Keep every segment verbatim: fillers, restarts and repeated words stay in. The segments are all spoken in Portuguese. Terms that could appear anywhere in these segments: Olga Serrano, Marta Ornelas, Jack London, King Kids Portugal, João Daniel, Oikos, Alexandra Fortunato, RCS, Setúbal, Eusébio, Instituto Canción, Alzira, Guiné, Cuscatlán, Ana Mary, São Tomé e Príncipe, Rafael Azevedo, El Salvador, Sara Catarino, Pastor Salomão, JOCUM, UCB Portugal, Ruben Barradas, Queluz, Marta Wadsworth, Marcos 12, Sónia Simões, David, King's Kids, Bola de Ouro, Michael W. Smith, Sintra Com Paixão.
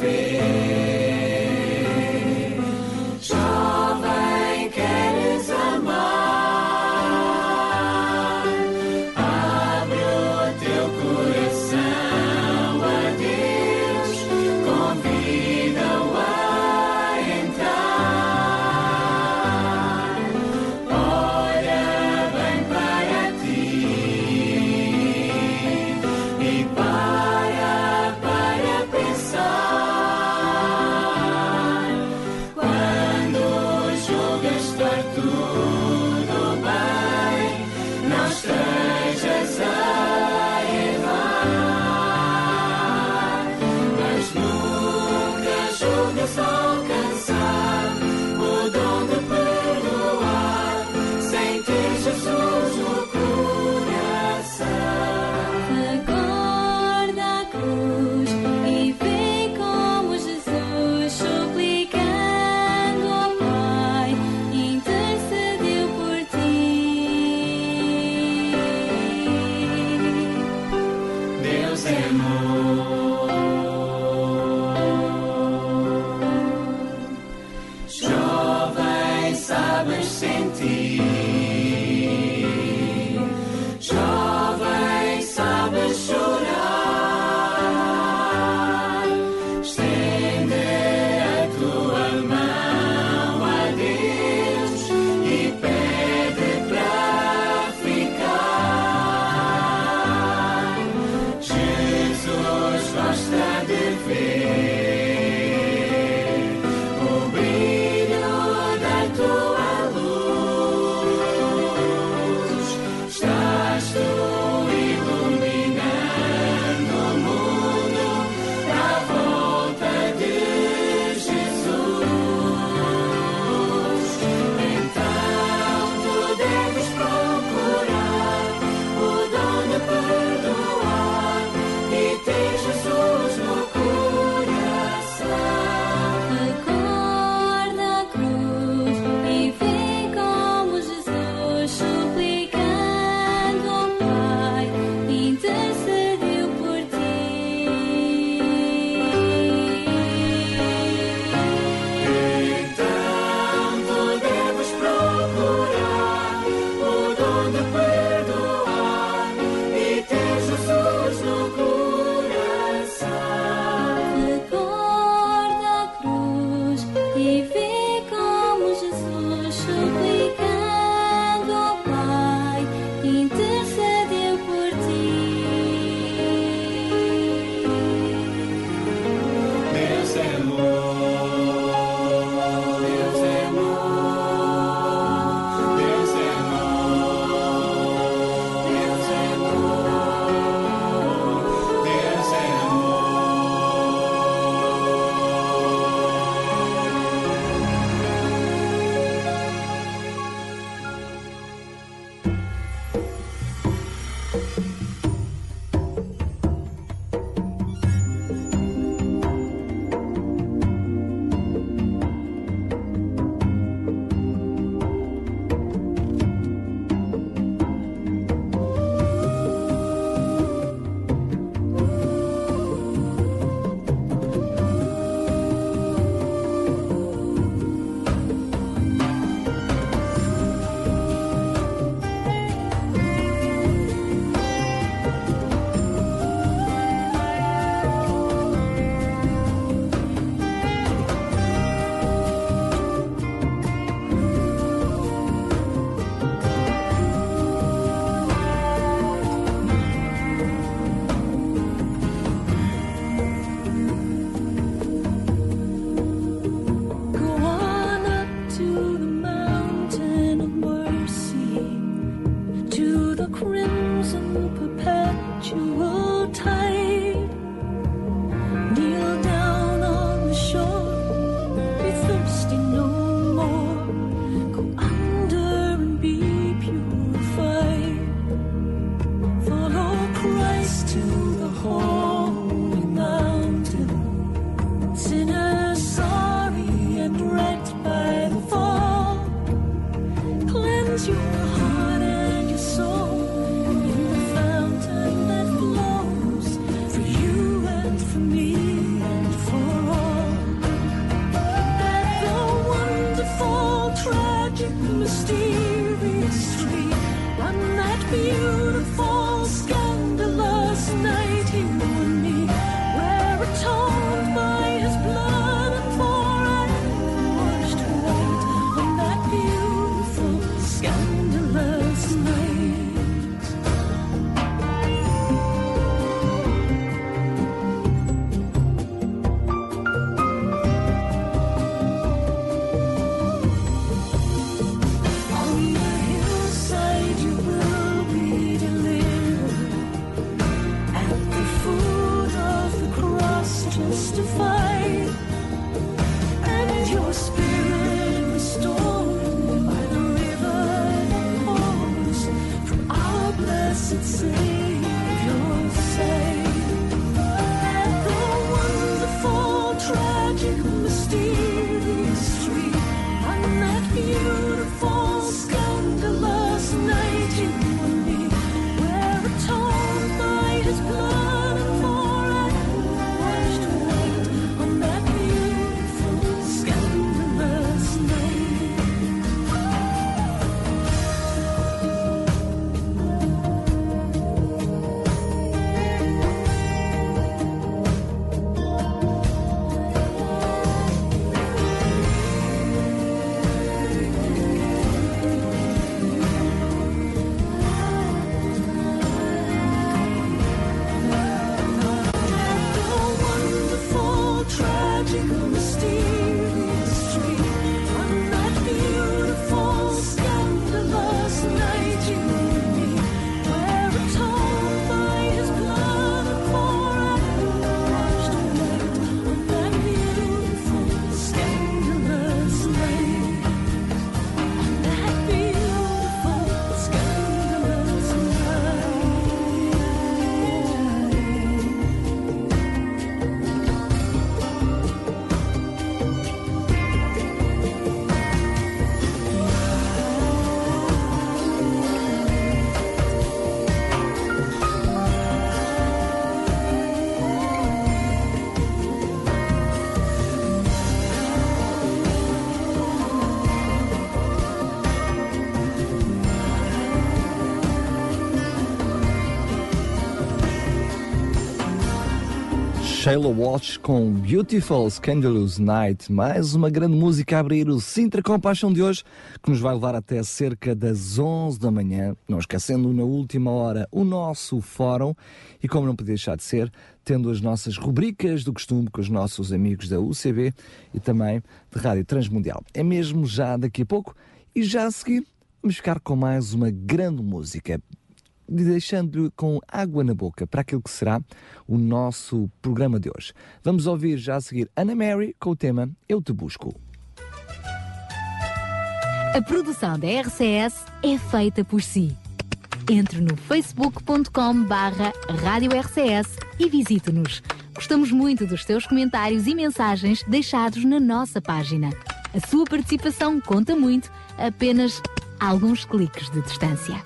Viver, jovem. Taylor Watch com Beautiful Scandalous Night, mais uma grande música a abrir o Sintra Com Paixão de hoje, que nos vai levar até cerca das onze da manhã, não esquecendo na última hora o nosso fórum e, como não podia deixar de ser, tendo as nossas rubricas do costume com os nossos amigos da U C B e também de Rádio Transmundial. É mesmo já daqui a pouco e já a seguir vamos ficar com mais uma grande música, deixando-lhe com água na boca para aquilo que será o nosso programa de hoje. Vamos ouvir já a seguir Ana Mary com o tema Eu Te Busco. A produção da R C S é feita por si. Entre no facebook ponto com barra rádio R C S e visite-nos. Gostamos muito dos teus comentários e mensagens deixados na nossa página. A sua participação conta muito, apenas alguns cliques de distância.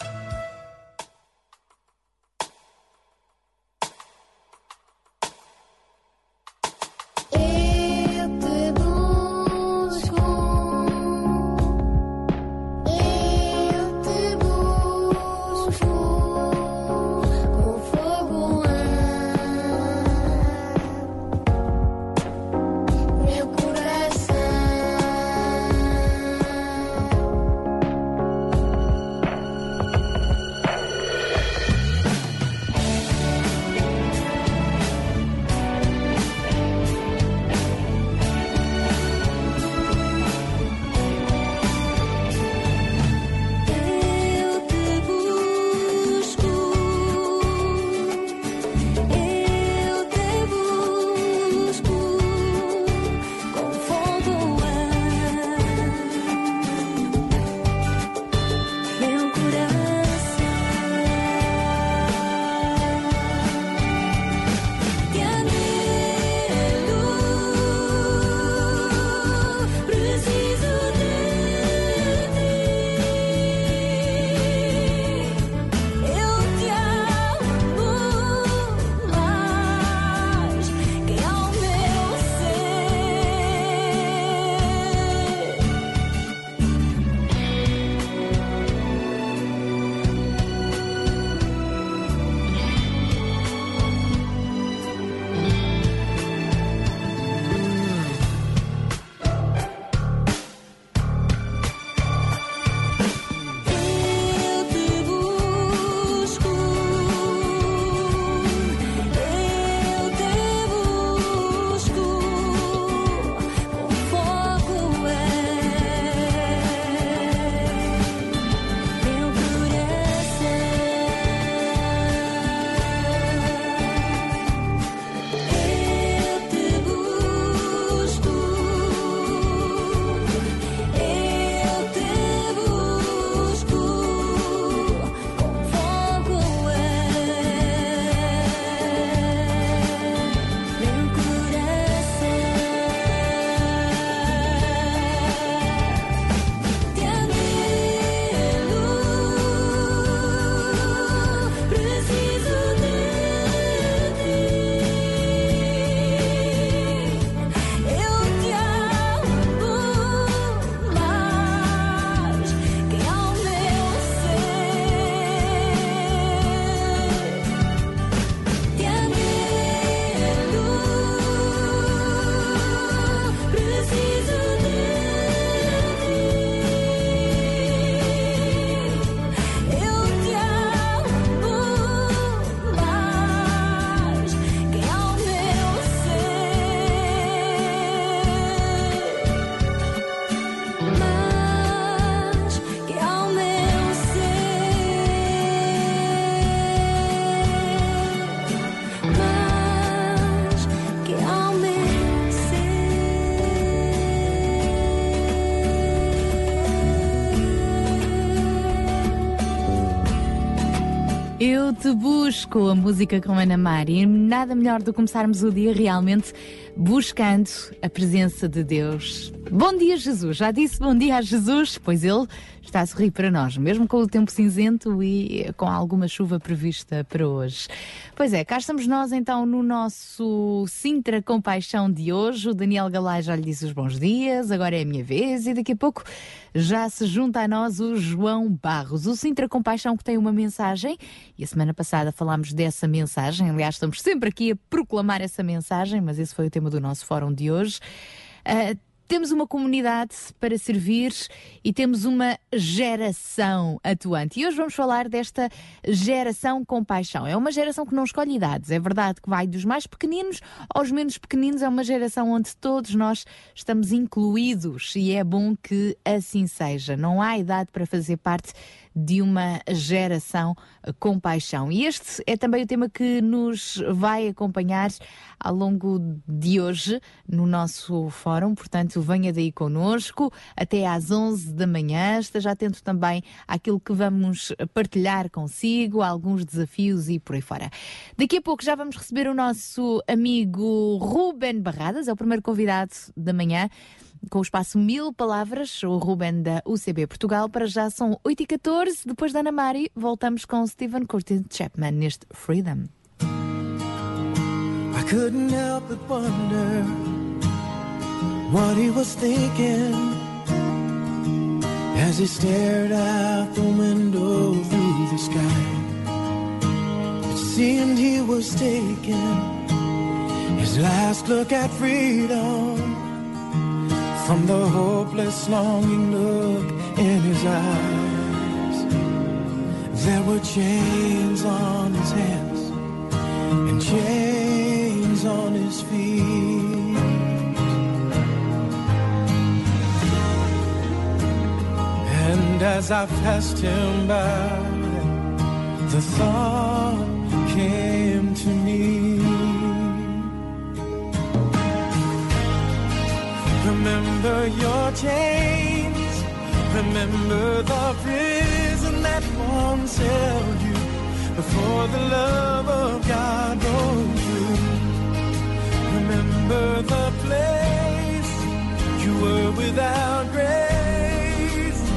Te Busco, a música com Ana Mari. E nada melhor do que começarmos o dia realmente buscando a presença de Deus. Bom dia, Jesus. Já disse bom dia a Jesus, pois Ele está a sorrir para nós, mesmo com o tempo cinzento e com alguma chuva prevista para hoje. Pois é, cá estamos nós então no nosso Sintra Com Paixão de hoje. O Daniel Galais já lhe disse os bons dias, agora é a minha vez e daqui a pouco já se junta a nós o João Barros. O Sintra Com Paixão que tem uma mensagem, e a semana passada falámos dessa mensagem, aliás estamos sempre aqui a proclamar essa mensagem, mas esse foi o tema do nosso fórum de hoje. Uh, Temos uma comunidade para servir e temos uma geração atuante. E hoje vamos falar desta geração com paixão. É uma geração que não escolhe idades. É verdade que vai dos mais pequeninos aos menos pequeninos. É uma geração onde todos nós estamos incluídos e é bom que assim seja. Não há idade para fazer parte de uma geração com paixão. E este é também o tema que nos vai acompanhar ao longo de hoje no nosso fórum. Portanto, venha daí connosco até às onze da manhã. Esteja atento também àquilo que vamos partilhar consigo, a alguns desafios e por aí fora. Daqui a pouco já vamos receber o nosso amigo Ruben Barradas, é o primeiro convidado da manhã, com o espaço Mil Palavras, o Ruben da U C B Portugal. Para já são oito e catorze, depois da Ana Mari, voltamos com Steven Curtis Chapman neste Freedom. I couldn't help but wonder what he was thinking as he stared out the window through the sky. It seemed he was taking his last look at freedom from the hopeless longing look in his eyes. There were chains on his hands and chains on his feet. And as I passed him by, the thought came to me. Remember your chains, remember the prison that once held you before the love of God broke through. Remember the place you were without grace,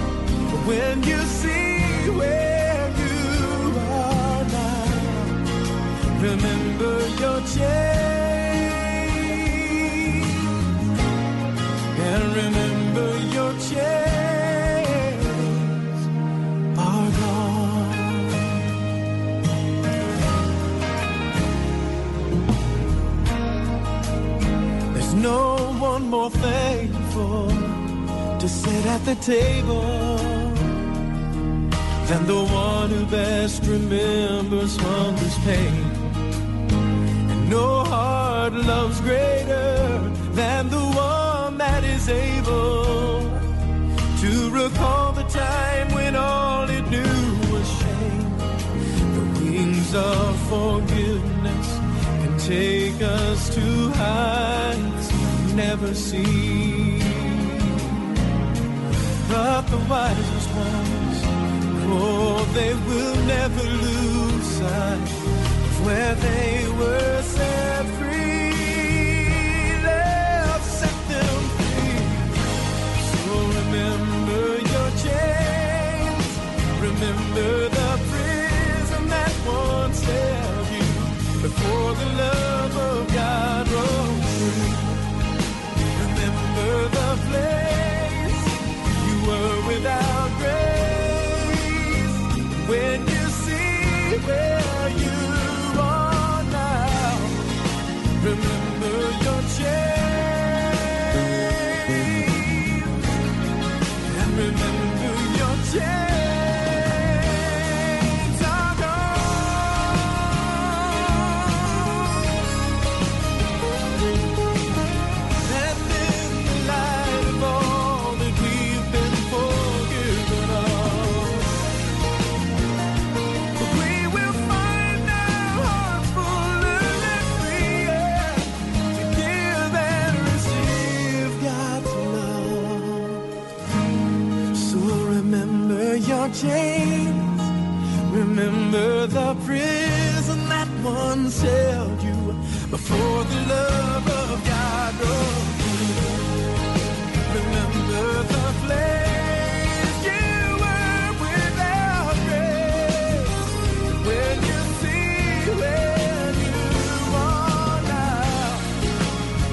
but when you see where you are now, remember your chains. And remember your chains are gone. There's no one more thankful to sit at the table than the one who best remembers hunger's pain. And no heart loves greater than the one that is able to recall the time when all it knew was shame. The wings of forgiveness can take us to heights we never see. But the wisest ones, oh, they will never lose sight of where they were set free. Remember your chains, remember the prison that once held you before the love of God rose through. Remember the place you were without grace, when you see where you are now, remember your chains. Remember your chains are gone. And in the light of all that we've been forgiven of, we will find our hearts full and free, yeah, to give and receive God's love. Remember your chains, remember the prison. someone sailed you before the love of God rose you. Remember the place you were without grace when you see where you are now.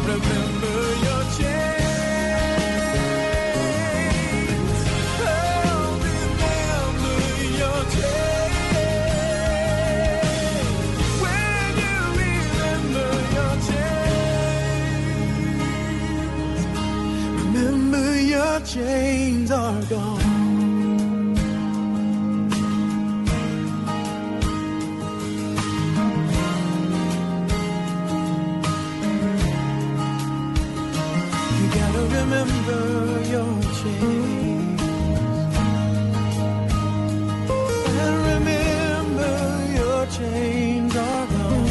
Remember your change. Your chains are gone. You gotta remember your chains and remember your chains are gone.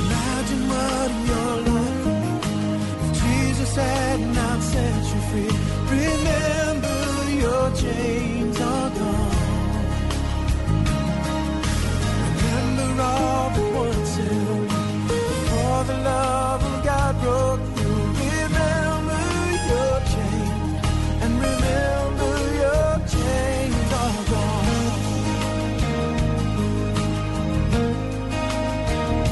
Imagine what your life Jesus said. Set you free. Remember your chains are gone. Remember all that once held before the love of God broke through. Remember your chains and remember your chains are gone.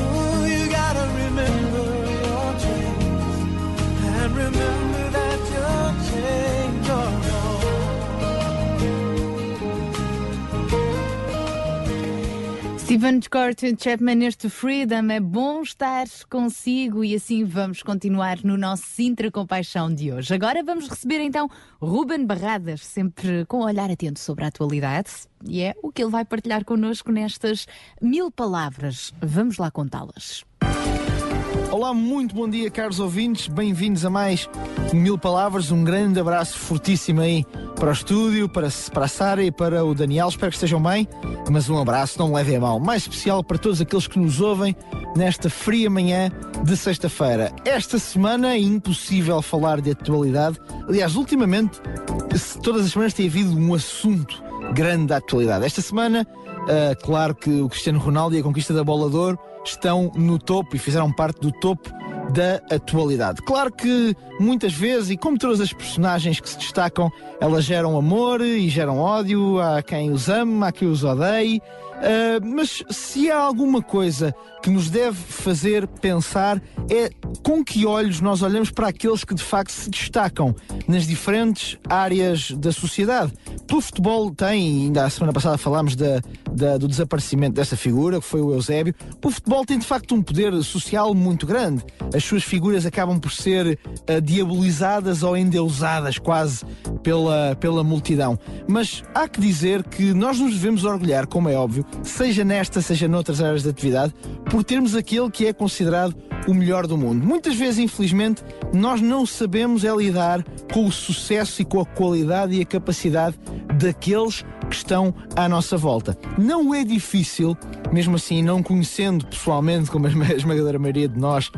Oh, you gotta remember your chains and remember. Steven Curtis Chapman neste Freedom. É bom estar consigo e assim vamos continuar no nosso Sintra Com Paixão de hoje. Agora vamos receber então Ruben Barradas, sempre com um olhar atento sobre a atualidade. E é o que ele vai partilhar connosco nestas mil palavras. Vamos lá contá-las. Olá, muito bom dia, caros ouvintes. Bem-vindos a mais Mil Palavras. Um grande abraço fortíssimo aí para o estúdio, para, para a Sara e para o Daniel. Espero que estejam bem, mas um abraço, não me levem a mal. Mais especial para todos aqueles que nos ouvem nesta fria manhã de sexta-feira. Esta semana é impossível falar de atualidade. Aliás, ultimamente, todas as semanas tem havido um assunto grande da atualidade. Esta semana, uh, claro que o Cristiano Ronaldo e a conquista da Bola de Ouro estão no topo e fizeram parte do topo da atualidade. Claro que muitas vezes, e como todas as personagens que se destacam, elas geram amor e geram ódio, há quem os ame, há quem os odeie, uh, mas se há alguma coisa que nos deve fazer pensar é com que olhos nós olhamos para aqueles que de facto se destacam nas diferentes áreas da sociedade. Pelo futebol tem, ainda a semana passada falámos da, da, do desaparecimento dessa figura, que foi o Eusébio. O futebol tem de facto um poder social muito grande. As suas figuras acabam por ser uh, diabolizadas ou endeusadas quase pela, pela multidão. Mas há que dizer que nós nos devemos orgulhar, como é óbvio, seja nesta, seja noutras áreas de atividade, por termos aquele que é considerado o melhor do mundo. Muitas vezes, infelizmente, nós não sabemos é lidar com o sucesso e com a qualidade e a capacidade daqueles que estão à nossa volta. Não é difícil, mesmo assim, não conhecendo pessoalmente, como a esmagadora maioria de nós,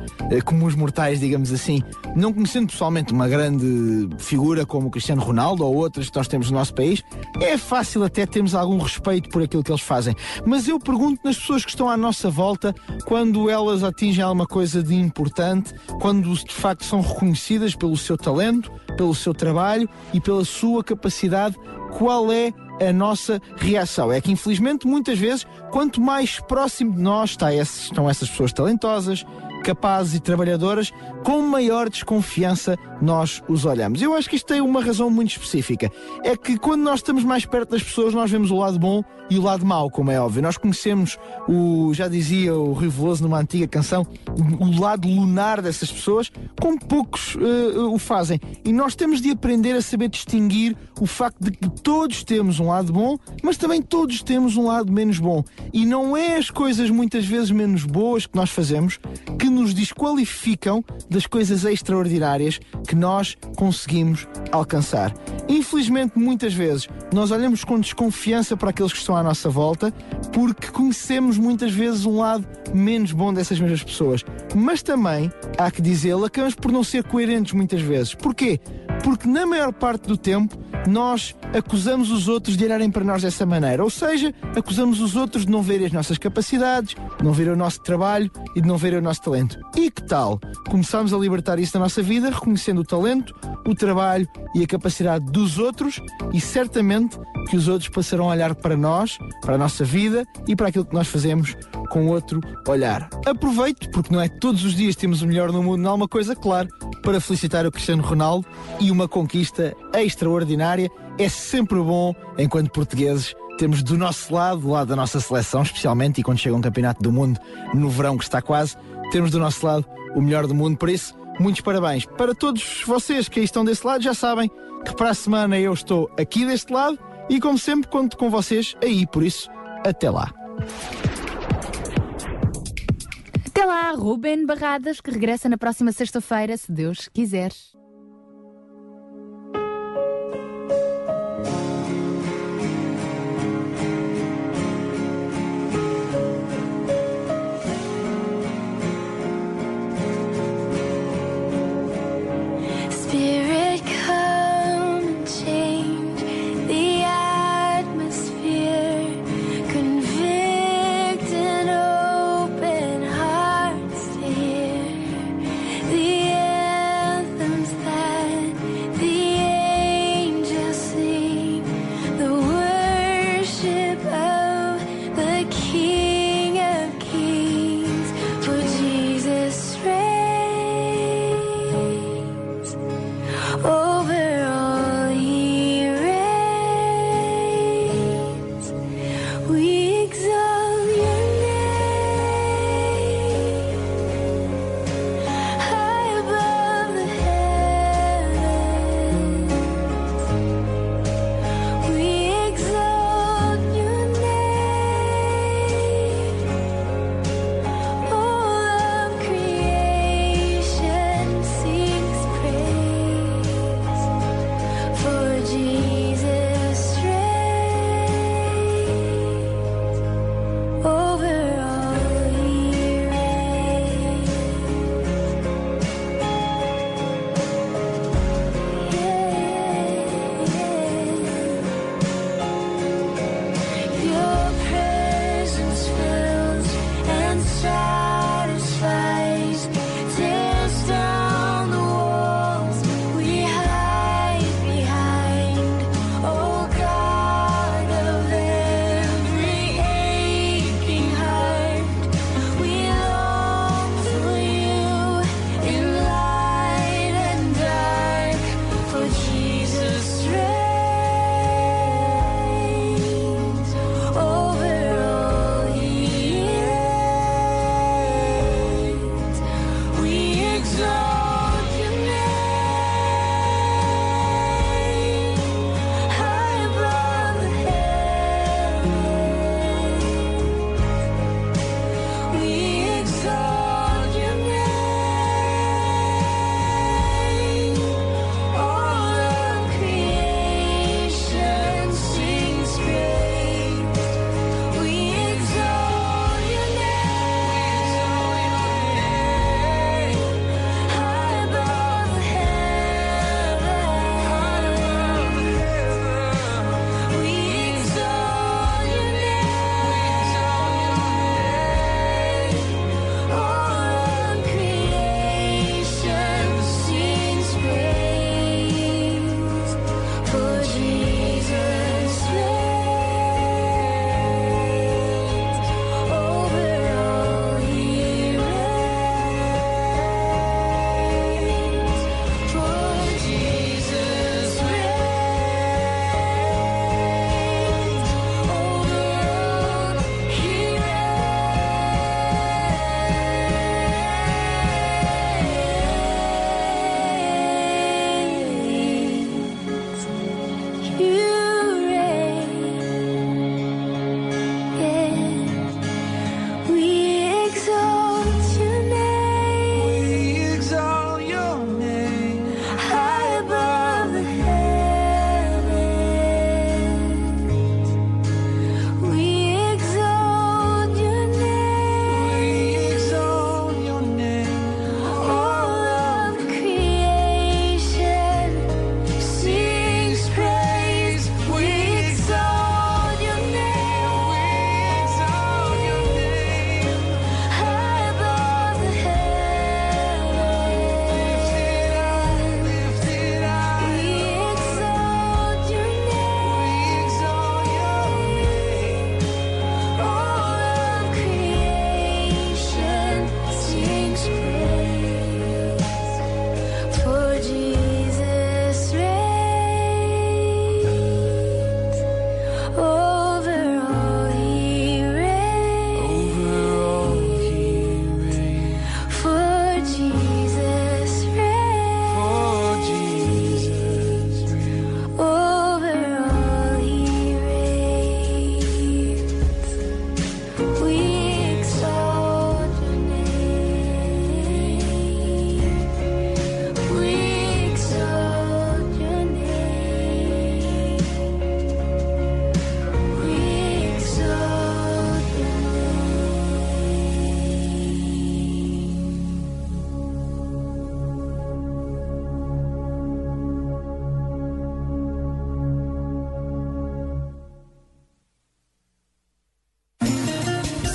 como os mortais, digamos assim, não conhecendo pessoalmente uma grande figura como o Cristiano Ronaldo ou outras que nós temos no nosso país, é fácil até termos algum respeito por aquilo que eles fazem. Mas eu pergunto nas pessoas que estão à nossa volta, quando elas atingem alguma coisa de importante, quando de facto são reconhecidas pelo seu talento, pelo seu trabalho e pela sua capacidade, qual é a nossa reação? É que infelizmente muitas vezes, quanto mais próximo de nós está esse, estão essas pessoas talentosas, capazes e trabalhadoras, com maior desconfiança nós os olhamos. Eu acho que isto tem uma razão muito específica. É que quando nós estamos mais perto das pessoas, nós vemos o lado bom e o lado mau, como é óbvio. Nós conhecemos, o, já dizia o Rui Veloso numa antiga canção, o lado lunar dessas pessoas, como poucos uh, o fazem. E nós temos de aprender a saber distinguir o facto de que todos temos um lado bom, mas também todos temos um lado menos bom. E não é as coisas muitas vezes menos boas que nós fazemos que nos desqualificam das coisas extraordinárias que nós conseguimos alcançar. Infelizmente, muitas vezes, nós olhamos com desconfiança para aqueles que estão à nossa volta porque conhecemos muitas vezes um lado menos bom dessas mesmas pessoas. Mas também, há que dizê-lo, acabamos por não ser coerentes muitas vezes. Porquê? Porque na maior parte do tempo nós acusamos os outros de olharem para nós dessa maneira, ou seja, acusamos os outros de não verem as nossas capacidades, de não verem o nosso trabalho e de não verem o nosso talento. E que tal? Começamos a libertar isso da nossa vida, reconhecendo o talento, o trabalho e a capacidade dos outros, e certamente que os outros passarão a olhar para nós, para a nossa vida e para aquilo que nós fazemos com outro olhar. Aproveito, porque não é todos os dias temos o melhor no mundo, não há uma coisa, claro, para felicitar o Cristiano Ronaldo e uma conquista extraordinária. É sempre bom, enquanto portugueses, temos do nosso lado, do lado da nossa seleção, especialmente, e quando chega um campeonato do mundo no verão que está quase, temos do nosso lado o melhor do mundo. Por isso, muitos parabéns para todos vocês que aí estão desse lado. Já sabem que para a semana eu estou aqui deste lado e, como sempre, conto com vocês aí. Por isso, até lá. Até lá, Ruben Barradas, que regressa na próxima sexta-feira, se Deus quiser.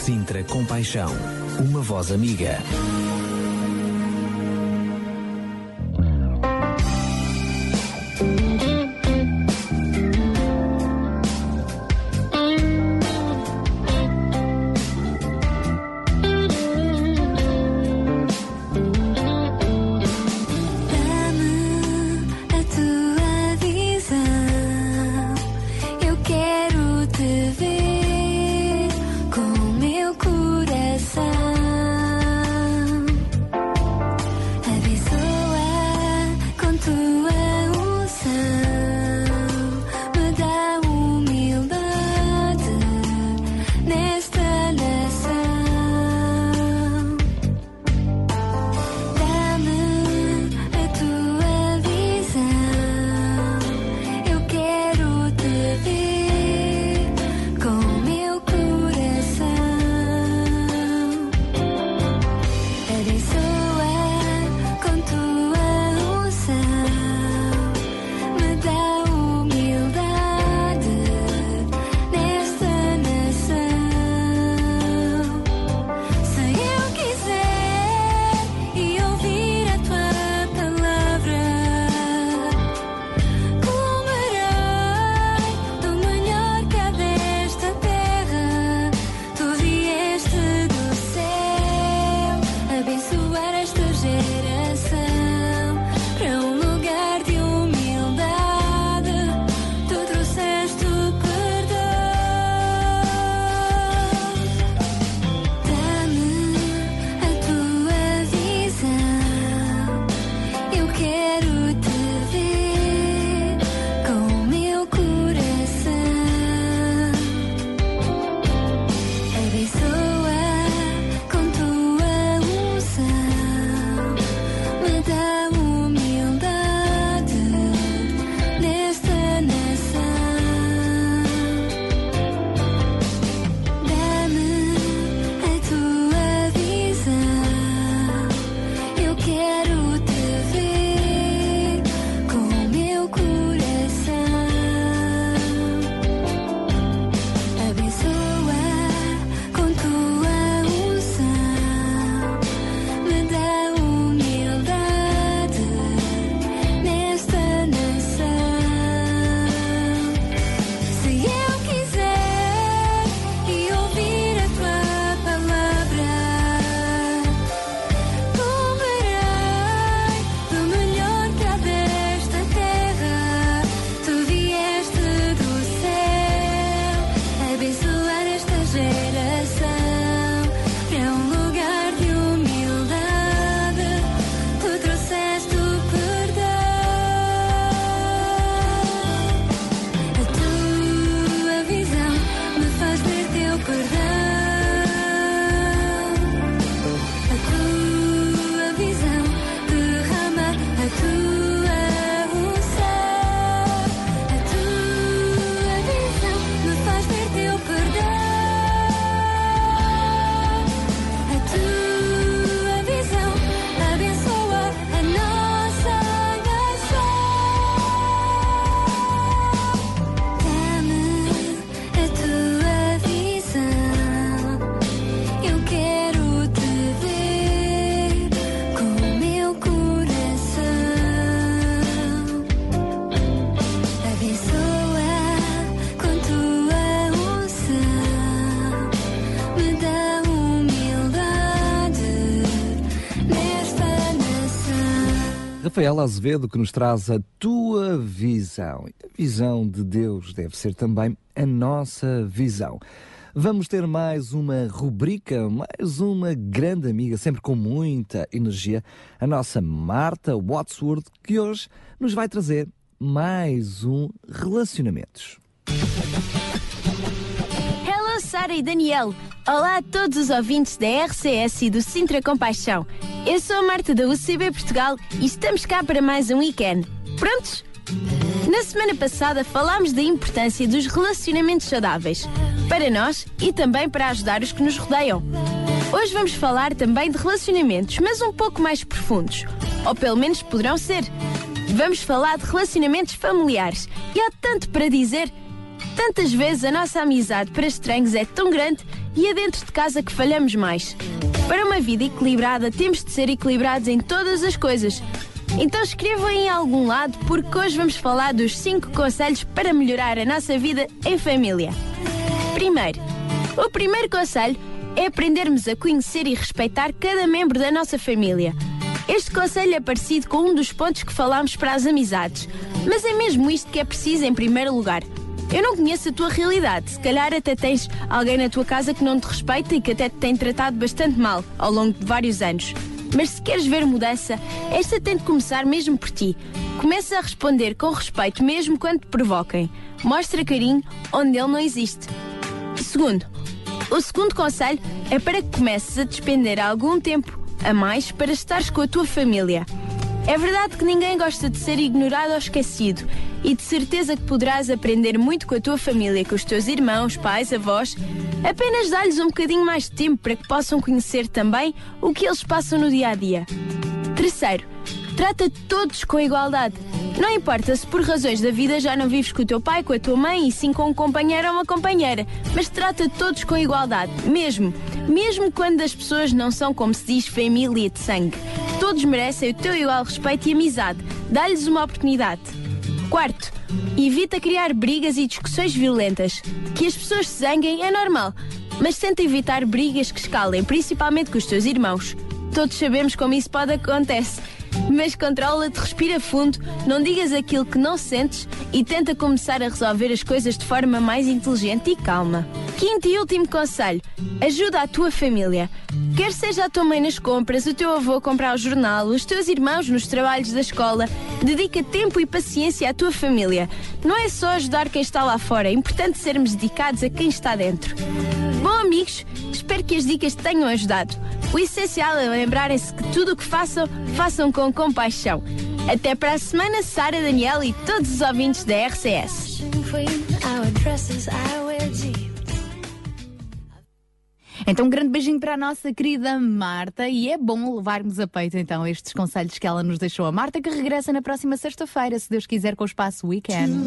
Sintra Com Paixão, uma voz amiga. Rafael Azevedo, que nos traz a tua visão. A visão de Deus deve ser também a nossa visão. Vamos ter mais uma rubrica, mais uma grande amiga, sempre com muita energia, a nossa Marta Wadsworth, que hoje nos vai trazer mais um Relacionamentos. Hello, Sara e Daniel. Olá a todos os ouvintes da R C S e do Sintra Com Paixão. Eu sou a Marta da U C B Portugal e estamos cá para mais um weekend. Prontos? Na semana passada falámos da importância dos relacionamentos saudáveis, para nós e também para ajudar os que nos rodeiam. Hoje vamos falar também de relacionamentos, mas um pouco mais profundos, ou pelo menos poderão ser. Vamos falar de relacionamentos familiares e há tanto para dizer. Tantas vezes a nossa amizade para estranhos é tão grande e é dentro de casa que falhamos mais. Para uma vida equilibrada, temos de ser equilibrados em todas as coisas. Então escrevam aí em algum lado, porque hoje vamos falar dos cinco conselhos para melhorar a nossa vida em família. Primeiro, o primeiro conselho é aprendermos a conhecer e respeitar cada membro da nossa família. Este conselho é parecido com um dos pontos que falámos para as amizades, mas é mesmo isto que é preciso em primeiro lugar. Eu não conheço a tua realidade, se calhar até tens alguém na tua casa que não te respeita e que até te tem tratado bastante mal ao longo de vários anos. Mas se queres ver mudança, esta tem de começar mesmo por ti. Começa a responder com respeito mesmo quando te provoquem. Mostra carinho onde ele não existe. Segundo, o segundo conselho é para que comeces a despender algum tempo a mais para estares com a tua família. É verdade que ninguém gosta de ser ignorado ou esquecido e de certeza que poderás aprender muito com a tua família, com os teus irmãos, pais, avós. Apenas dá-lhes um bocadinho mais de tempo para que possam conhecer também o que eles passam no dia-a-dia. Terceiro, trata todos com igualdade. Não importa se por razões da vida já não vives com o teu pai, com a tua mãe e sim com um companheiro ou uma companheira, mas trata todos com igualdade, mesmo, mesmo quando as pessoas não são, como se diz, família de sangue. Todos merecem o teu igual respeito e amizade. Dá-lhes uma oportunidade. Quarto, evita criar brigas e discussões violentas. Que as pessoas se zanguem é normal, mas tenta evitar brigas que escalem, principalmente com os teus irmãos. Todos sabemos como isso pode acontecer, mas controla-te, respira fundo, não digas aquilo que não sentes e tenta começar a resolver as coisas de forma mais inteligente e calma. Quinto e último conselho, ajuda a tua família. Quer seja a tua mãe nas compras, o teu avô a comprar o jornal, os teus irmãos nos trabalhos da escola, dedica tempo e paciência à tua família. Não é só ajudar quem está lá fora, é importante sermos dedicados a quem está dentro. Bom amigos, espero que as dicas te tenham ajudado. O essencial é lembrarem-se que tudo o que façam, façam com compaixão. Até para a semana, Sara, Daniel e todos os ouvintes da R C S. Então um grande beijinho para a nossa querida Marta e é bom levarmos a peito então estes conselhos que ela nos deixou. A Marta que regressa na próxima sexta-feira, se Deus quiser, com o Espaço Weekend.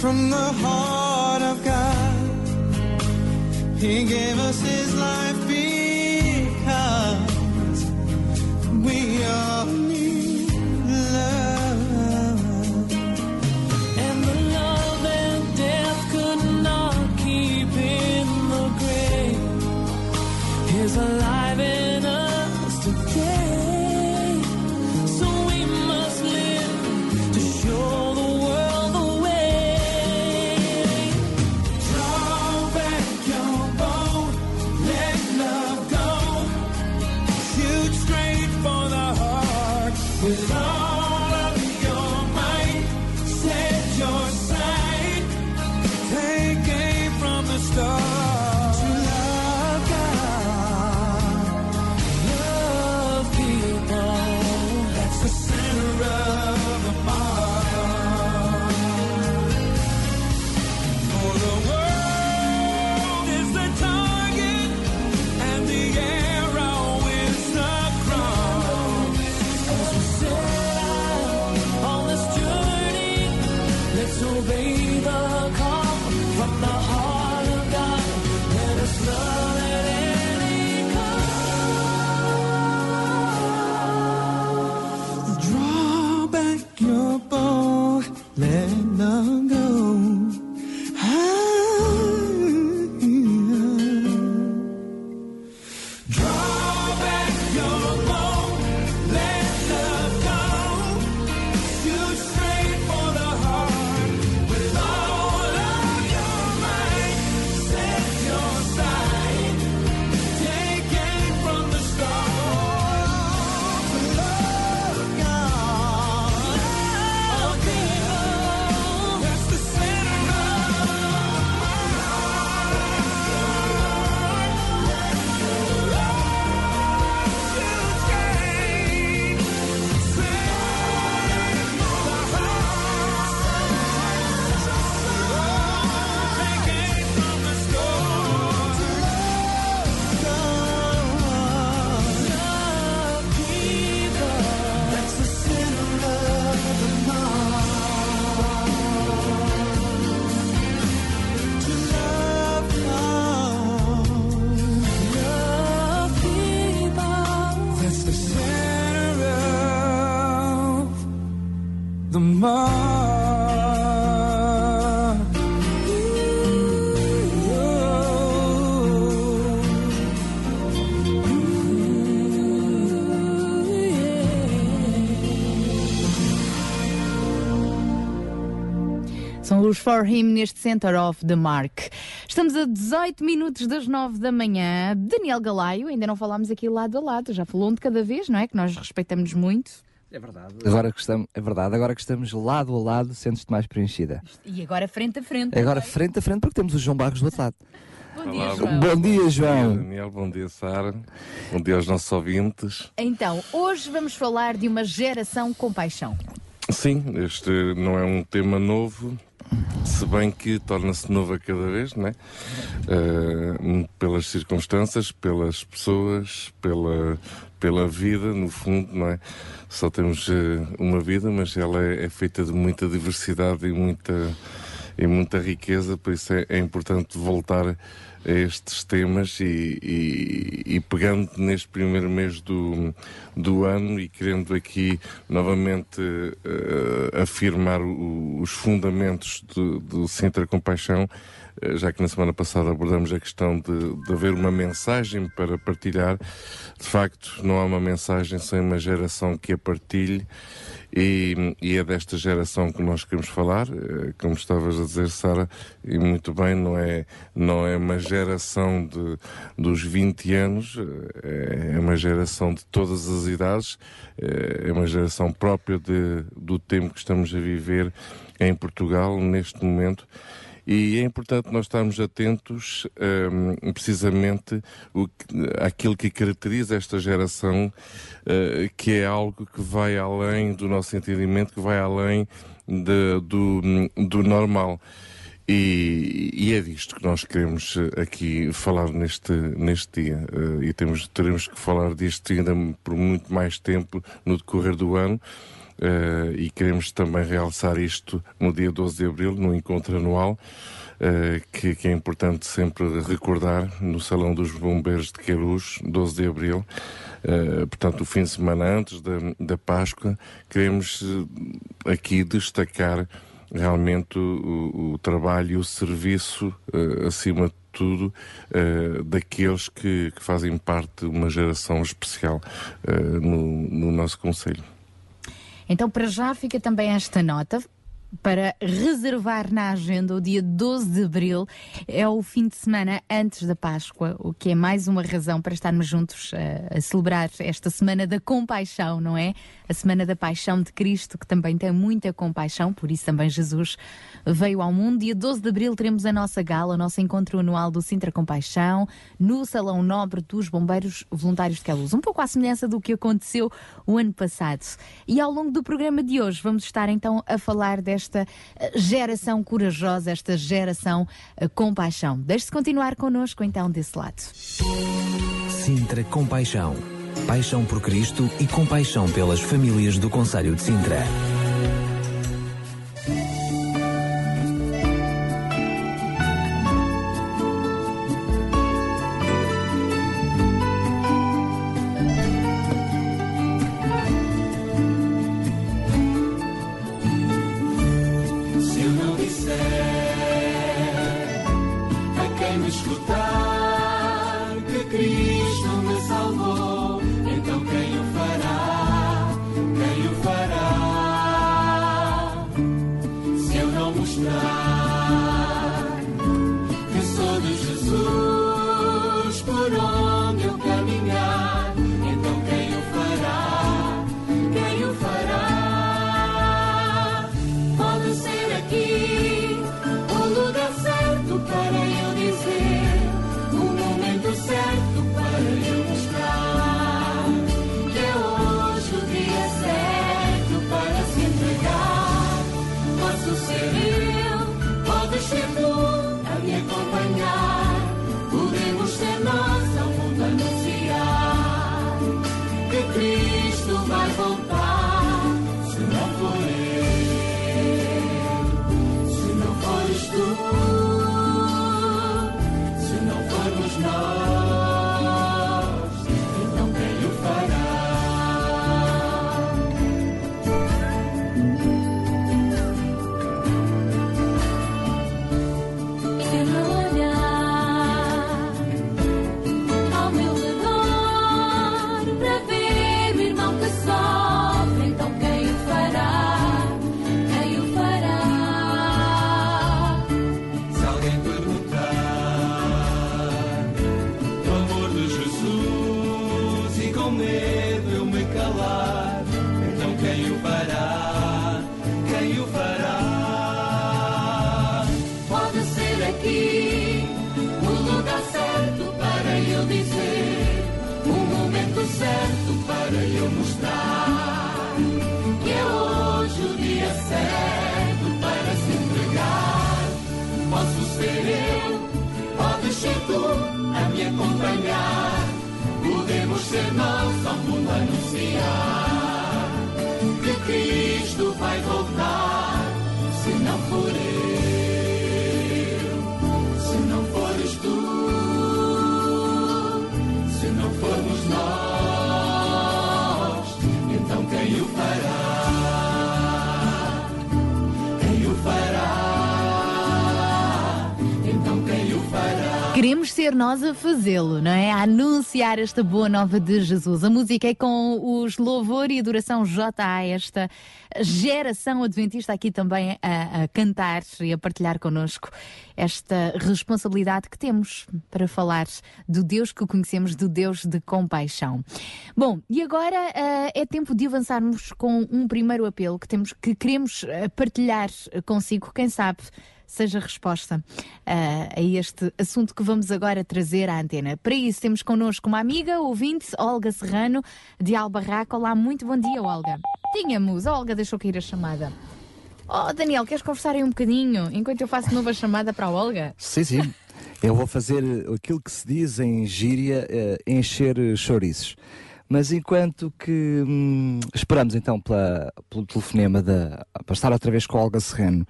From the heart of God, He gave us His life because we all need love. And the love and death could not keep For Him neste Center of the Mark. Estamos a dezoito minutos das nove da manhã. Daniel Galaio, ainda não falámos aqui lado a lado, já falou um de cada vez, não é? Que nós respeitamos muito. É verdade. Agora que estamos, é verdade, agora que estamos lado a lado, sentes-te mais preenchida. E agora frente a frente. Agora frente a frente, porque temos o João Barros do outro lado. Bom dia, João. Bom dia, João. Bom dia, Daniel. Bom dia, Sara. Bom dia aos nossos ouvintes. Então, hoje vamos falar de uma geração com paixão. Sim, este não é um tema novo, se bem que torna-se novo a cada vez, não é? Uh, pelas circunstâncias, pelas pessoas, pela, pela vida, no fundo, não é? Só temos uh, uma vida, mas ela é, é feita de muita diversidade e muita, e muita riqueza, por isso é, é importante voltar a estes temas e, e, e pegando neste primeiro mês do, do ano e querendo aqui novamente uh, afirmar o, os fundamentos do, do Sintra Com Paixão, uh, já que na semana passada abordamos a questão de, de haver uma mensagem para partilhar. De facto, não há uma mensagem sem uma geração que a partilhe e, e é desta geração que nós queremos falar, uh, como estavas a dizer, Sara, e muito bem, não é, não é uma geração de, dos vinte anos, é uma geração de todas as idades, é uma geração própria de, do tempo que estamos a viver em Portugal neste momento. E é importante nós estarmos atentos um, precisamente o, àquilo que caracteriza esta geração, uh, que é algo que vai além do nosso entendimento, que vai além de, do, do normal. E, e é disto que nós queremos aqui falar neste, neste dia, uh, e temos, teremos que falar disto ainda por muito mais tempo no decorrer do ano, uh, e queremos também realçar isto no dia doze de abril, no encontro anual, uh, que, que é importante sempre recordar, no Salão dos Bombeiros de Queluz, doze de abril, uh, portanto o fim de semana antes da, da Páscoa. Queremos uh, aqui destacar realmente o, o trabalho e o serviço, uh, acima de tudo, uh, daqueles que, que fazem parte de uma geração especial uh, no, no nosso concelho. Então, para já fica também esta nota. para reservar na agenda o dia doze de abril, é o fim de semana antes da Páscoa, o que é mais uma razão para estarmos juntos a, a celebrar esta Semana da Compaixão, não é? A Semana da Paixão de Cristo, que também tem muita compaixão, por isso também Jesus veio ao mundo. Dia doze de abril teremos a nossa gala, o nosso encontro anual do Sintra Com Paixão, no Salão Nobre dos Bombeiros Voluntários de Queluz, um pouco à semelhança do que aconteceu o ano passado. E ao longo do programa de hoje vamos estar então a falar desta esta geração corajosa, esta geração com paixão. Deixe-se continuar connosco então desse lado. Sintra Com Paixão. Paixão por Cristo e compaixão pelas famílias do Concelho de Sintra. Queremos ser nós a fazê-lo, não é? A anunciar esta boa nova de Jesus. A música é com os Louvor e Adoração J A, esta geração adventista aqui também a, a cantar e a partilhar connosco esta responsabilidade que temos para falar do Deus que conhecemos, do Deus de compaixão. Bom, e agora uh, é tempo de avançarmos com um primeiro apelo que, temos, que queremos partilhar consigo, quem sabe seja resposta uh, a este assunto que vamos agora trazer à antena. Para isso temos connosco uma amiga, ouvinte, Olga Serrano, de Albarraca. Olá, muito bom dia, Olga. Tínhamos, a Olga deixou cair a chamada. Oh, Daniel, queres conversar aí um bocadinho, enquanto eu faço nova chamada para a Olga? Sim, sim. Eu vou fazer aquilo que se diz em gíria, é, encher chouriços. Mas enquanto que hum, esperamos então pela, pelo telefonema da, para estar outra vez com a Olga Serrano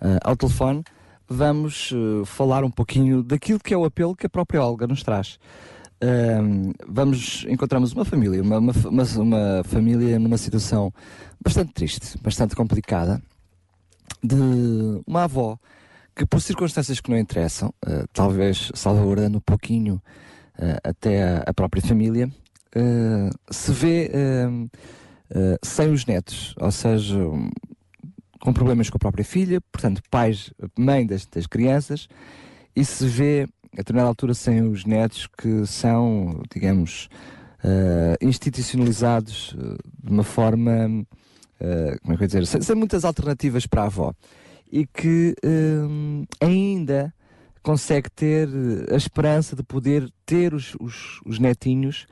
uh, ao telefone, vamos uh, falar um pouquinho daquilo que é o apelo que a própria Olga nos traz. Uh, vamos, encontramos uma família, uma, uma, uma família numa situação bastante triste, bastante complicada, de uma avó que por circunstâncias que não interessam, uh, talvez salvaguardando um pouquinho uh, até a, a própria família, Uh, se vê uh, uh, sem os netos, ou seja, um, com problemas com a própria filha, portanto, pais, mãe das, das crianças, e se vê, a determinada altura, sem os netos que são, digamos, uh, institucionalizados uh, de uma forma, uh, como é que eu ia dizer, sem, sem muitas alternativas para a avó, e que uh, ainda consegue ter a esperança de poder ter os, os, os netinhos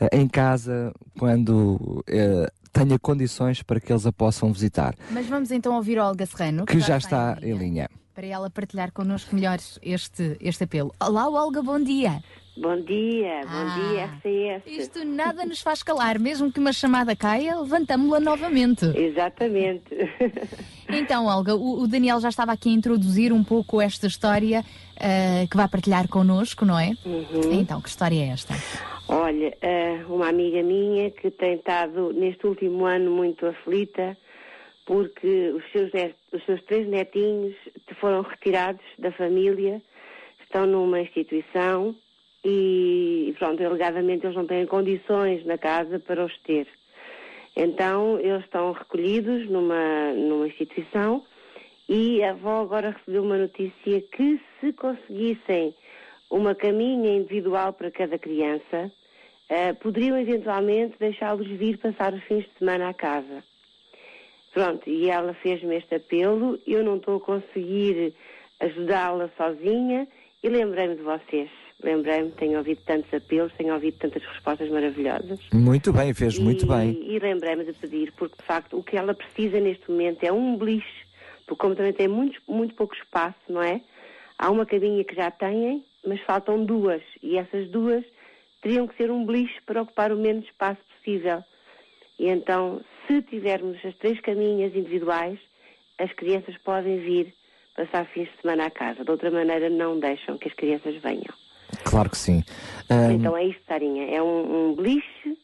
uh, em casa quando uh, tenha condições para que eles a possam visitar. Mas vamos então ouvir a Olga Serrano, que, que já está, está em linha. Em linha. Para ela partilhar connosco melhor este, este apelo. Olá, Olga, bom dia. Bom dia, bom ah, dia, R C S. Isto nada nos faz calar, mesmo que uma chamada caia, levantamo-la novamente. Exatamente. Então, Olga, o, o Daniel já estava aqui a introduzir um pouco esta história uh, que vai partilhar connosco, não é? Uhum. Então, que história é esta? Olha, uh, uma amiga minha que tem estado neste último ano muito aflita, porque os seus, net, os seus três netinhos foram retirados da família, estão numa instituição e, pronto, alegadamente eles não têm condições na casa para os ter. Então, eles estão recolhidos numa, numa instituição e a avó agora recebeu uma notícia que, se conseguissem uma caminha individual para cada criança, eh, poderiam eventualmente deixá-los vir passar os fins de semana à casa. Pronto, e ela fez-me este apelo, eu não estou a conseguir ajudá-la sozinha e lembrei-me de vocês. Lembrei-me, tenho ouvido tantos apelos, tenho ouvido tantas respostas maravilhosas. Muito bem, fez e, muito bem. E lembrei-me de pedir, porque de facto o que ela precisa neste momento é um beliche, porque como também tem muito, muito pouco espaço, não é? Há uma caminha que já têm, mas faltam duas, e essas duas teriam que ser um beliche para ocupar o menos espaço possível. E então, se tivermos as três caminhas individuais, as crianças podem vir passar fins de semana à casa. De outra maneira, não deixam que as crianças venham. Claro que sim. Um... Então é isto, Sarinha. É um, um beliche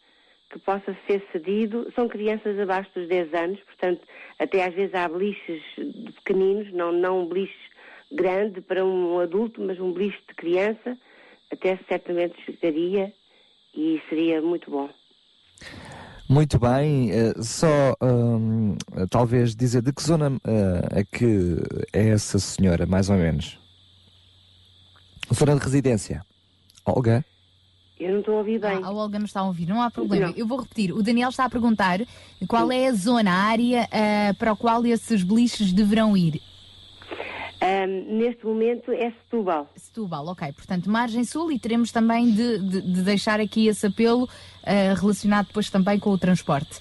que possa ser cedido. São crianças abaixo dos dez anos, portanto, até às vezes há beliches de pequeninos, não, não um beliche grande para um adulto, mas um beliche de criança, até certamente chegaria e seria muito bom. Muito bem, uh, só um, talvez dizer de que zona uh, é que é essa senhora, mais ou menos? Zona de residência. Olga? Eu não estou a ouvir bem. Ah, a Olga não está a ouvir, não há problema. Não. Eu vou repetir, o Daniel está a perguntar qual é a zona, a área uh, para a qual esses beliches deverão ir. Um, neste momento é Setúbal. Setúbal, ok. Portanto, margem sul, e teremos também de, de, de deixar aqui esse apelo uh, relacionado depois também com o transporte.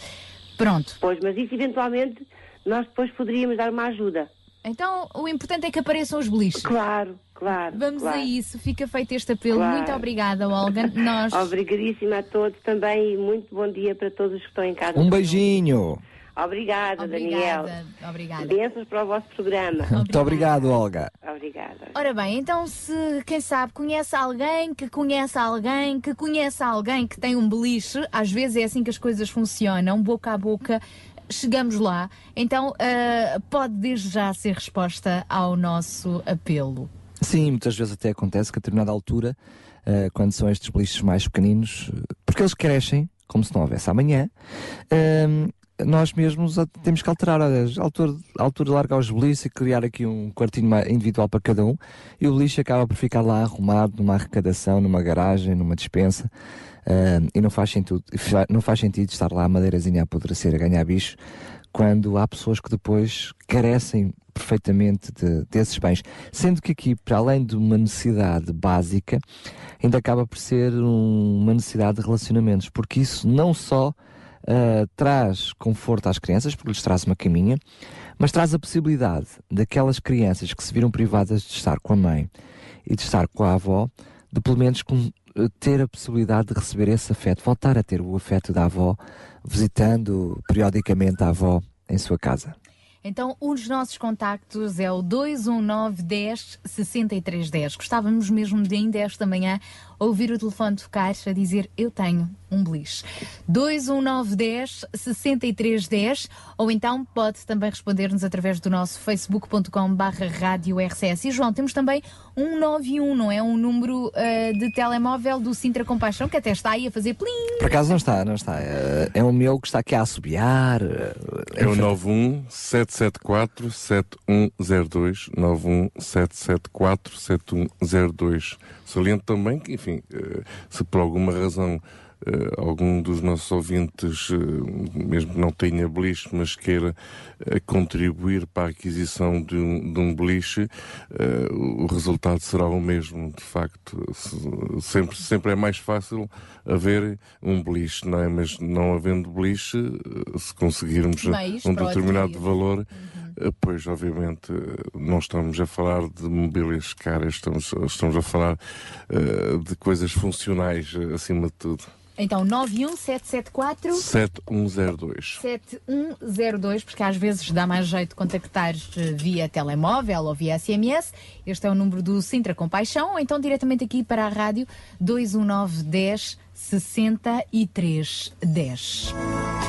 Pronto. Pois, mas isso eventualmente nós depois poderíamos dar uma ajuda. Então, o importante é que apareçam os beliches. Claro, claro. Vamos claro. a isso. Fica feito este apelo. Claro. Muito obrigada, Olga. Nós... Obrigadíssima a todos também e muito bom dia para todos que estão em casa. Um beijinho. Obrigada, obrigada, Daniel. Obrigada. Bênçãos para o vosso programa. Obrigada. Muito obrigado, Olga. Obrigada. Ora bem, então se, quem sabe, conhece alguém que conhece alguém que conhece alguém que tem um beliche, às vezes é assim que as coisas funcionam, boca a boca, chegamos lá. Então uh, pode desde já ser resposta ao nosso apelo. Sim, muitas vezes até acontece que a determinada altura, uh, quando são estes beliches mais pequeninos, porque eles crescem, como se não houvesse amanhã, uh, nós mesmos temos que alterar a altura, a altura de largar os beliches e criar aqui um quartinho individual para cada um, e o beliche acaba por ficar lá arrumado numa arrecadação, numa garagem, numa despensa, uh, e não faz, sentido, não faz sentido estar lá a madeirazinha a apodrecer, a ganhar bicho, quando há pessoas que depois carecem perfeitamente de, desses bens. Sendo que aqui, para além de uma necessidade básica, ainda acaba por ser um, uma necessidade de relacionamentos, porque isso não só Uh, traz conforto às crianças, porque lhes traz uma caminha, mas traz a possibilidade daquelas crianças que se viram privadas de estar com a mãe e de estar com a avó, de pelo menos com, ter a possibilidade de receber esse afeto, voltar a ter o afeto da avó, visitando periodicamente a avó em sua casa. Então, um dos nossos contactos é o dois um nove, dez, sessenta e três, dez. Gostávamos mesmo de ainda esta manhã ouvir o telefone tocar a dizer eu tenho um beliche. dois um nove um zero, seis três um zero, ou então pode também responder-nos através do nosso facebook ponto com barra rádio R C S. E João, temos também um nove um, não é? Um número uh, de telemóvel do Sintra Com Paixão que até está aí a fazer plim. Por acaso não está, não está. É, é o meu que está aqui a assobiar. É, é o nove um sete sete quatro sete um zero dois, nove um sete sete quatro sete um zero dois. Saliento também que, enfim, se por alguma razão algum dos nossos ouvintes, mesmo que não tenha beliche, mas queira contribuir para a aquisição de um, de um beliche, o resultado será o mesmo, de facto. Sempre, sempre é mais fácil haver um beliche, não é? Mas não havendo beliche, se conseguirmos mais um determinado valor, uhum. pois obviamente não estamos a falar de mobílias caras, estamos, estamos a falar uh, de coisas funcionais acima de tudo. Então, nove um sete sete quatro sete um zero dois. sete um zero dois, porque às vezes dá mais jeito contactar via telemóvel ou via S M S. Este é o número do Sintra Com Paixão, ou então diretamente aqui para a rádio dois um nove um zero, seis três um zero.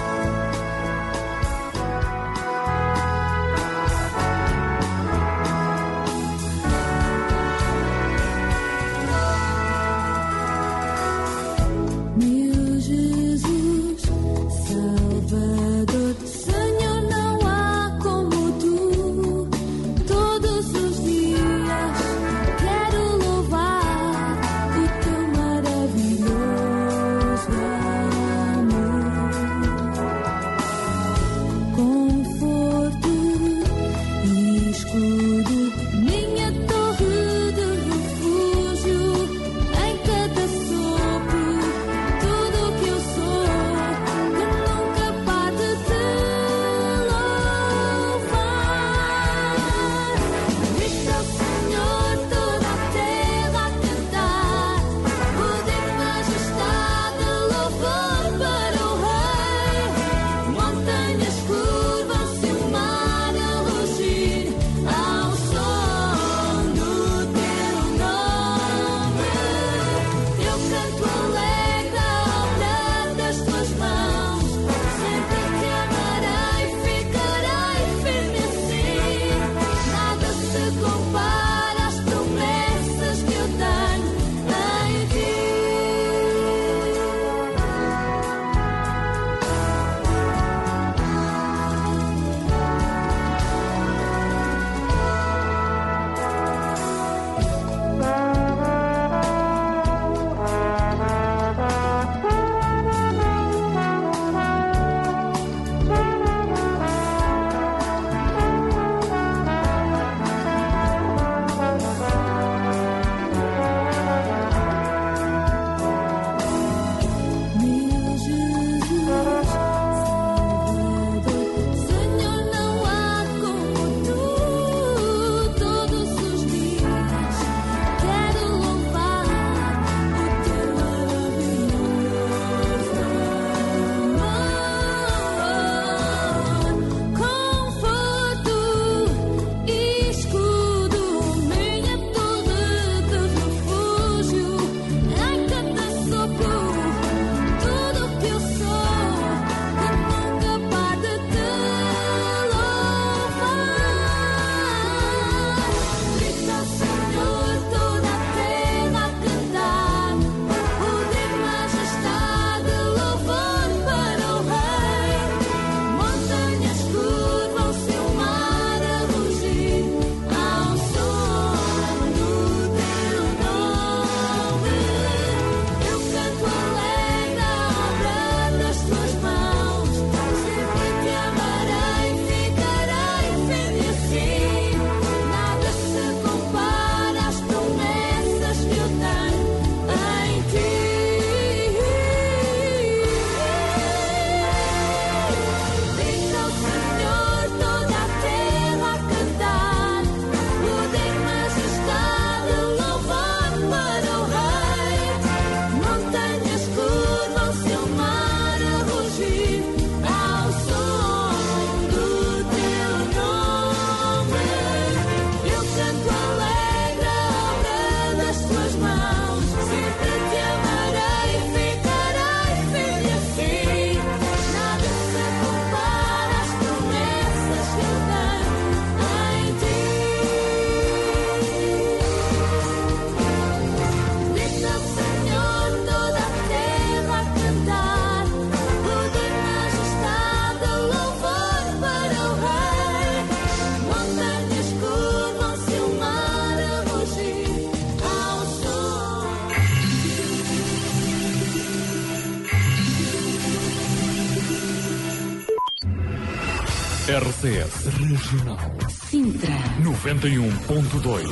R C S Regional Sintra noventa e um ponto dois.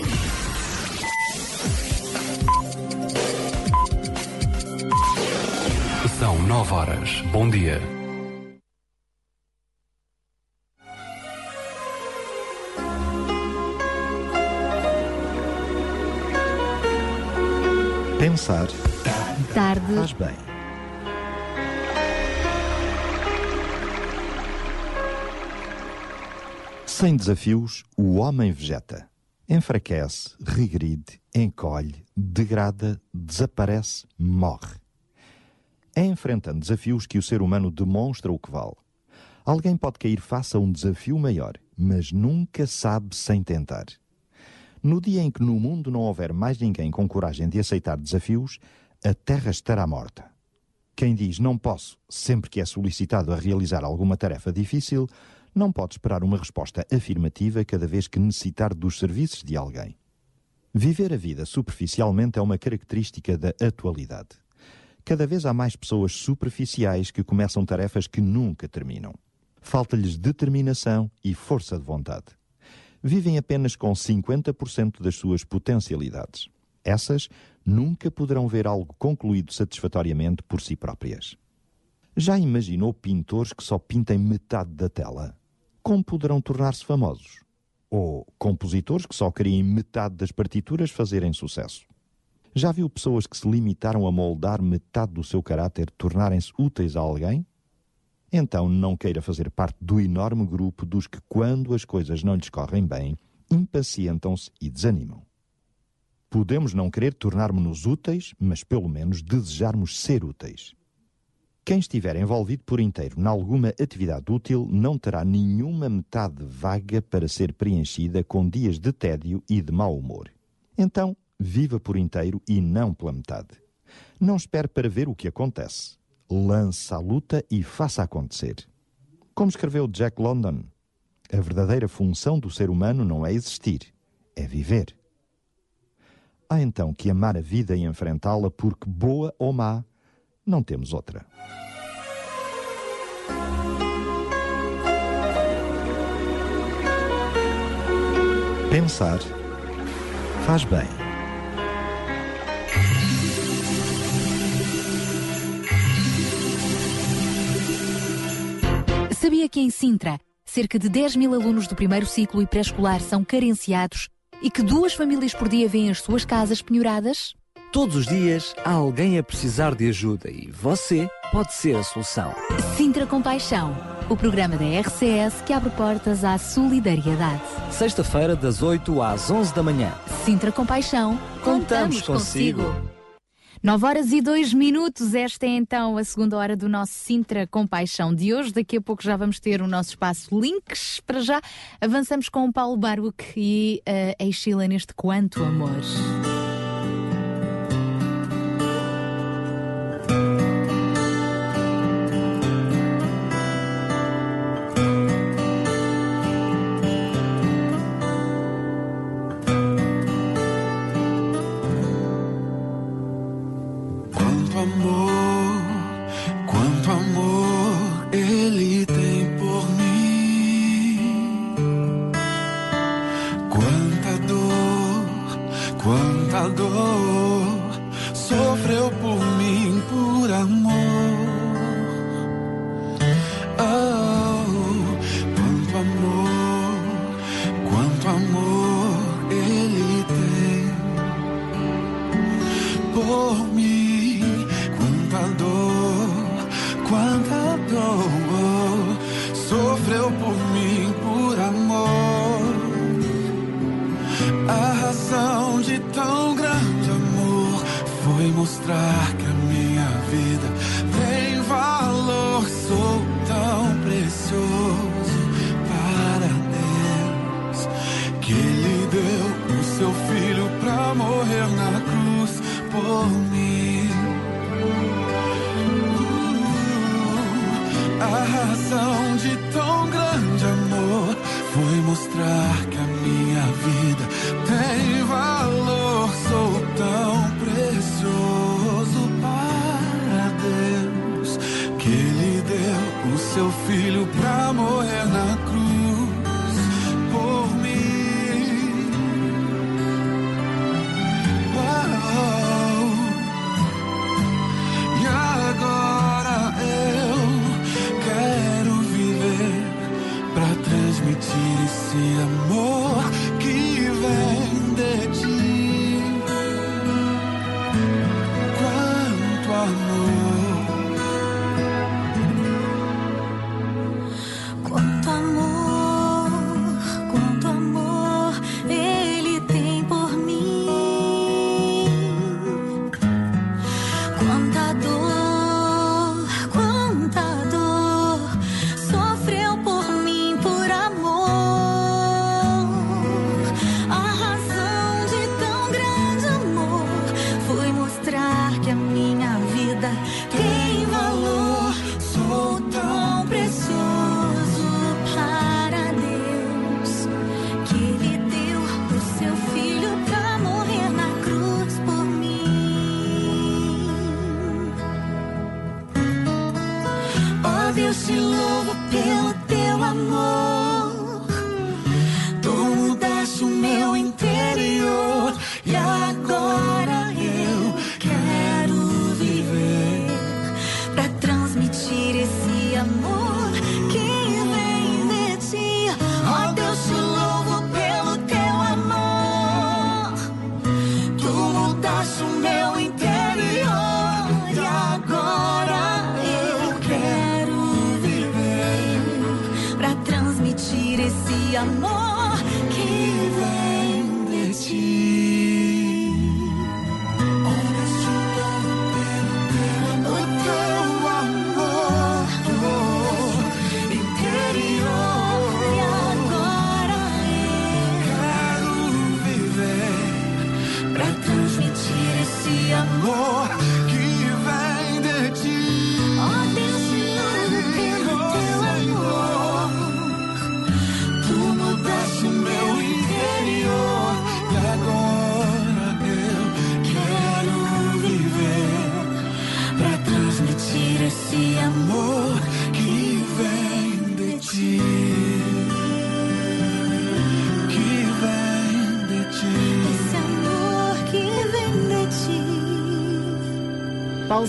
São nove horas. Bom dia. Pensar tarde faz bem. Sem desafios, o homem vegeta. Enfraquece, regride, encolhe, degrada, desaparece, morre. É enfrentando desafios que o ser humano demonstra o que vale. Alguém pode cair face a um desafio maior, mas nunca sabe sem tentar. No dia em que no mundo não houver mais ninguém com coragem de aceitar desafios, a Terra estará morta. Quem diz não posso, sempre que é solicitado a realizar alguma tarefa difícil, não pode esperar uma resposta afirmativa cada vez que necessitar dos serviços de alguém. Viver a vida superficialmente é uma característica da atualidade. Cada vez há mais pessoas superficiais que começam tarefas que nunca terminam. Falta-lhes determinação e força de vontade. Vivem apenas com cinquenta por cento das suas potencialidades. Essas nunca poderão ver algo concluído satisfatoriamente por si próprias. Já imaginou pintores que só pintem metade da tela? Como poderão tornar-se famosos? Ou compositores que só querem metade das partituras fazerem sucesso? Já viu pessoas que se limitaram a moldar metade do seu caráter tornarem-se úteis a alguém? Então não queira fazer parte do enorme grupo dos que, quando as coisas não lhes correm bem, impacientam-se e desanimam. Podemos não querer tornar-nos úteis, mas pelo menos desejarmos ser úteis. Quem estiver envolvido por inteiro em alguma atividade útil não terá nenhuma metade vaga para ser preenchida com dias de tédio e de mau humor. Então, viva por inteiro e não pela metade. Não espere para ver o que acontece. Lança a luta e faça acontecer. Como escreveu Jack London, a verdadeira função do ser humano não é existir, é viver. Há então que amar a vida e enfrentá-la, porque boa ou má, não temos outra. Pensar faz bem. Sabia que em Sintra, cerca de dez mil alunos do primeiro ciclo e pré-escolar são carenciados e que duas famílias por dia vêem as suas casas penhoradas? Todos os dias há alguém a precisar de ajuda e você pode ser a solução. Sintra Com Paixão, o programa da R C S que abre portas à solidariedade. Sexta-feira, das oito às onze da manhã. Sintra Com Paixão, contamos, contamos consigo. consigo. nove horas e dois minutos, esta é então a segunda hora do nosso Sintra Com Paixão de hoje. Daqui a pouco já vamos ter o nosso espaço Links. Para já, avançamos com o Paulo Baruch e uh, a Eixila neste Quanto Amor. seu filho pra morrer na cruz por mim. Uau. E agora eu quero viver pra transmitir esse amor que vem de ti. Quanto amor.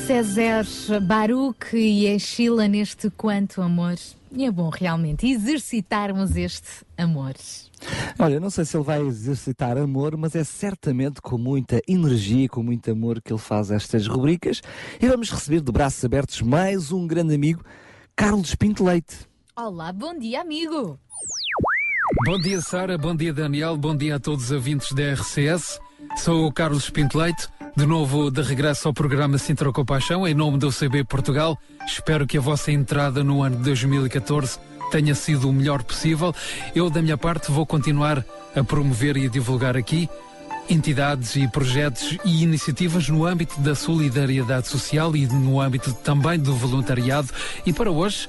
César Baruch e a Sheila neste Quanto Amor. E é bom realmente exercitarmos este amor. Olha, não sei se ele vai exercitar amor, mas é certamente com muita energia e com muito amor que ele faz estas rubricas. E vamos receber de braços abertos mais um grande amigo, Carlos Pinto Leite. Olá, bom dia, amigo. Bom dia, Sara, bom dia, Daniel, bom dia a todos os ouvintes da R C S. Sou o Carlos Pinto Leite, de novo de regresso ao programa Sintra Com Paixão, em nome da U C B Portugal. Espero que a vossa entrada no ano de dois mil e catorze tenha sido o melhor possível. Eu, da minha parte, vou continuar a promover e a divulgar aqui entidades e projetos e iniciativas no âmbito da solidariedade social e no âmbito também do voluntariado. E para hoje,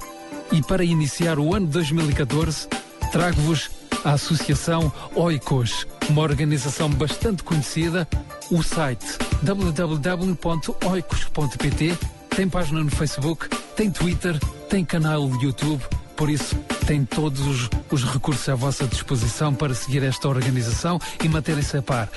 e para iniciar o ano de dois mil e catorze, trago-vos a Associação Oikos, uma organização bastante conhecida. O site w w w ponto oikos ponto p t tem página no Facebook, tem Twitter, tem canal de YouTube, por isso tem todos os, os recursos à vossa disposição para seguir esta organização e manterem-se a par.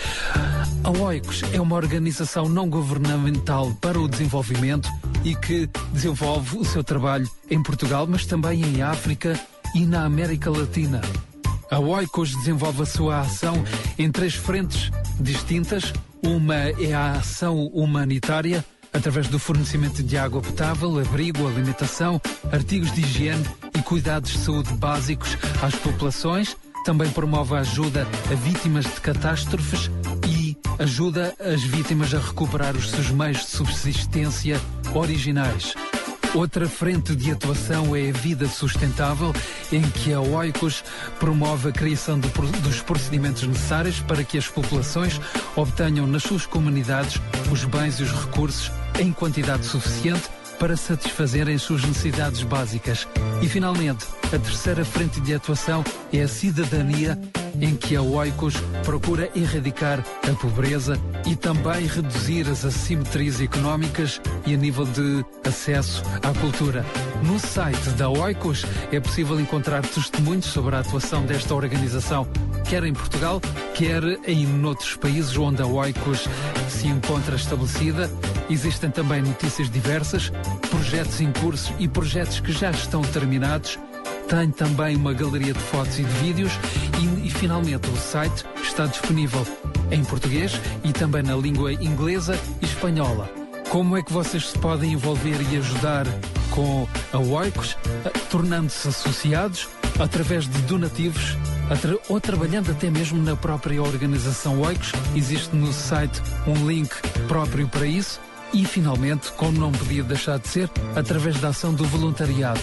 A Oikos é uma organização não governamental para o desenvolvimento e que desenvolve o seu trabalho em Portugal, mas também em África e na América Latina. A Oikos desenvolve a sua ação em três frentes distintas. Uma é a ação humanitária, através do fornecimento de água potável, abrigo, alimentação, artigos de higiene e cuidados de saúde básicos às populações. Também promove a ajuda a vítimas de catástrofes e ajuda as vítimas a recuperar os seus meios de subsistência originais. Outra frente de atuação é a vida sustentável, em que a Oikos promove a criação do, dos procedimentos necessários para que as populações obtenham nas suas comunidades os bens e os recursos em quantidade suficiente para satisfazerem as suas necessidades básicas. E, finalmente, a terceira frente de atuação é a cidadania, em que a Oikos procura erradicar a pobreza e também reduzir as assimetrias económicas e a nível de acesso à cultura. No site da Oikos é possível encontrar testemunhos sobre a atuação desta organização, quer em Portugal, quer em outros países onde a Oikos se encontra estabelecida. Existem também notícias diversas, projetos em curso e projetos que já estão terminados. Tem também uma galeria de fotos e de vídeos e, e, finalmente, o site está disponível em português e também na língua inglesa e espanhola. Como é que vocês se podem envolver e ajudar com a Oikos, tornando-se associados através de donativos atra- ou trabalhando até mesmo na própria organização Oikos? Existe no site um link próprio para isso e, finalmente, como não podia deixar de ser, através da ação do voluntariado.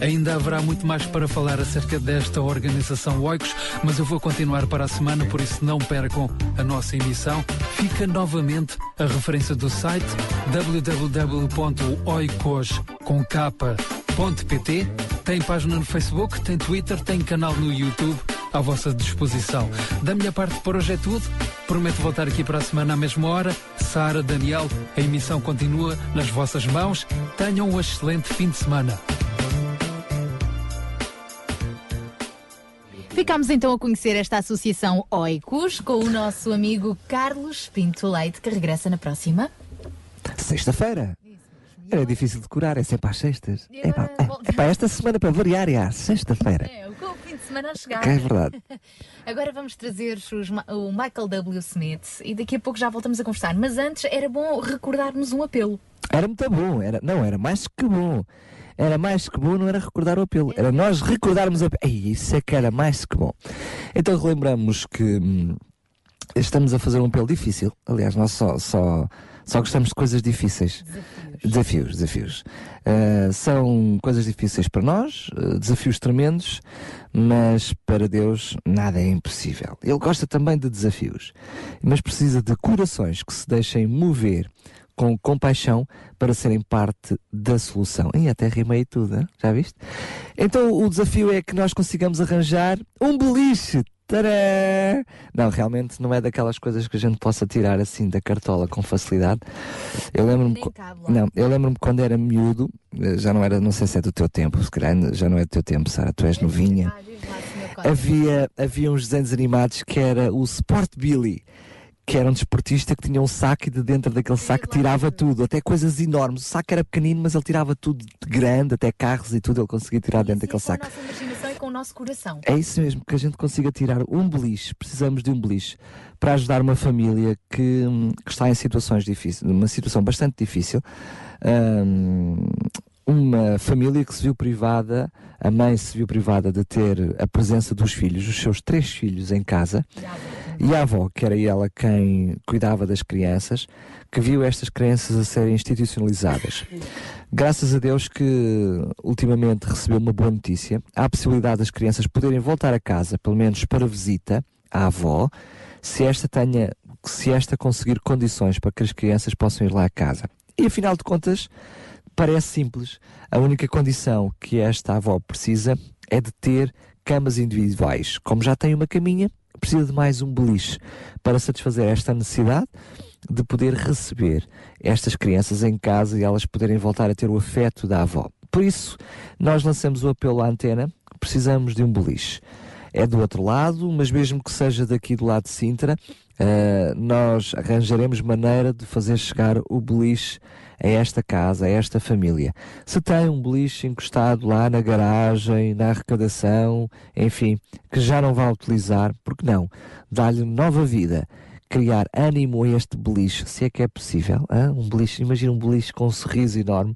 Ainda haverá muito mais para falar acerca desta organização Oikos, mas eu vou continuar para a semana, por isso não percam a nossa emissão. Fica novamente a referência do site w w w ponto oikos ponto p t. Tem página no Facebook, tem Twitter, tem canal no YouTube à vossa disposição. Da minha parte por hoje é tudo. Prometo voltar aqui para a semana à mesma hora. Sara, Daniel, a emissão continua nas vossas mãos. Tenham um excelente fim de semana. Ficámos então a conhecer esta associação Oikos com o nosso amigo Carlos Pinto Leite, que regressa na próxima sexta-feira. Era difícil de curar, é sempre às sextas. É para, é, é para esta semana, para variar, é à sexta-feira. É, com o fim de semana a chegar. É verdade. Agora vamos trazer os, o Michael W. Smith e daqui a pouco já voltamos a conversar. Mas antes era bom recordarmos um apelo. Era muito bom, era, não, era mais que bom. Era mais que bom, não era recordar o apelo. Era nós recordarmos o apelo. Ei, isso é que era mais que bom. Então relembramos que hum, estamos a fazer um apelo difícil. Aliás, nós só, só, só gostamos de coisas difíceis. Desafios, desafios. desafios. Uh, são coisas difíceis para nós, uh, desafios tremendos, mas para Deus nada é impossível. Ele gosta também de desafios, mas precisa de corações que se deixem mover com compaixão para serem parte da solução. E até rimei tudo, hein? Já viste? Então o desafio é que nós consigamos arranjar um beliche. Tadã! Não, realmente não é daquelas coisas que a gente possa tirar assim da cartola com facilidade. Eu lembro-me, não, eu lembro-me quando era miúdo, já não era, não sei se é do teu tempo, se calhar já não é do teu tempo, Sara, tu és novinha. Havia, havia uns desenhos animados que era o Sport Billy, que era um desportista que tinha um saco e de dentro daquele saco tirava tudo, até coisas enormes. O saco era pequenino, mas ele tirava tudo de grande, até carros e tudo ele conseguia tirar dentro daquele saco. Com a nossa imaginação e com o nosso coração. É isso mesmo, que a gente consiga tirar um beliche. Precisamos de um beliche para ajudar uma família que, que está em situações difíceis, numa situação bastante difícil. Um, Uma família que se viu privada, a mãe se viu privada de ter a presença dos filhos, os seus três filhos em casa, e a avó, que era ela quem cuidava das crianças, que viu estas crianças a serem institucionalizadas. Graças a Deus que ultimamente recebeu uma boa notícia. Há a possibilidade das crianças poderem voltar a casa, pelo menos para visita à avó, se esta, tenha, se esta conseguir condições para que as crianças possam ir lá a casa. E afinal de contas, parece simples. A única condição que esta avó precisa é de ter camas individuais. Como já tem uma caminha, precisa de mais um beliche para satisfazer esta necessidade de poder receber estas crianças em casa e elas poderem voltar a ter o afeto da avó. Por isso, nós lançamos o apelo à antena, precisamos de um beliche. É do outro lado, mas mesmo que seja daqui do lado de Sintra, uh, nós arranjaremos maneira de fazer chegar o beliche a esta casa, a esta família. Se tem um beliche encostado lá na garagem, na arrecadação, enfim, que já não vai utilizar, porque não? Dá-lhe nova vida. Criar ânimo a este beliche, se é que é possível. Hein? Um beliche, imagina um beliche com um sorriso enorme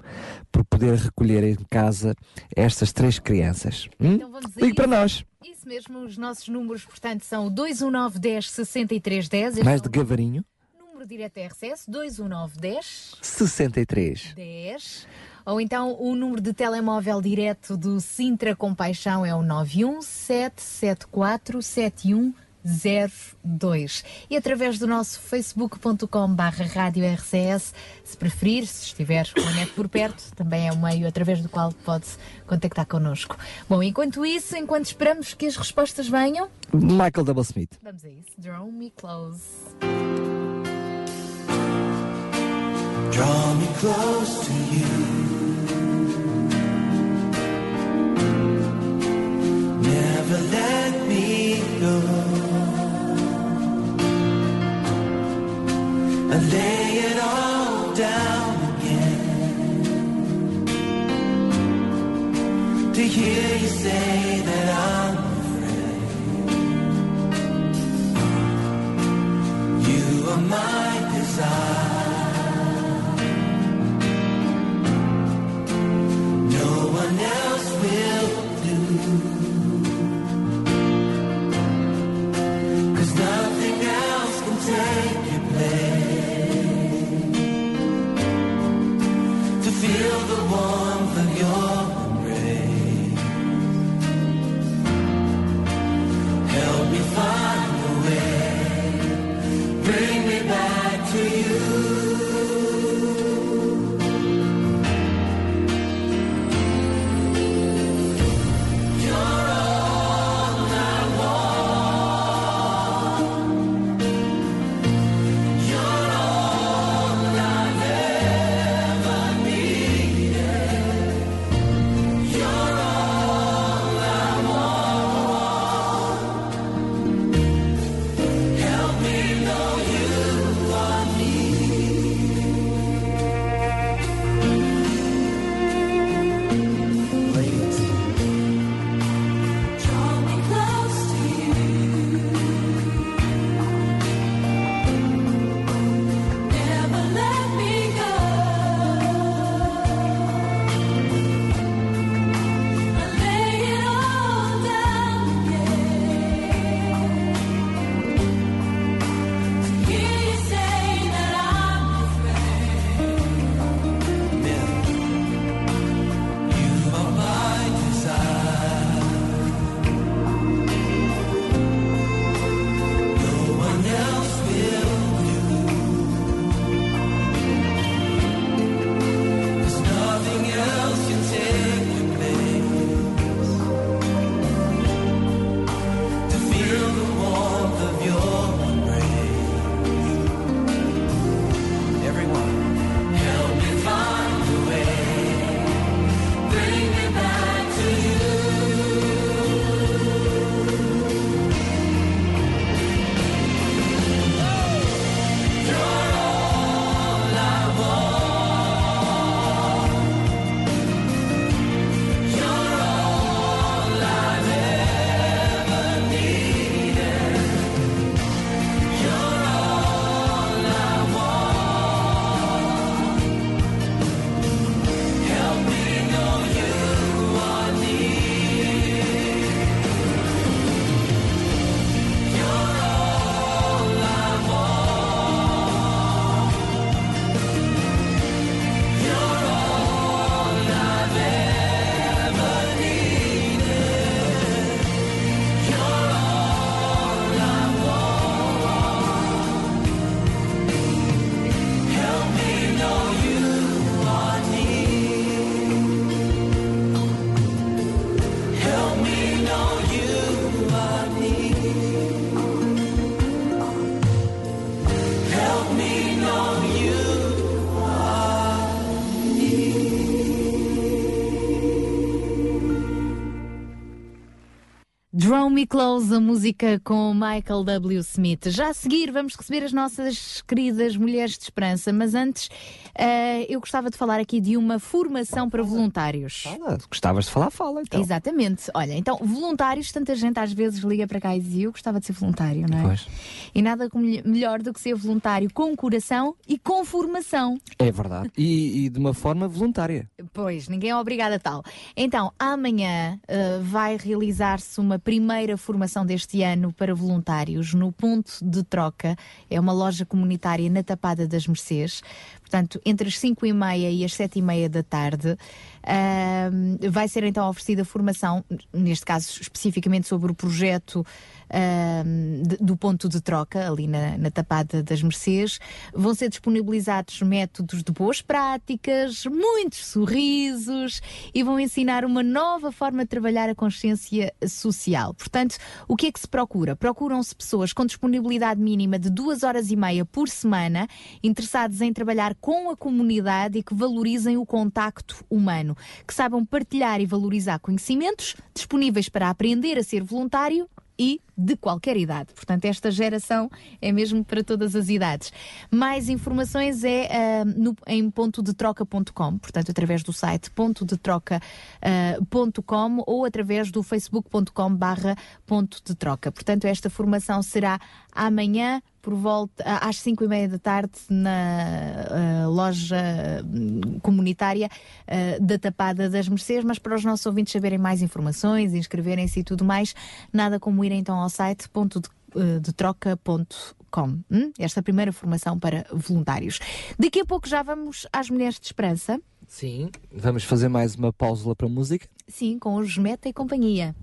por poder recolher em casa estas três crianças. Hum? Então vamos Ligue para nós. Isso mesmo, os nossos números, portanto, são o dois um nove, dez, sessenta e três, dez. Este Mais é um... devagarinho. Número direto é R C S, dois um nove, dez, sessenta e três, dez. Ou então o número de telemóvel direto do Sintra Com Paixão é o nove um sete sete quatro sete um zero dois e através do nosso facebook ponto com barra rádio R C S, se preferir, se estiver com a net por perto, também é um meio através do qual pode-se contactar connosco. Bom, enquanto isso, enquanto esperamos que as respostas venham, Michael W. Smith. Vamos a isso. Draw me close. Draw me close to you. Never let me go. I lay it all down again to hear you say that I'm afraid. You are my desire. No one else will do. 'Cause nothing else can take your place. Feel the warmth of your embrace. Help me find a way. Bring me back to you. You're all I want. You're all I've ever. Draw Me Close, a música com Michael W. Smith. Já a seguir vamos receber as nossas queridas Mulheres de Esperança, mas antes uh, eu gostava de falar aqui de uma formação para voluntários. Ah, gostavas de falar? Fala então. Exatamente. Olha, então, voluntários, tanta gente às vezes liga para cá e diz eu gostava de ser voluntário, não é? Pois. E nada melhor do que ser voluntário com coração e com formação. É verdade. E, e de uma forma voluntária. Pois, ninguém é obrigado a tal. Então, amanhã uh, vai realizar-se uma primeira formação deste ano para voluntários no Ponto de Troca. É uma loja comunitária na Tapada das Mercês. portanto, entre as cinco e meia e as sete e meia da tarde, uh, vai ser então oferecida formação, neste caso especificamente sobre o projeto uh, de, do Ponto de Troca, ali na, na Tapada das Mercês. Vão ser disponibilizados métodos de boas práticas, muitos sorrisos, e vão ensinar uma nova forma de trabalhar a consciência social. Portanto, o que é que se procura? Procuram-se pessoas com disponibilidade mínima de duas horas e meia por semana, interessados em trabalhar com a comunidade e que valorizem o contacto humano, que saibam partilhar e valorizar conhecimentos, disponíveis para aprender a ser voluntário e de qualquer idade. Portanto, esta geração é mesmo para todas as idades. Mais informações é uh, no, em ponto de troca ponto com, portanto, através do site ponto de troca ponto com ou através do facebook ponto com barra ponto de troca. Portanto, esta formação será amanhã, por volta às cinco e meia da tarde, na uh, loja comunitária uh, da Tapada das Mercês. Mas para os nossos ouvintes saberem mais informações, inscreverem-se e tudo mais, nada como ir então ao site ponto de troca ponto com. Hum? Esta primeira formação para voluntários. Daqui a pouco já vamos às Mulheres de Esperança. Sim, vamos fazer mais uma pausa para a música. Sim, com os Meta e Companhia.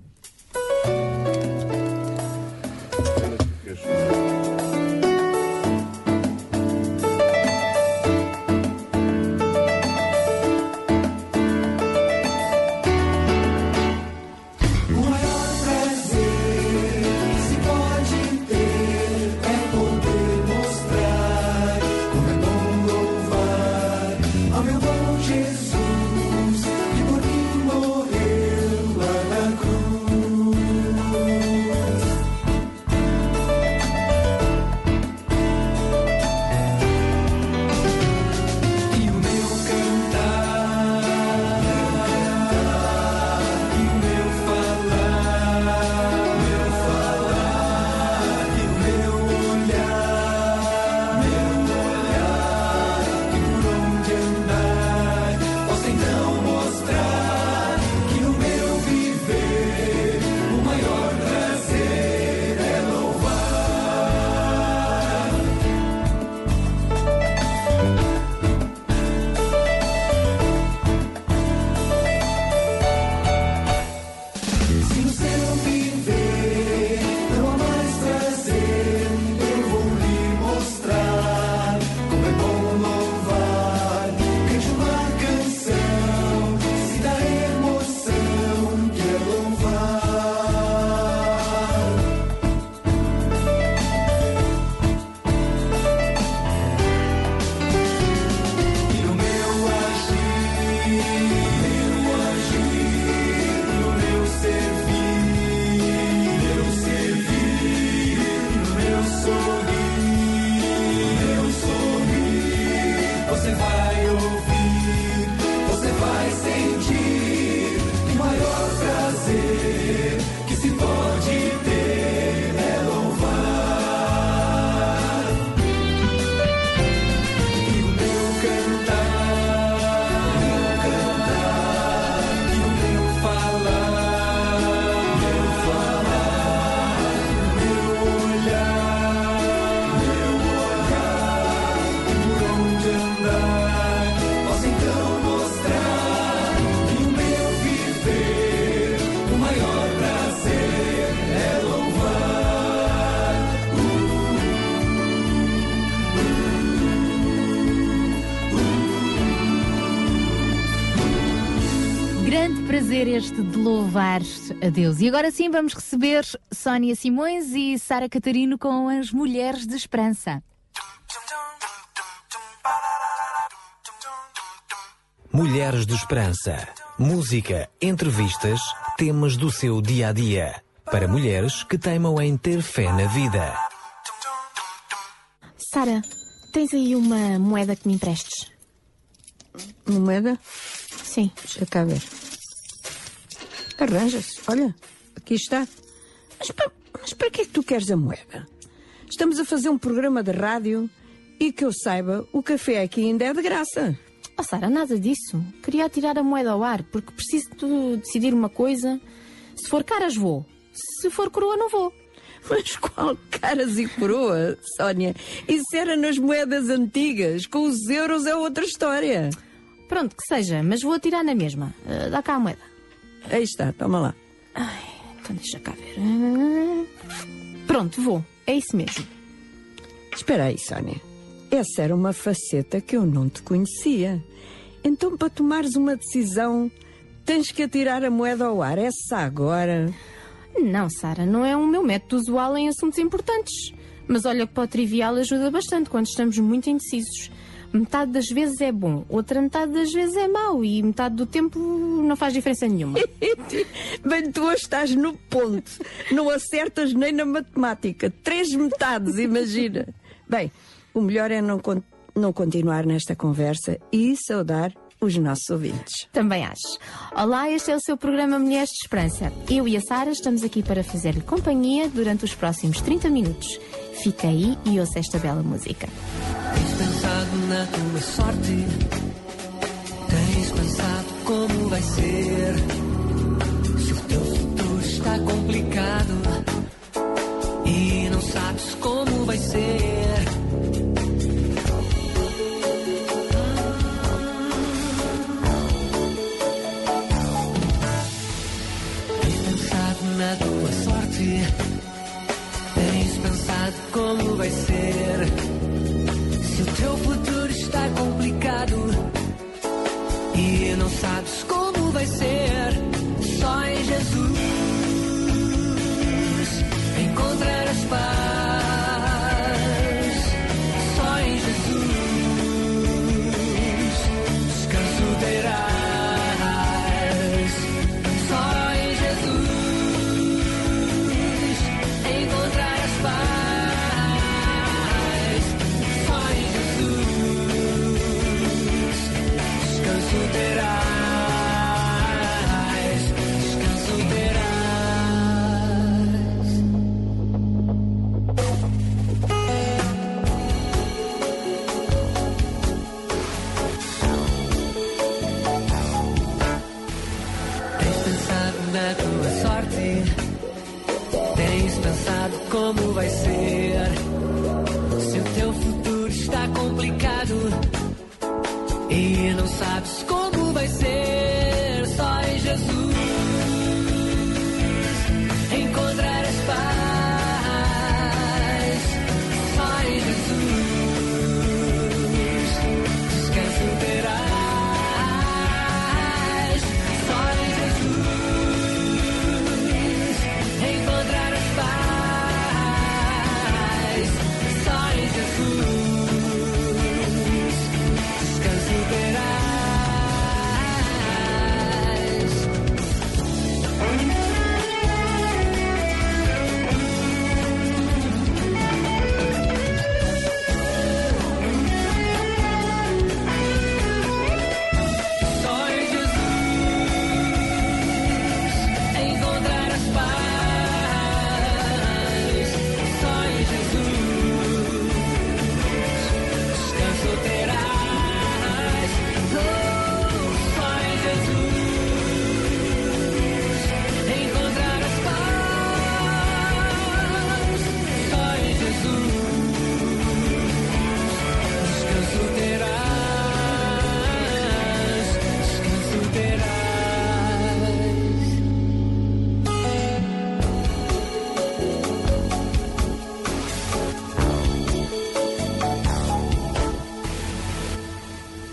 Este de louvar a Deus. E agora sim vamos receber Sónia Simões e Sara Catarino com as Mulheres de Esperança. Mulheres de Esperança. Música, entrevistas, temas do seu dia-a-dia. Para mulheres que teimam em ter fé na vida. Sara, tens aí uma moeda que me emprestes? Uma moeda? Sim. Deixa cá ver. Arranja-se, olha, aqui está. Mas para, mas para que é que tu queres a moeda? Estamos a fazer um programa de rádio e, que eu saiba, o café aqui ainda é de graça. Oh Sara, nada disso. Queria tirar a moeda ao ar, porque preciso de decidir uma coisa. Se for caras vou, se for coroa não vou. Mas qual caras e coroa, Sónia? Isso era nas moedas antigas. Com os euros é outra história. Pronto, que seja, mas vou atirar na mesma. Uh, dá cá a moeda. Aí está, toma lá. Ai, então deixa cá ver. Pronto, vou. É isso mesmo. Espera aí, Sónia. Essa era uma faceta que eu não te conhecia. Então, para tomares uma decisão, tens que atirar a moeda ao ar. Essa agora... Não, Sara, não é o meu método usual em assuntos importantes. Mas olha que para o trivial ajuda bastante quando estamos muito indecisos. Metade das vezes é bom, outra metade das vezes é mau e metade do tempo não faz diferença nenhuma. Bem, tu hoje estás no ponto. Não acertas nem na matemática. Três metades, imagina. Bem, o melhor é não, con- não continuar nesta conversa e saudar os nossos ouvintes. Também acho. Olá, este é o seu programa Mulheres de Esperança. Eu e a Sara estamos aqui para fazer-lhe companhia durante os próximos trinta minutos. Fica aí e ouça esta bela música. Tens pensado na tua sorte, tens pensado como vai ser. Se o teu futuro está complicado e não sabes como vai ser. Na tua sorte, tens pensado como vai ser. Se o teu futuro está complicado e não sabes como vai ser, só em Jesus encontrarás paz. Só em Jesus descanso terás. Como vai ser? Se o teu futuro está complicado e não sabes como vai ser, só em Jesus encontrarás paz. Só em Jesus descanso terás. Só em Jesus encontrarás paz.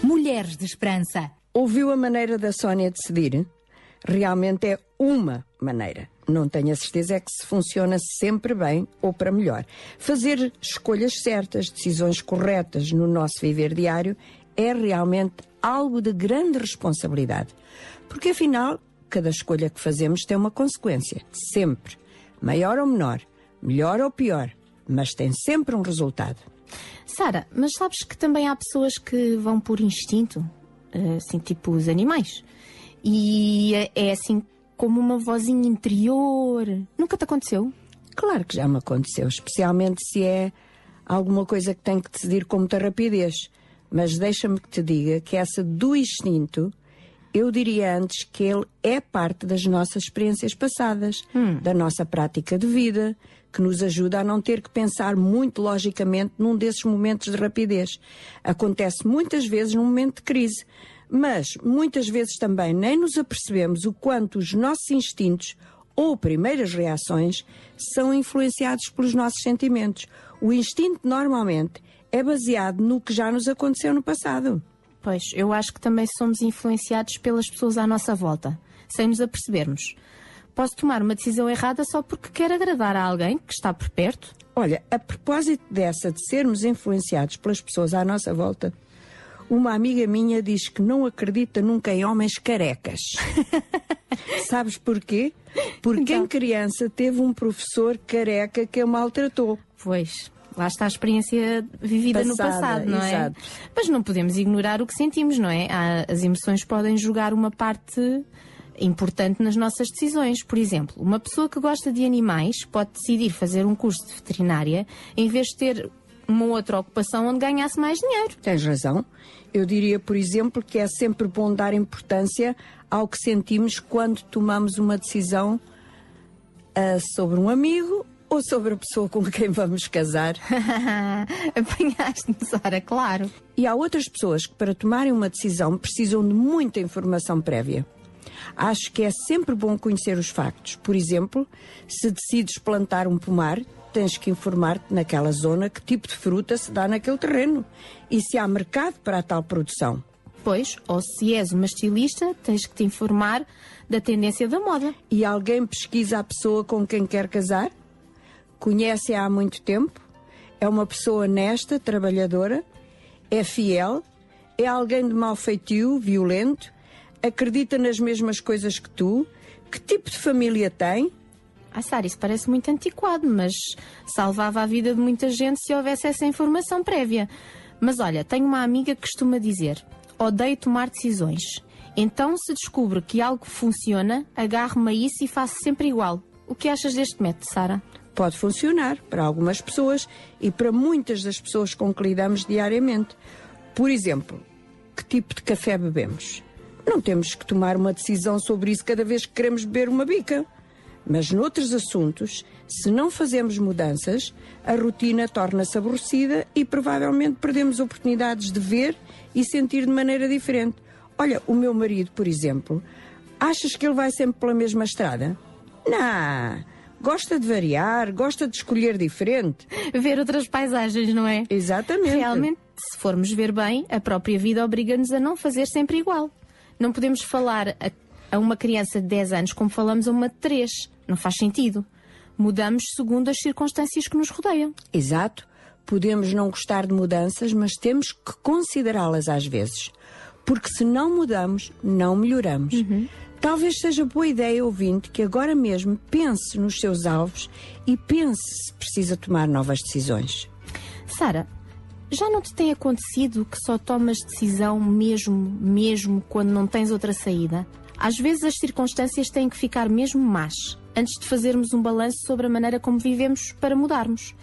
Mulheres de Esperança. Ouviu a maneira da Sónia decidir? Realmente é uma maneira. Não tenho a certeza é que se funciona sempre bem ou para melhor. Fazer escolhas certas, decisões corretas no nosso viver diário é realmente algo de grande responsabilidade. Porque afinal, cada escolha que fazemos tem uma consequência. Sempre. Maior ou menor. Melhor ou pior. Mas tem sempre um resultado. Sara, mas sabes que também há pessoas que vão por instinto? Assim, tipo os animais. E é assim... Como uma vozinha interior. Nunca te aconteceu? Claro que já me aconteceu, especialmente se é alguma coisa que tenho que decidir com muita rapidez. Mas deixa-me que te diga que essa do instinto eu diria antes que ele é parte das nossas experiências passadas, hum. da nossa prática de vida, que nos ajuda a não ter que pensar muito logicamente num desses momentos de rapidez. Acontece muitas vezes num momento de crise, mas muitas vezes também nem nos apercebemos o quanto os nossos instintos ou primeiras reações são influenciados pelos nossos sentimentos. O instinto normalmente é baseado no que já nos aconteceu no passado. Pois, eu acho que também somos influenciados pelas pessoas à nossa volta, sem nos apercebermos. Posso tomar uma decisão errada só porque quero agradar a alguém que está por perto? Olha, a propósito dessa de sermos influenciados pelas pessoas à nossa volta, uma amiga minha diz que não acredita nunca em homens carecas. Sabes porquê? Porque então, em criança teve um professor careca que a maltratou. Pois... Lá está a experiência vivida Passada, no passado, não é? Exato. Mas não podemos ignorar o que sentimos, não é? As emoções podem jogar uma parte importante nas nossas decisões. Por exemplo, uma pessoa que gosta de animais pode decidir fazer um curso de veterinária em vez de ter uma outra ocupação onde ganhasse mais dinheiro. Tens razão. Eu diria, por exemplo, que é sempre bom dar importância ao que sentimos quando tomamos uma decisão uh, sobre um amigo ou sobre a pessoa com quem vamos casar. Apanhaste-me, Sara, claro. E há outras pessoas que, para tomarem uma decisão, precisam de muita informação prévia. Acho que é sempre bom conhecer os factos. Por exemplo, se decides plantar um pomar, tens que informar-te naquela zona que tipo de fruta se dá naquele terreno e se há mercado para a tal produção. Pois, ou se és uma estilista, tens que te informar da tendência da moda. E alguém pesquisa a pessoa com quem quer casar? Conhece-a há muito tempo, é uma pessoa honesta, trabalhadora, é fiel, é alguém de mau feitio, violento, acredita nas mesmas coisas que tu, que tipo de família tem? Ah, Sara, isso parece muito antiquado, mas salvava a vida de muita gente se houvesse essa informação prévia. Mas olha, tenho uma amiga que costuma dizer, odeio tomar decisões, então se descubro que algo funciona, agarro-me a isso e faço sempre igual. O que achas deste método, Sara? Pode funcionar para algumas pessoas e para muitas das pessoas com que lidamos diariamente. Por exemplo, que tipo de café bebemos? Não temos que tomar uma decisão sobre isso cada vez que queremos beber uma bica. Mas noutros assuntos, se não fazemos mudanças, a rotina torna-se aborrecida e provavelmente perdemos oportunidades de ver e sentir de maneira diferente. Olha, o meu marido, por exemplo, achas que ele vai sempre pela mesma estrada? Não! Gosta de variar, gosta de escolher diferente. Ver outras paisagens, não é? Exatamente. Realmente, se formos ver bem, a própria vida obriga-nos a não fazer sempre igual. Não podemos falar a, a uma criança de dez anos como falamos a uma de três. Não faz sentido. Mudamos segundo as circunstâncias que nos rodeiam. Exato. Podemos não gostar de mudanças, mas temos que considerá-las às vezes. Porque se não mudamos, não melhoramos. Uhum. Talvez seja boa ideia, ouvinte, que agora mesmo pense nos seus alvos e pense se precisa tomar novas decisões. Sara, já não te tem acontecido que só tomas decisão mesmo, mesmo quando não tens outra saída? Às vezes as circunstâncias têm que ficar mesmo más, antes de fazermos um balanço sobre a maneira como vivemos para mudarmos.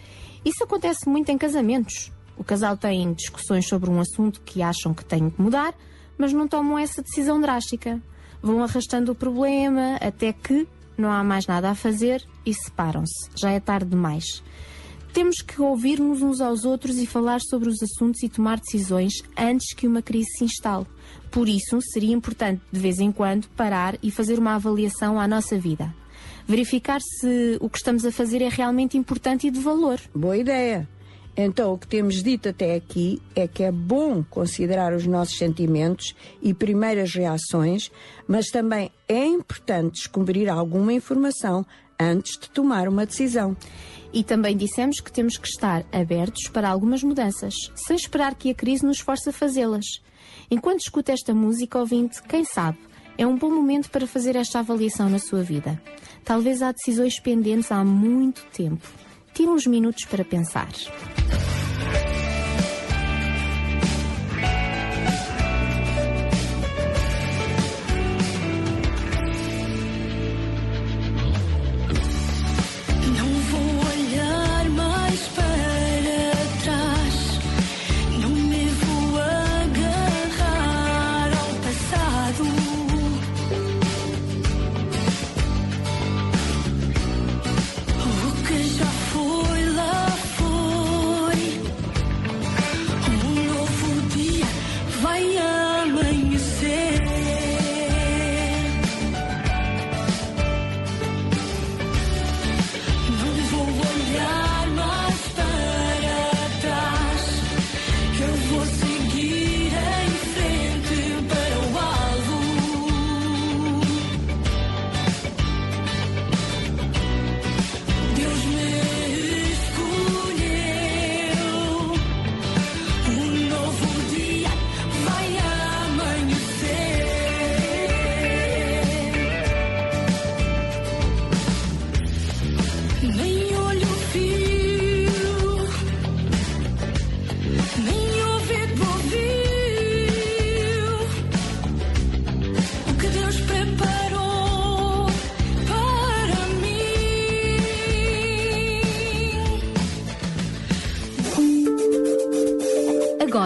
Isso acontece muito em casamentos. O casal tem discussões sobre um assunto que acham que têm que mudar, mas não tomam essa decisão drástica. Vão arrastando o problema até que não há mais nada a fazer e separam-se. Já é tarde demais. Temos que ouvir-nos uns aos outros e falar sobre os assuntos e tomar decisões antes que uma crise se instale. Por isso, seria importante, de vez em quando, parar e fazer uma avaliação à nossa vida. Verificar se o que estamos a fazer é realmente importante e de valor. Boa ideia! Então, o que temos dito até aqui é que é bom considerar os nossos sentimentos e primeiras reações, mas também é importante descobrir alguma informação antes de tomar uma decisão. E também dissemos que temos que estar abertos para algumas mudanças, sem esperar que a crise nos force a fazê-las. Enquanto escuta esta música, ouvinte, quem sabe, é um bom momento para fazer esta avaliação na sua vida. Talvez há decisões pendentes há muito tempo. Tire uns minutos para pensar. Não vou olhar mais para trás, não me vou agarrar ao passado.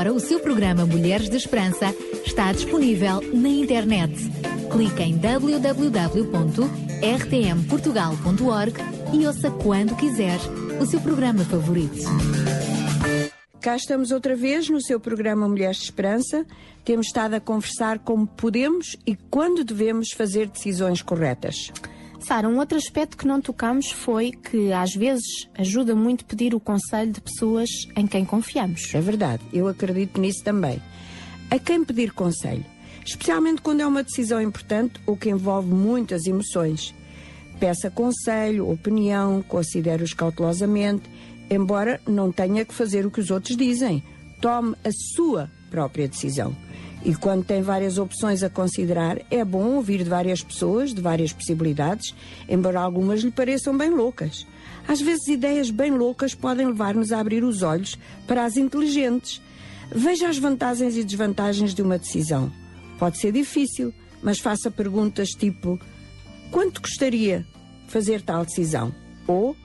agora o seu programa Mulheres de Esperança está disponível na internet. Clique em w w w ponto r t m portugal ponto org e ouça quando quiser o seu programa favorito. Cá estamos outra vez no seu programa Mulheres de Esperança. Temos estado a conversar como podemos e quando devemos fazer decisões corretas. Sara, um outro aspecto que não tocamos foi que às vezes ajuda muito pedir o conselho de pessoas em quem confiamos. É verdade, eu acredito nisso também. A quem pedir conselho, especialmente quando é uma decisão importante ou que envolve muitas emoções. Peça conselho, opinião, considere-os cautelosamente, embora não tenha que fazer o que os outros dizem. Tome a sua própria decisão. E quando tem várias opções a considerar, é bom ouvir de várias pessoas, de várias possibilidades, embora algumas lhe pareçam bem loucas. Às vezes, ideias bem loucas podem levar-nos a abrir os olhos para as inteligentes. Veja as vantagens e desvantagens de uma decisão. Pode ser difícil, mas faça perguntas tipo: quanto custaria fazer tal decisão? Ou,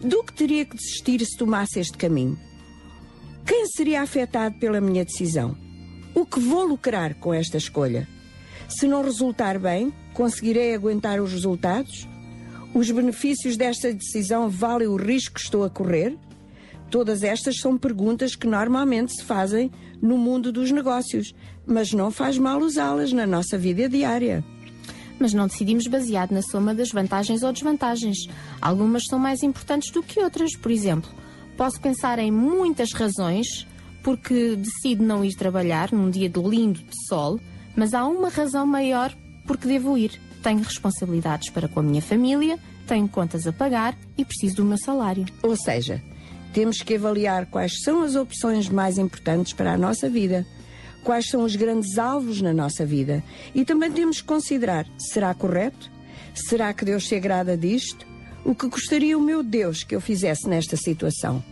do que teria que desistir se tomasse este caminho? Quem seria afetado pela minha decisão? O que vou lucrar com esta escolha? Se não resultar bem, conseguirei aguentar os resultados? Os benefícios desta decisão valem o risco que estou a correr? Todas estas são perguntas que normalmente se fazem no mundo dos negócios, mas não faz mal usá-las na nossa vida diária. Mas não decidimos baseado na soma das vantagens ou desvantagens. Algumas são mais importantes do que outras. Por exemplo, posso pensar em muitas razões porque decido não ir trabalhar num dia de lindo de sol, mas há uma razão maior porque devo ir. Tenho responsabilidades para com a minha família, tenho contas a pagar e preciso do meu salário. Ou seja, temos que avaliar quais são as opções mais importantes para a nossa vida. Quais são os grandes alvos na nossa vida? E também temos que considerar, será correto? Será que Deus se agrada disto? O que gostaria o meu Deus que eu fizesse nesta situação?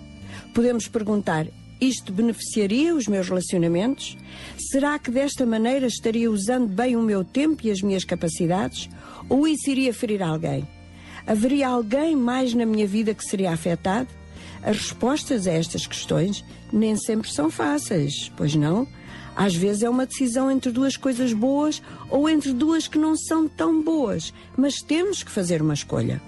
Podemos perguntar, isto beneficiaria os meus relacionamentos? Será que desta maneira estaria usando bem o meu tempo e as minhas capacidades? Ou isso iria ferir alguém? Haveria alguém mais na minha vida que seria afetado? As respostas a estas questões nem sempre são fáceis, pois não? Às vezes é uma decisão entre duas coisas boas ou entre duas que não são tão boas, mas temos que fazer uma escolha.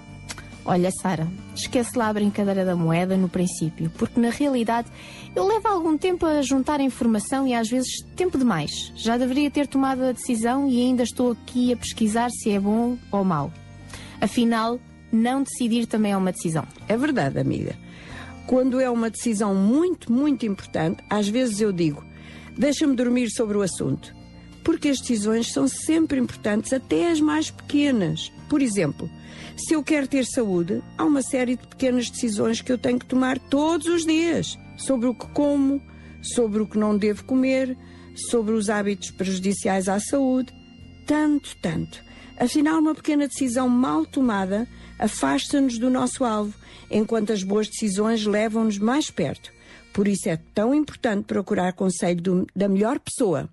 Olha, Sara, esquece lá a brincadeira da moeda no princípio, porque na realidade eu levo algum tempo a juntar a informação e às vezes tempo demais. Já deveria ter tomado a decisão e ainda estou aqui a pesquisar se é bom ou mau. Afinal, não decidir também é uma decisão. É verdade, amiga. Quando é uma decisão muito, muito importante, às vezes eu digo, deixa-me dormir sobre o assunto, porque as decisões são sempre importantes, até as mais pequenas. Por exemplo, se eu quero ter saúde, há uma série de pequenas decisões que eu tenho que tomar todos os dias, sobre o que como, sobre o que não devo comer, sobre os hábitos prejudiciais à saúde, tanto, tanto. Afinal, uma pequena decisão mal tomada afasta-nos do nosso alvo, enquanto as boas decisões levam-nos mais perto. Por isso é tão importante procurar conselho do, da melhor pessoa,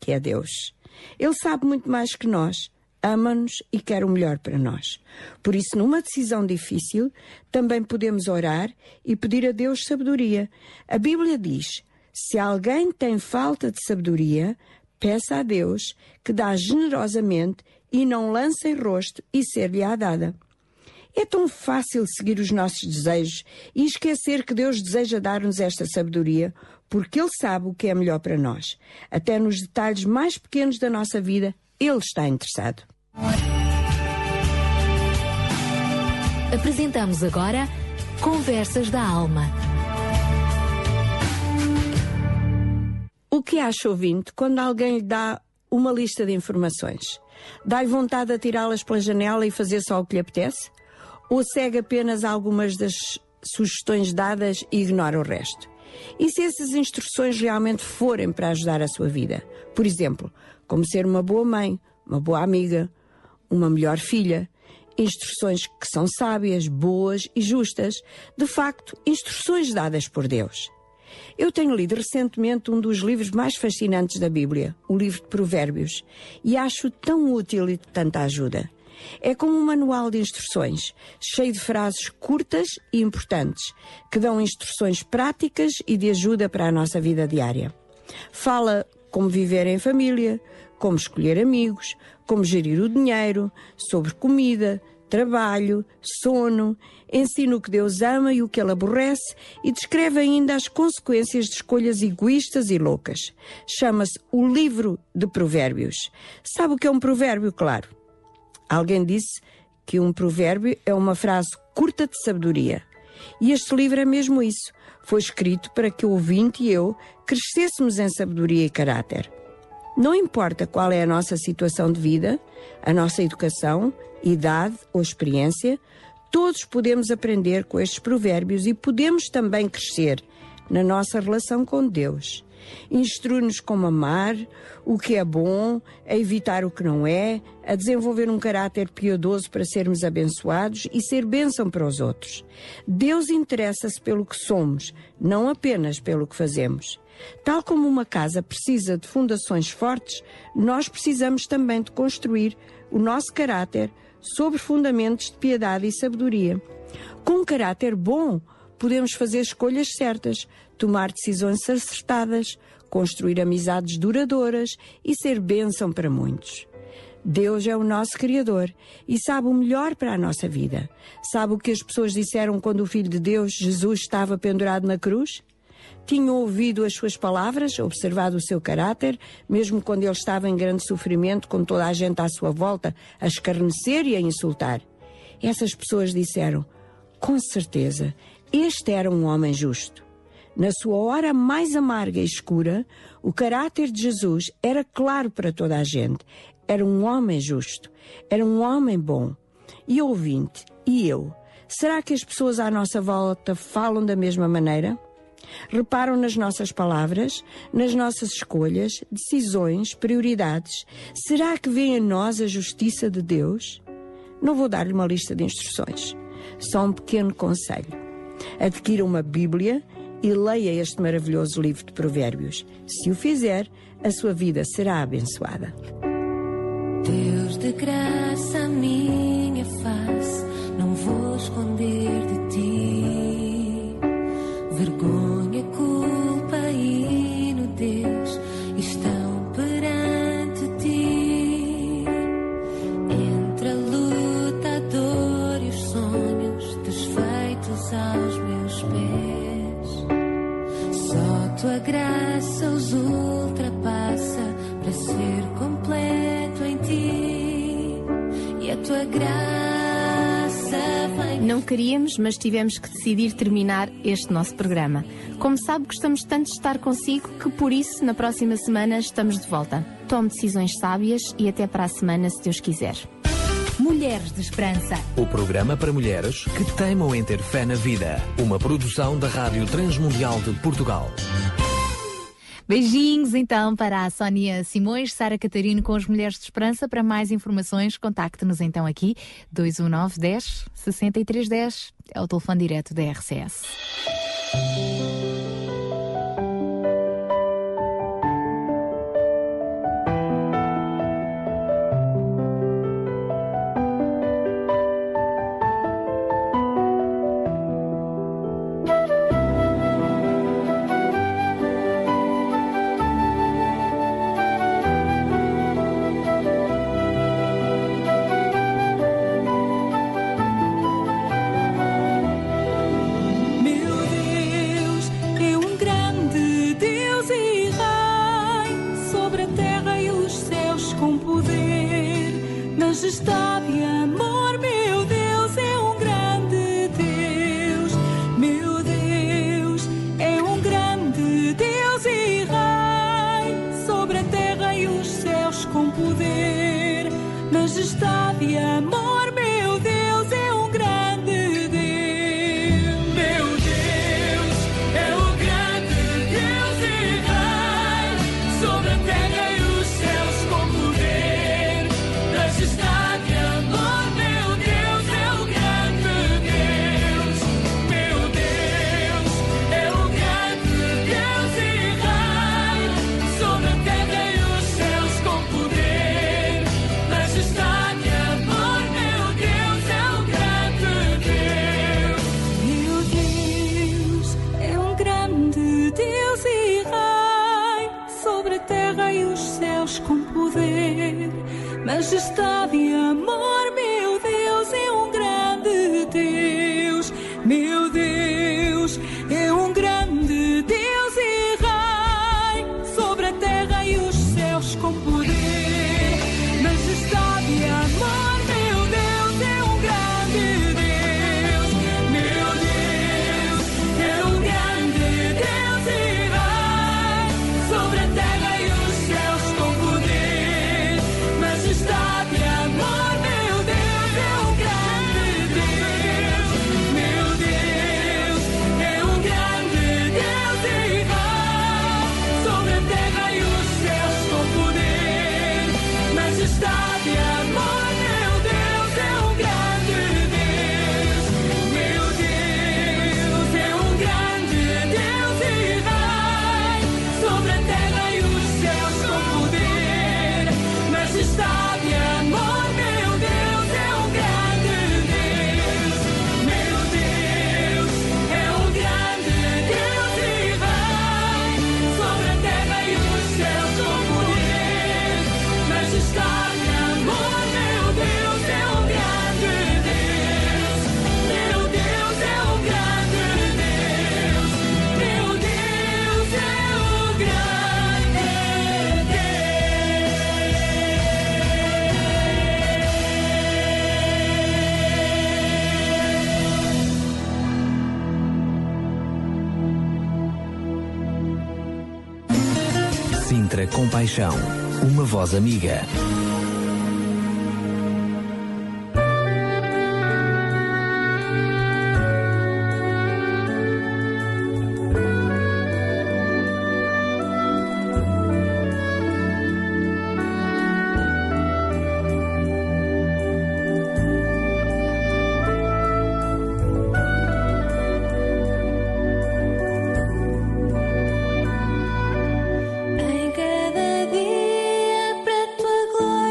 que é Deus. Ele sabe muito mais que nós, ama-nos e quer o melhor para nós. Por isso, numa decisão difícil, também podemos orar e pedir a Deus sabedoria. A Bíblia diz, se alguém tem falta de sabedoria, peça a Deus, que dá generosamente e não lança em rosto e ser-lhe-á dada. É tão fácil seguir os nossos desejos e esquecer que Deus deseja dar-nos esta sabedoria, porque Ele sabe o que é melhor para nós. Até nos detalhes mais pequenos da nossa vida, Ele está interessado. Apresentamos agora Conversas da Alma. O que acha, ouvinte, quando alguém lhe dá uma lista de informações? Dá-lhe vontade de tirá-las pela janela e fazer só o que lhe apetece? Ou segue apenas algumas das sugestões dadas e ignora o resto? E se essas instruções realmente forem para ajudar a sua vida? Por exemplo, como ser uma boa mãe, uma boa amiga, uma melhor filha. Instruções que são sábias, boas e justas. De facto, instruções dadas por Deus. Eu tenho lido recentemente um dos livros mais fascinantes da Bíblia, o livro de Provérbios, e acho tão útil e de tanta ajuda. É como um manual de instruções, cheio de frases curtas e importantes, que dão instruções práticas e de ajuda para a nossa vida diária. Fala como viver em família, como escolher amigos, como gerir o dinheiro, sobre comida, trabalho, sono, ensina o que Deus ama e o que Ele aborrece e descreve ainda as consequências de escolhas egoístas e loucas. Chama-se o livro de provérbios. Sabe o que é um provérbio, claro? Alguém disse que um provérbio é uma frase curta de sabedoria. E este livro é mesmo isso. Foi escrito para que o ouvinte e eu crescêssemos em sabedoria e caráter. Não importa qual é a nossa situação de vida, a nossa educação, idade ou experiência, todos podemos aprender com estes provérbios e podemos também crescer na nossa relação com Deus. Instrui-nos como amar, o que é bom, a evitar o que não é, a desenvolver um caráter piedoso para sermos abençoados e ser bênção para os outros. Deus interessa-se pelo que somos, não apenas pelo que fazemos. Tal como uma casa precisa de fundações fortes, nós precisamos também de construir o nosso caráter sobre fundamentos de piedade e sabedoria. Com um caráter bom, podemos fazer escolhas certas, tomar decisões acertadas, construir amizades duradouras e ser bênção para muitos. Deus é o nosso Criador e sabe o melhor para a nossa vida. Sabe o que as pessoas disseram quando o Filho de Deus, Jesus, estava pendurado na cruz? Tinham ouvido as suas palavras, observado o seu caráter, mesmo quando ele estava em grande sofrimento, com toda a gente à sua volta a escarnecer e a insultar. Essas pessoas disseram, com certeza, este era um homem justo. Na sua hora mais amarga e escura, o caráter de Jesus era claro para toda a gente. Era um homem justo, era um homem bom. E ouvinte, e eu, será que as pessoas à nossa volta falam da mesma maneira? Reparam nas nossas palavras, nas nossas escolhas, decisões, prioridades. Será que vem em nós a justiça de Deus? Não vou dar-lhe uma lista de instruções, só um pequeno conselho. Adquira uma Bíblia e leia este maravilhoso livro de provérbios. Se o fizer, a sua vida será abençoada. Deus de graça, a minha face, não vou esconder de ti. Vergonha, culpa e nudez estão perante ti. Entre a luta, a dor e os sonhos desfeitos aos meus pés, só tua graça os ultrapassa para ser completo em ti. E a tua graça vem. Não queríamos, mas tivemos que decidir terminar este nosso programa. Como sabe, gostamos tanto de estar consigo que por isso na próxima semana estamos de volta. Tome decisões sábias e até para a semana, se Deus quiser. Mulheres de Esperança. O programa para mulheres que teimam em ter fé na vida. Uma produção da Rádio Transmundial de Portugal. Beijinhos então para a Sónia Simões, Sara Catarino com as Mulheres de Esperança. Para mais informações, contacte-nos então aqui. dois um nove, dez, sessenta e três dez é o telefone direto da R C S. Está de amor, meu de amor, meu Deus, é um grande Deus, meu Deus, é um grande Deus e Rei, sobre a terra e os céus com poder, majestade e amor. Sintra Com Paixão, uma voz amiga. Em cada dia para tua glória.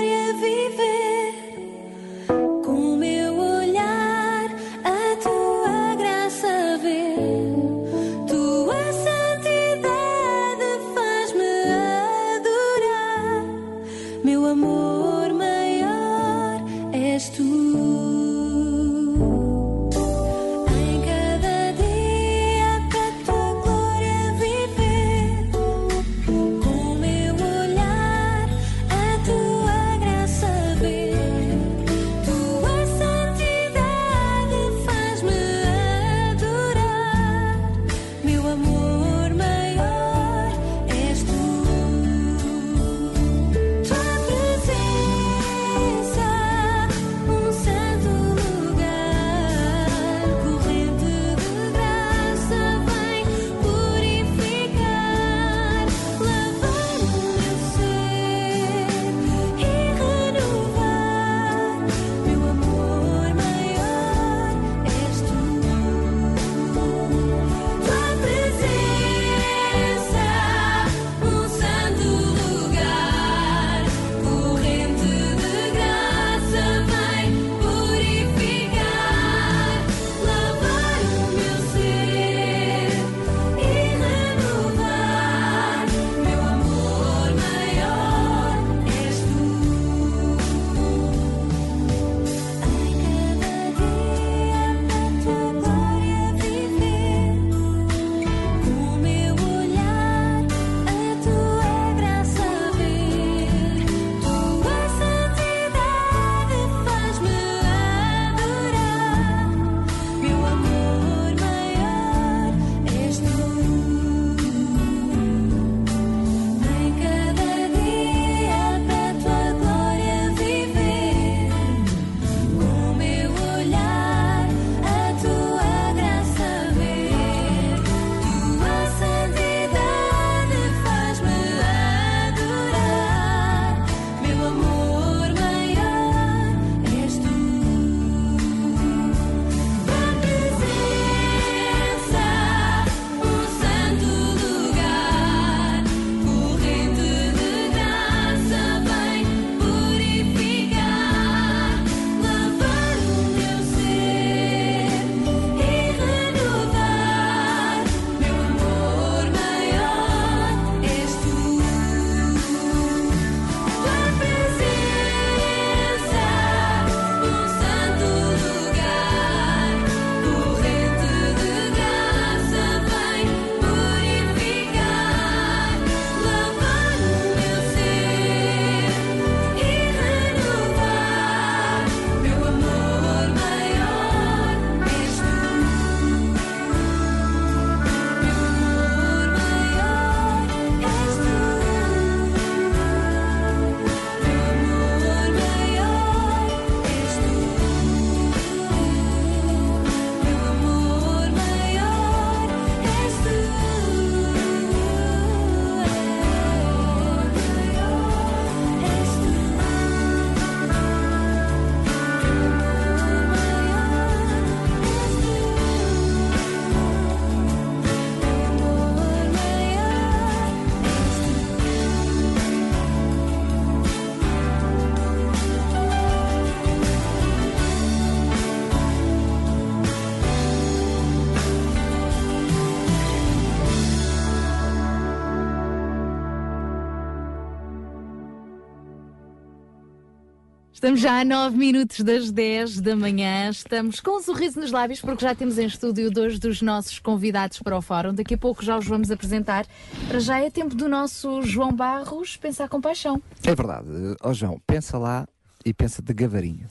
Estamos já a nove minutos das dez da manhã, estamos com um sorriso nos lábios porque já temos em estúdio dois dos nossos convidados para o fórum. Daqui a pouco já os vamos apresentar. Para já é tempo do nosso João Barros pensar com paixão. É verdade. Ó oh, João, pensa lá e pensa de gavarinho.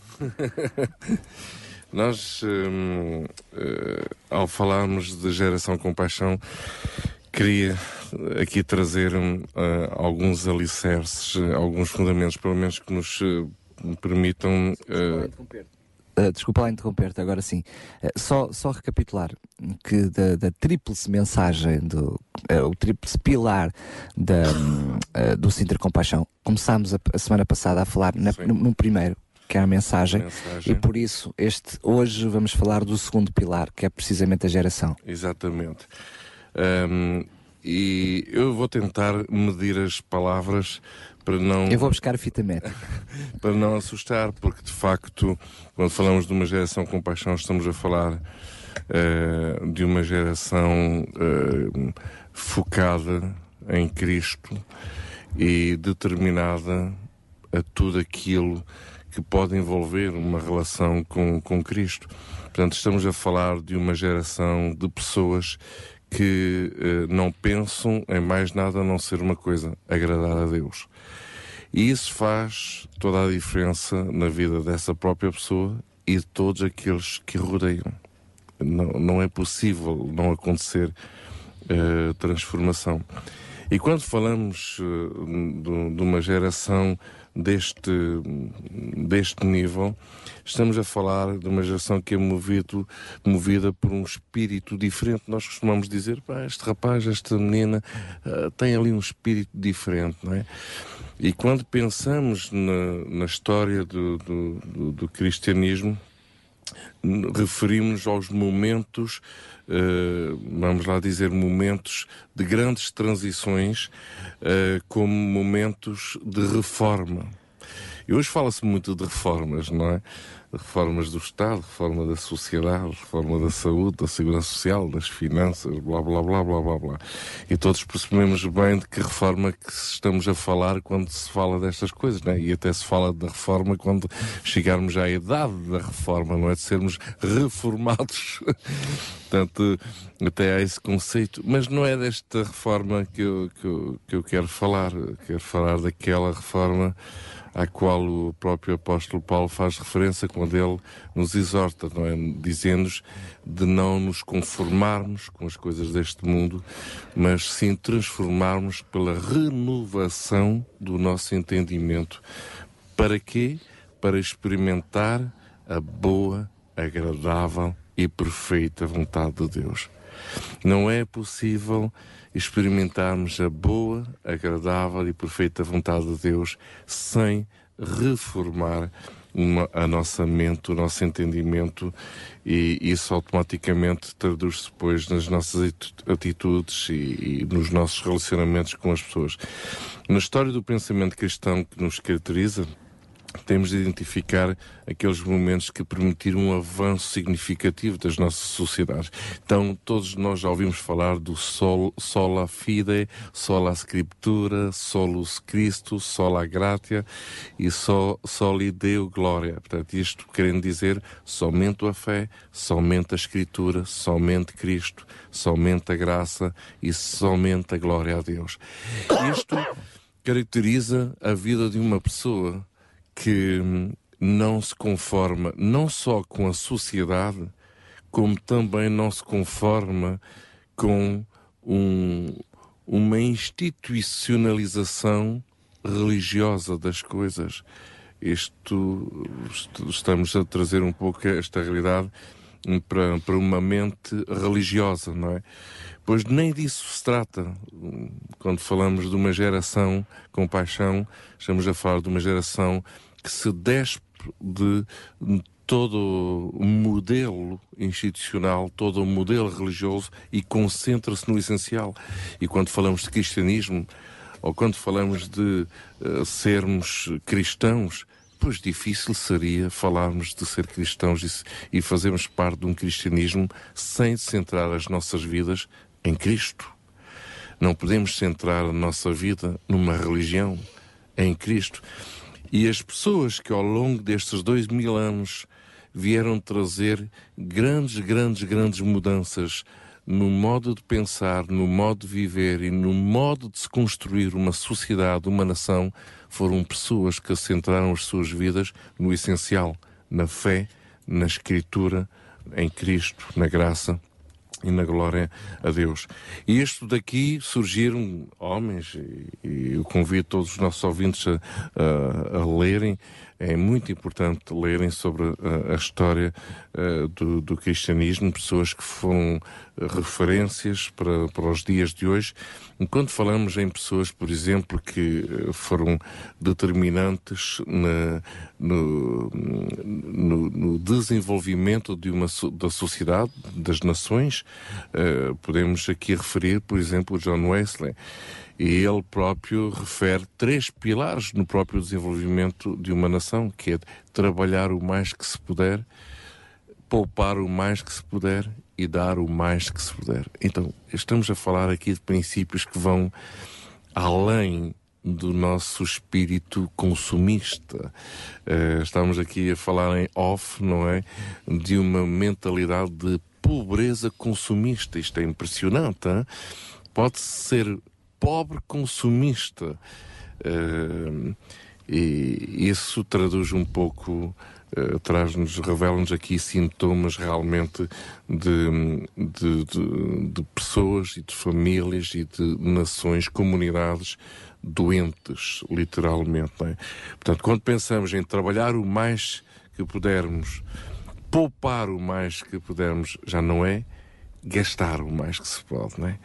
Nós, hum, ao falarmos de geração com paixão, queria aqui trazer uh, alguns alicerces, alguns fundamentos, pelo menos que nos... Uh, permitam... Desculpa, uh... Uh, desculpa lá interromper-te, agora sim. Uh, só, só recapitular que da, da tríplice mensagem, do, uh, o tríplice pilar da, uh, do Sintra Com Paixão, começámos a, a semana passada a falar na, no, no primeiro, que é a mensagem, mensagem, e por isso este, hoje vamos falar do segundo pilar, que é precisamente a geração. Exatamente. Um, e eu vou tentar medir as palavras... Para não... Eu vou buscar a fita métrica. Para não assustar, porque de facto, quando falamos de uma geração com paixão, estamos a falar uh, de uma geração uh, focada em Cristo e determinada a tudo aquilo que pode envolver uma relação com, com Cristo. Portanto, estamos a falar de uma geração de pessoas que uh, não pensam em mais nada a não ser uma coisa, agradar a Deus. E isso faz toda a diferença na vida dessa própria pessoa e de todos aqueles que rodeiam. Não, não é possível não acontecer uh, transformação. E quando falamos uh, do, de uma geração deste, deste nível, estamos a falar de uma geração que é movido, movida por um espírito diferente. Nós costumamos dizer, pá, este rapaz, esta menina, uh, tem ali um espírito diferente, não é? E quando pensamos na, na história do, do, do, do cristianismo, referimos aos momentos, uh, vamos lá dizer, momentos de grandes transições, uh, como momentos de reforma. E hoje fala-se muito de reformas, não é? Reformas do Estado, reforma da sociedade, reforma da saúde, da segurança social, das finanças, blá, blá, blá, blá, blá, blá. E todos percebemos bem de que reforma que estamos a falar quando se fala destas coisas, não é? E até se fala da reforma quando chegarmos à idade da reforma, não é? De sermos reformados. Portanto, até há esse conceito. Mas não é desta reforma que eu, que eu, que eu quero falar. Eu quero falar daquela reforma à qual o próprio apóstolo Paulo faz referência quando ele nos exorta, não é? Dizendo-nos de não nos conformarmos com as coisas deste mundo, mas sim transformarmos pela renovação do nosso entendimento. Para quê? Para experimentar a boa, agradável e perfeita vontade de Deus. Não é possível experimentarmos a boa, agradável e perfeita vontade de Deus sem reformar uma, a nossa mente, o nosso entendimento, e isso automaticamente traduz-se depois nas nossas atitudes e, e nos nossos relacionamentos com as pessoas. Na história do pensamento cristão que nos caracteriza, temos de identificar aqueles momentos que permitiram um avanço significativo das nossas sociedades. Então, todos nós já ouvimos falar do sol, sola fide, sola scriptura, solus Christus, sola gratia e sol, soli Deo gloria. Portanto, isto querendo dizer somente a fé, somente a Escritura, somente Cristo, somente a graça e somente a glória a Deus. Isto caracteriza a vida de uma pessoa que não se conforma não só com a sociedade, como também não se conforma com um, uma institucionalização religiosa das coisas. Isto, estamos a trazer um pouco esta realidade para, para uma mente religiosa, não é? Pois nem disso se trata. Quando falamos de uma geração com paixão, estamos a falar de uma geração que se despe de todo o modelo institucional, todo o modelo religioso e concentra-se no essencial. E quando falamos de cristianismo, ou quando falamos de uh, sermos cristãos, pois difícil seria falarmos de ser cristãos e, e fazermos parte de um cristianismo sem centrar as nossas vidas em Cristo. Não podemos centrar a nossa vida numa religião, em Cristo. E as pessoas que ao longo destes dois mil anos vieram trazer grandes, grandes, grandes mudanças no modo de pensar, no modo de viver e no modo de se construir uma sociedade, uma nação, foram pessoas que centraram as suas vidas no essencial, na fé, na escritura, em Cristo, na graça e na glória a Deus. E isto daqui surgiram homens, e eu convido todos os nossos ouvintes a, a, a lerem. É muito importante lerem sobre a, a história uh, do, do cristianismo, pessoas que foram referências para, para os dias de hoje. Enquanto falamos em pessoas, por exemplo, que foram determinantes na, no, no, no desenvolvimento de uma, da sociedade, das nações, uh, podemos aqui referir, por exemplo, John Wesley. E ele próprio refere três pilares no próprio desenvolvimento de uma nação, que é trabalhar o mais que se puder, poupar o mais que se puder e dar o mais que se puder. Então, estamos a falar aqui de princípios que vão além do nosso espírito consumista. Uh, estamos aqui a falar em off, não é? De uma mentalidade de pobreza consumista. Isto é impressionante, hein? Pode ser pobre consumista, uh, e isso traduz um pouco, uh, traz-nos, revela-nos aqui sintomas realmente de, de, de, de pessoas e de famílias e de nações, comunidades doentes, literalmente, não é? Portanto, quando pensamos em trabalhar o mais que pudermos, poupar o mais que pudermos, já não é gastar o mais que se pode, não é?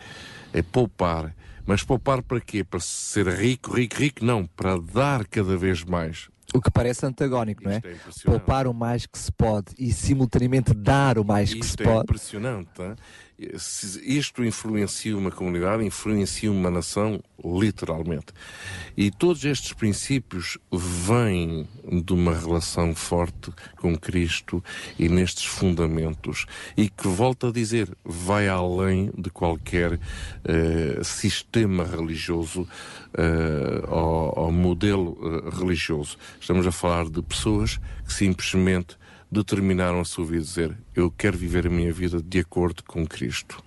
É poupar. Mas poupar para quê? Para ser rico, rico, rico? Não, para dar cada vez mais. O que parece antagónico, não é? É poupar o mais que se pode e simultaneamente dar o mais que se pode. Isto é impressionante, hein? Isto influencia uma comunidade, influencia uma nação, literalmente. E todos estes princípios vêm de uma relação forte com Cristo e nestes fundamentos. E que, volto a dizer, vai além de qualquer uh, sistema religioso uh, ou, ou modelo uh, religioso. Estamos a falar de pessoas que simplesmente determinaram a sua vida, dizer: eu quero viver a minha vida de acordo com Cristo.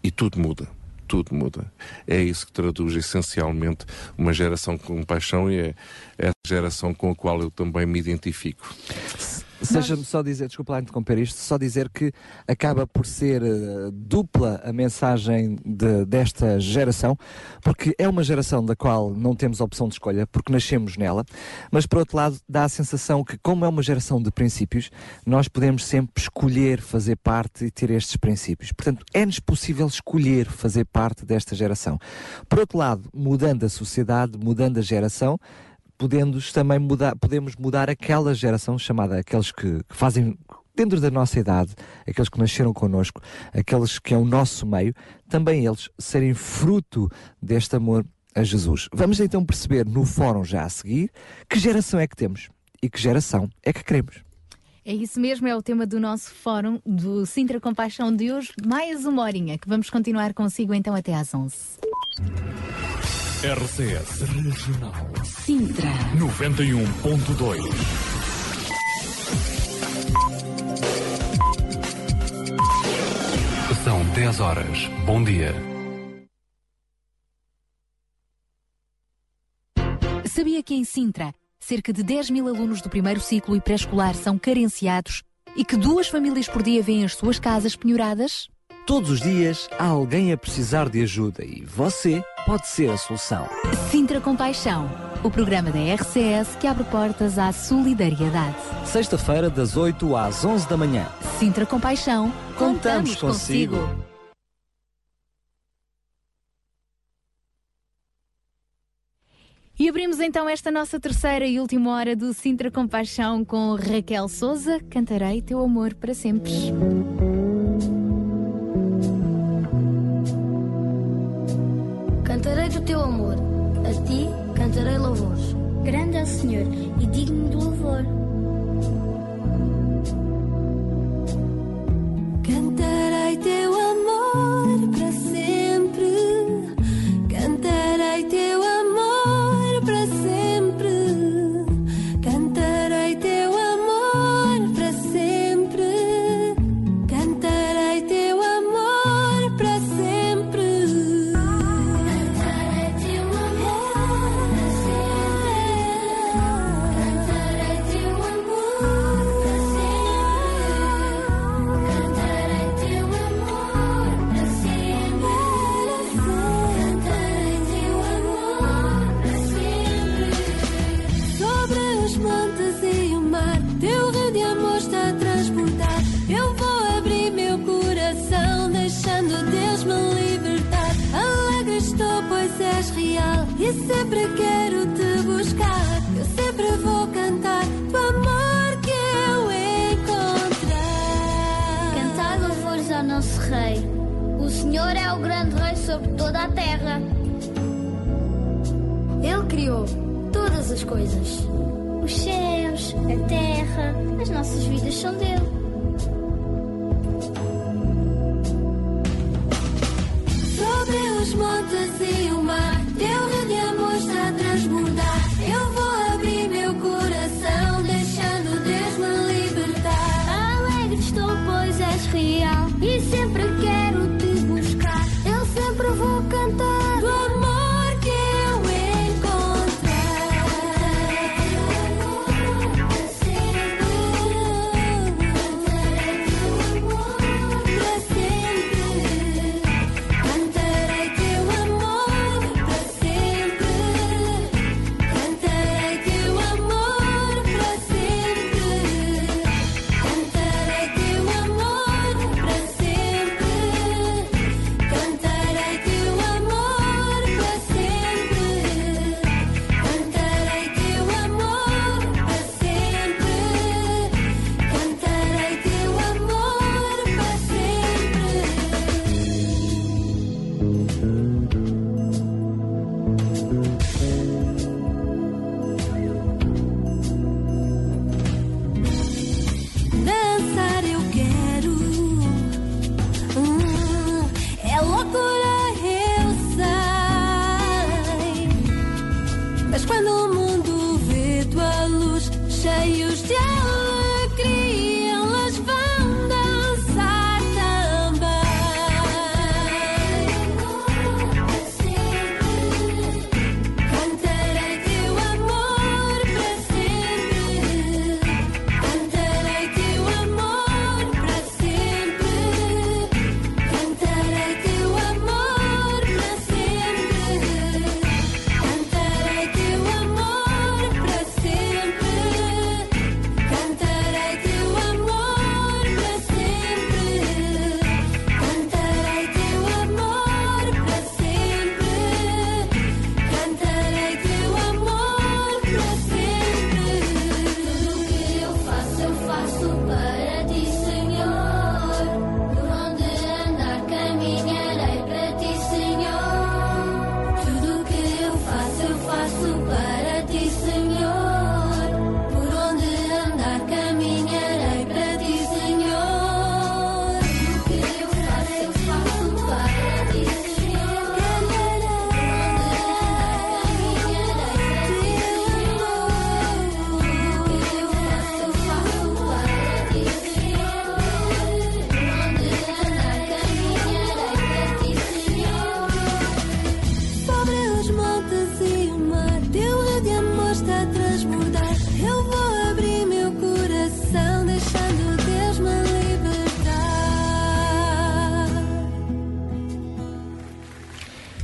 E tudo muda, tudo muda. É isso que traduz essencialmente uma geração com paixão, e é essa geração com a qual eu também me identifico. Seja-me só dizer, desculpa lá interromper isto, só dizer que acaba por ser uh, dupla a mensagem de, desta geração, porque é uma geração da qual não temos opção de escolha, porque nascemos nela, mas por outro lado dá a sensação que, como é uma geração de princípios, nós podemos sempre escolher fazer parte e ter estes princípios. Portanto, é-nos possível escolher fazer parte desta geração. Por outro lado, mudando a sociedade, mudando a geração, podemos também mudar, podemos mudar aquela geração chamada, aqueles que, que fazem dentro da nossa idade, aqueles que nasceram connosco, aqueles que é o nosso meio, também eles serem fruto deste amor a Jesus. Vamos então perceber no fórum já a seguir que geração é que temos e que geração é que queremos. É isso mesmo, é o tema do nosso fórum do Sintra Com Paixão de hoje, mais uma horinha, que vamos continuar consigo então até às onze. R C S Regional Sintra noventa e um ponto dois. São dez horas. Bom dia. Sabia que em Sintra, cerca de dez mil alunos do primeiro ciclo e pré-escolar são carenciados e que duas famílias por dia vêem as suas casas penhoradas? Todos os dias há alguém a precisar de ajuda e você pode ser a solução. Sintra Com Paixão, o programa da R C S que abre portas à solidariedade. Sexta-feira, das oito às onze da manhã. Sintra Com Paixão, contamos, contamos consigo. E abrimos então esta nossa terceira e última hora do Sintra Com Paixão com Raquel Sousa. Cantarei teu amor para sempre. Cantarei do teu amor, a ti cantarei louvores. Grande é o Senhor e digno do louvor. Cantarei teu amor para sempre. Cantarei teu amor para sempre. cheia de amor está a transbordar. Eu vou abrir meu coração, deixando Deus me libertar. Alegre estou, pois és real, e sempre quero te buscar. Eu sempre vou cantar do amor que eu encontrar. Cantai louvores ao nosso Rei. O Senhor é o grande Rei sobre toda a terra. Ele criou todas as coisas. Os céus, a terra, as nossas vidas são dele. Sobre os montes e o mar, teu rio de amor está a transbordar. Eu vou abrir meu coração, deixando Deus me libertar. Alegre estou, pois és real, e sempre quero te buscar. Eu sempre vou cantar do amor que eu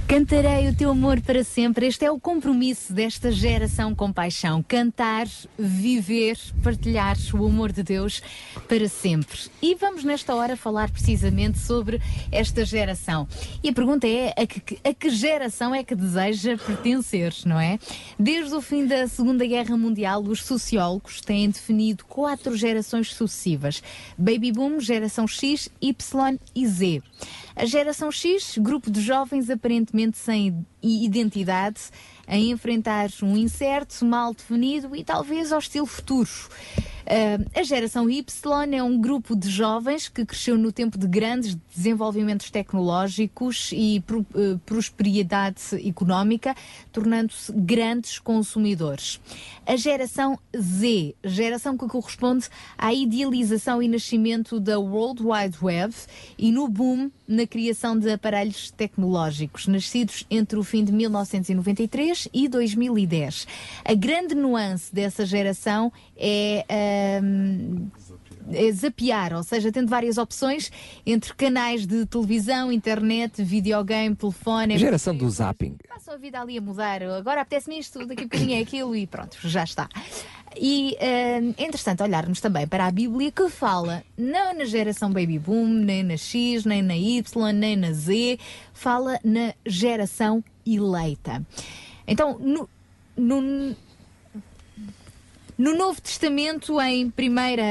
cantarei o teu amor para sempre. Este é o compromisso desta geração com paixão. Cantar, viver, partilhar o amor de Deus para sempre. E vamos nesta hora falar precisamente sobre esta geração. E a pergunta é, a que, a que geração é que deseja pertencer, não é? Desde o fim da Segunda Guerra Mundial, os sociólogos têm definido quatro gerações sucessivas. Baby Boom, geração X, Y e Z. A geração X, grupo de jovens aparentemente sem identidade, a enfrentar um incerto, mal definido e talvez hostil futuro. Uh, a geração Y é um grupo de jovens que cresceu no tempo de grandes desenvolvimentos tecnológicos e pro, uh, prosperidade económica, tornando-se grandes consumidores. A geração Z, geração que corresponde à idealização e nascimento da World Wide Web e no boom na criação de aparelhos tecnológicos, nascidos entre o fim de mil novecentos e noventa e três e dois mil e dez. A grande nuance dessa geração é a uh, É zapear, ou seja, tendo várias opções entre canais de televisão, internet, videogame, telefone. Geração do zapping. Passa a vida ali a mudar, agora apetece-me isto, daqui a bocadinho é aquilo e pronto, já está. E uh, é interessante olharmos também para a Bíblia, que fala não na geração baby boom, nem na X, nem na Y, nem na Z, fala na geração eleita. Então, no, no, no Novo Testamento, em primeiro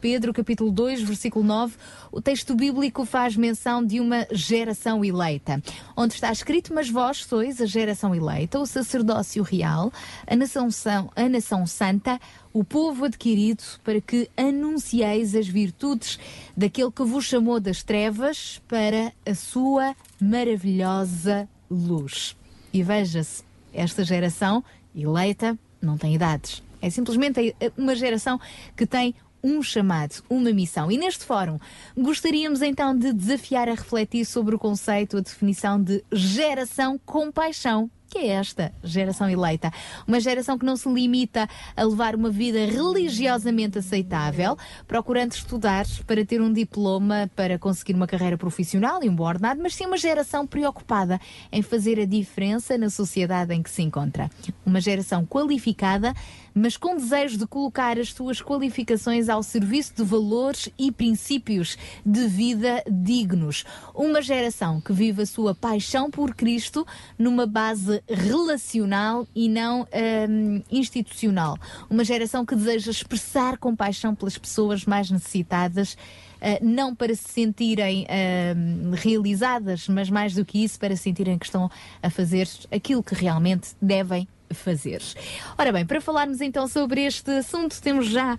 Pedro, capítulo dois, versículo nove, o texto bíblico faz menção de uma geração eleita, onde está escrito: mas vós sois a geração eleita, o sacerdócio real, a nação, a nação santa, o povo adquirido, para que anuncieis as virtudes daquele que vos chamou das trevas para a sua maravilhosa luz. E veja-se, esta geração eleita não tem idades. É simplesmente uma geração que tem um chamado, uma missão. E neste fórum gostaríamos então de desafiar a refletir sobre o conceito, a definição de geração com paixão, que é esta geração eleita. Uma geração que não se limita a levar uma vida religiosamente aceitável, procurando estudar para ter um diploma, para conseguir uma carreira profissional e um bom ordenado, mas sim uma geração preocupada em fazer a diferença na sociedade em que se encontra. Uma geração qualificada, mas com desejo de colocar as suas qualificações ao serviço de valores e princípios de vida dignos. Uma geração que vive a sua paixão por Cristo numa base relacional e não um, institucional. Uma geração que deseja expressar compaixão pelas pessoas mais necessitadas, uh, não para se sentirem uh, realizadas, mas mais do que isso, para sentirem que estão a fazer aquilo que realmente devem fazer. Ora bem, para falarmos então sobre este assunto, temos já uh,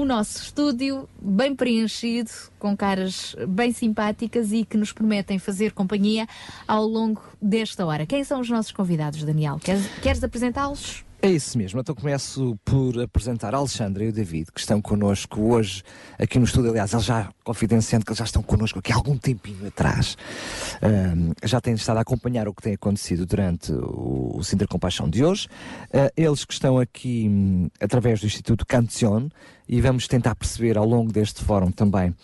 o nosso estúdio bem preenchido, com caras bem simpáticas e que nos prometem fazer companhia ao longo desta hora. Quem são os nossos convidados, Daniel? Queres, queres apresentá-los? É isso mesmo, então começo por apresentar a Alexandra e o David, que estão connosco hoje aqui no estúdio. Aliás, eles já, confidenciando que eles já estão connosco aqui há algum tempinho atrás, um, já têm estado a acompanhar o que tem acontecido durante o, o Sintra Com Paixão de hoje. Uh, eles que estão aqui um, através do Instituto Canción, e vamos tentar perceber ao longo deste fórum também uh,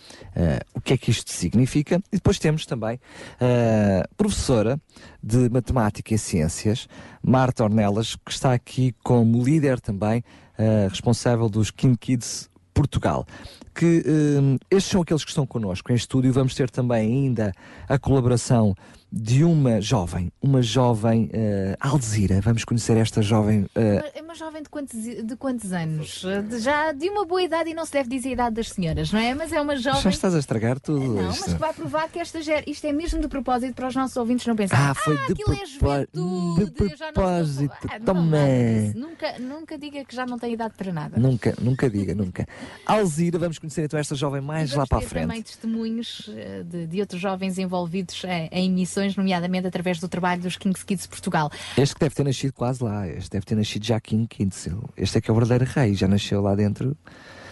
o que é que isto significa. E depois temos também a uh, professora de Matemática e Ciências, Marta Ornelas, que está aqui como líder também, uh, responsável dos King Kids Portugal. Que, uh, estes são aqueles que estão connosco em estúdio. Vamos ter também ainda a colaboração de uma jovem, uma jovem uh, Alzira. Vamos conhecer esta jovem. É uh... uma, uma jovem de quantos, de quantos anos? De, já de uma boa idade, e não se deve dizer a idade das senhoras, não é? Mas é uma jovem. Já estás a estragar tudo. Não, isto. Mas que vai provar que esta ger... isto é mesmo de propósito, para os nossos ouvintes não pensarem. Ah, foi ah, de, propo... é de propósito. Ah, também. Nunca, nunca diga que já não tem idade para nada. Nunca, nunca diga, nunca. Alzira, vamos conhecer então esta jovem mais lá para a frente. Também testemunhos de, de outros jovens envolvidos em emissões, nomeadamente através do trabalho dos King Kids Portugal. Este que deve ter nascido quase lá, este deve ter nascido já King Kids. Este é que é o verdadeiro rei, já nasceu lá dentro.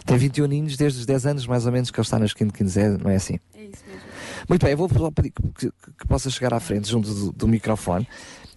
Tem vinte e um aninhos, desde os dez anos mais ou menos que ele está nas King Kids, não é assim? É isso mesmo. Muito bem, eu vou pedir que, que, que possa chegar à frente junto do, do microfone.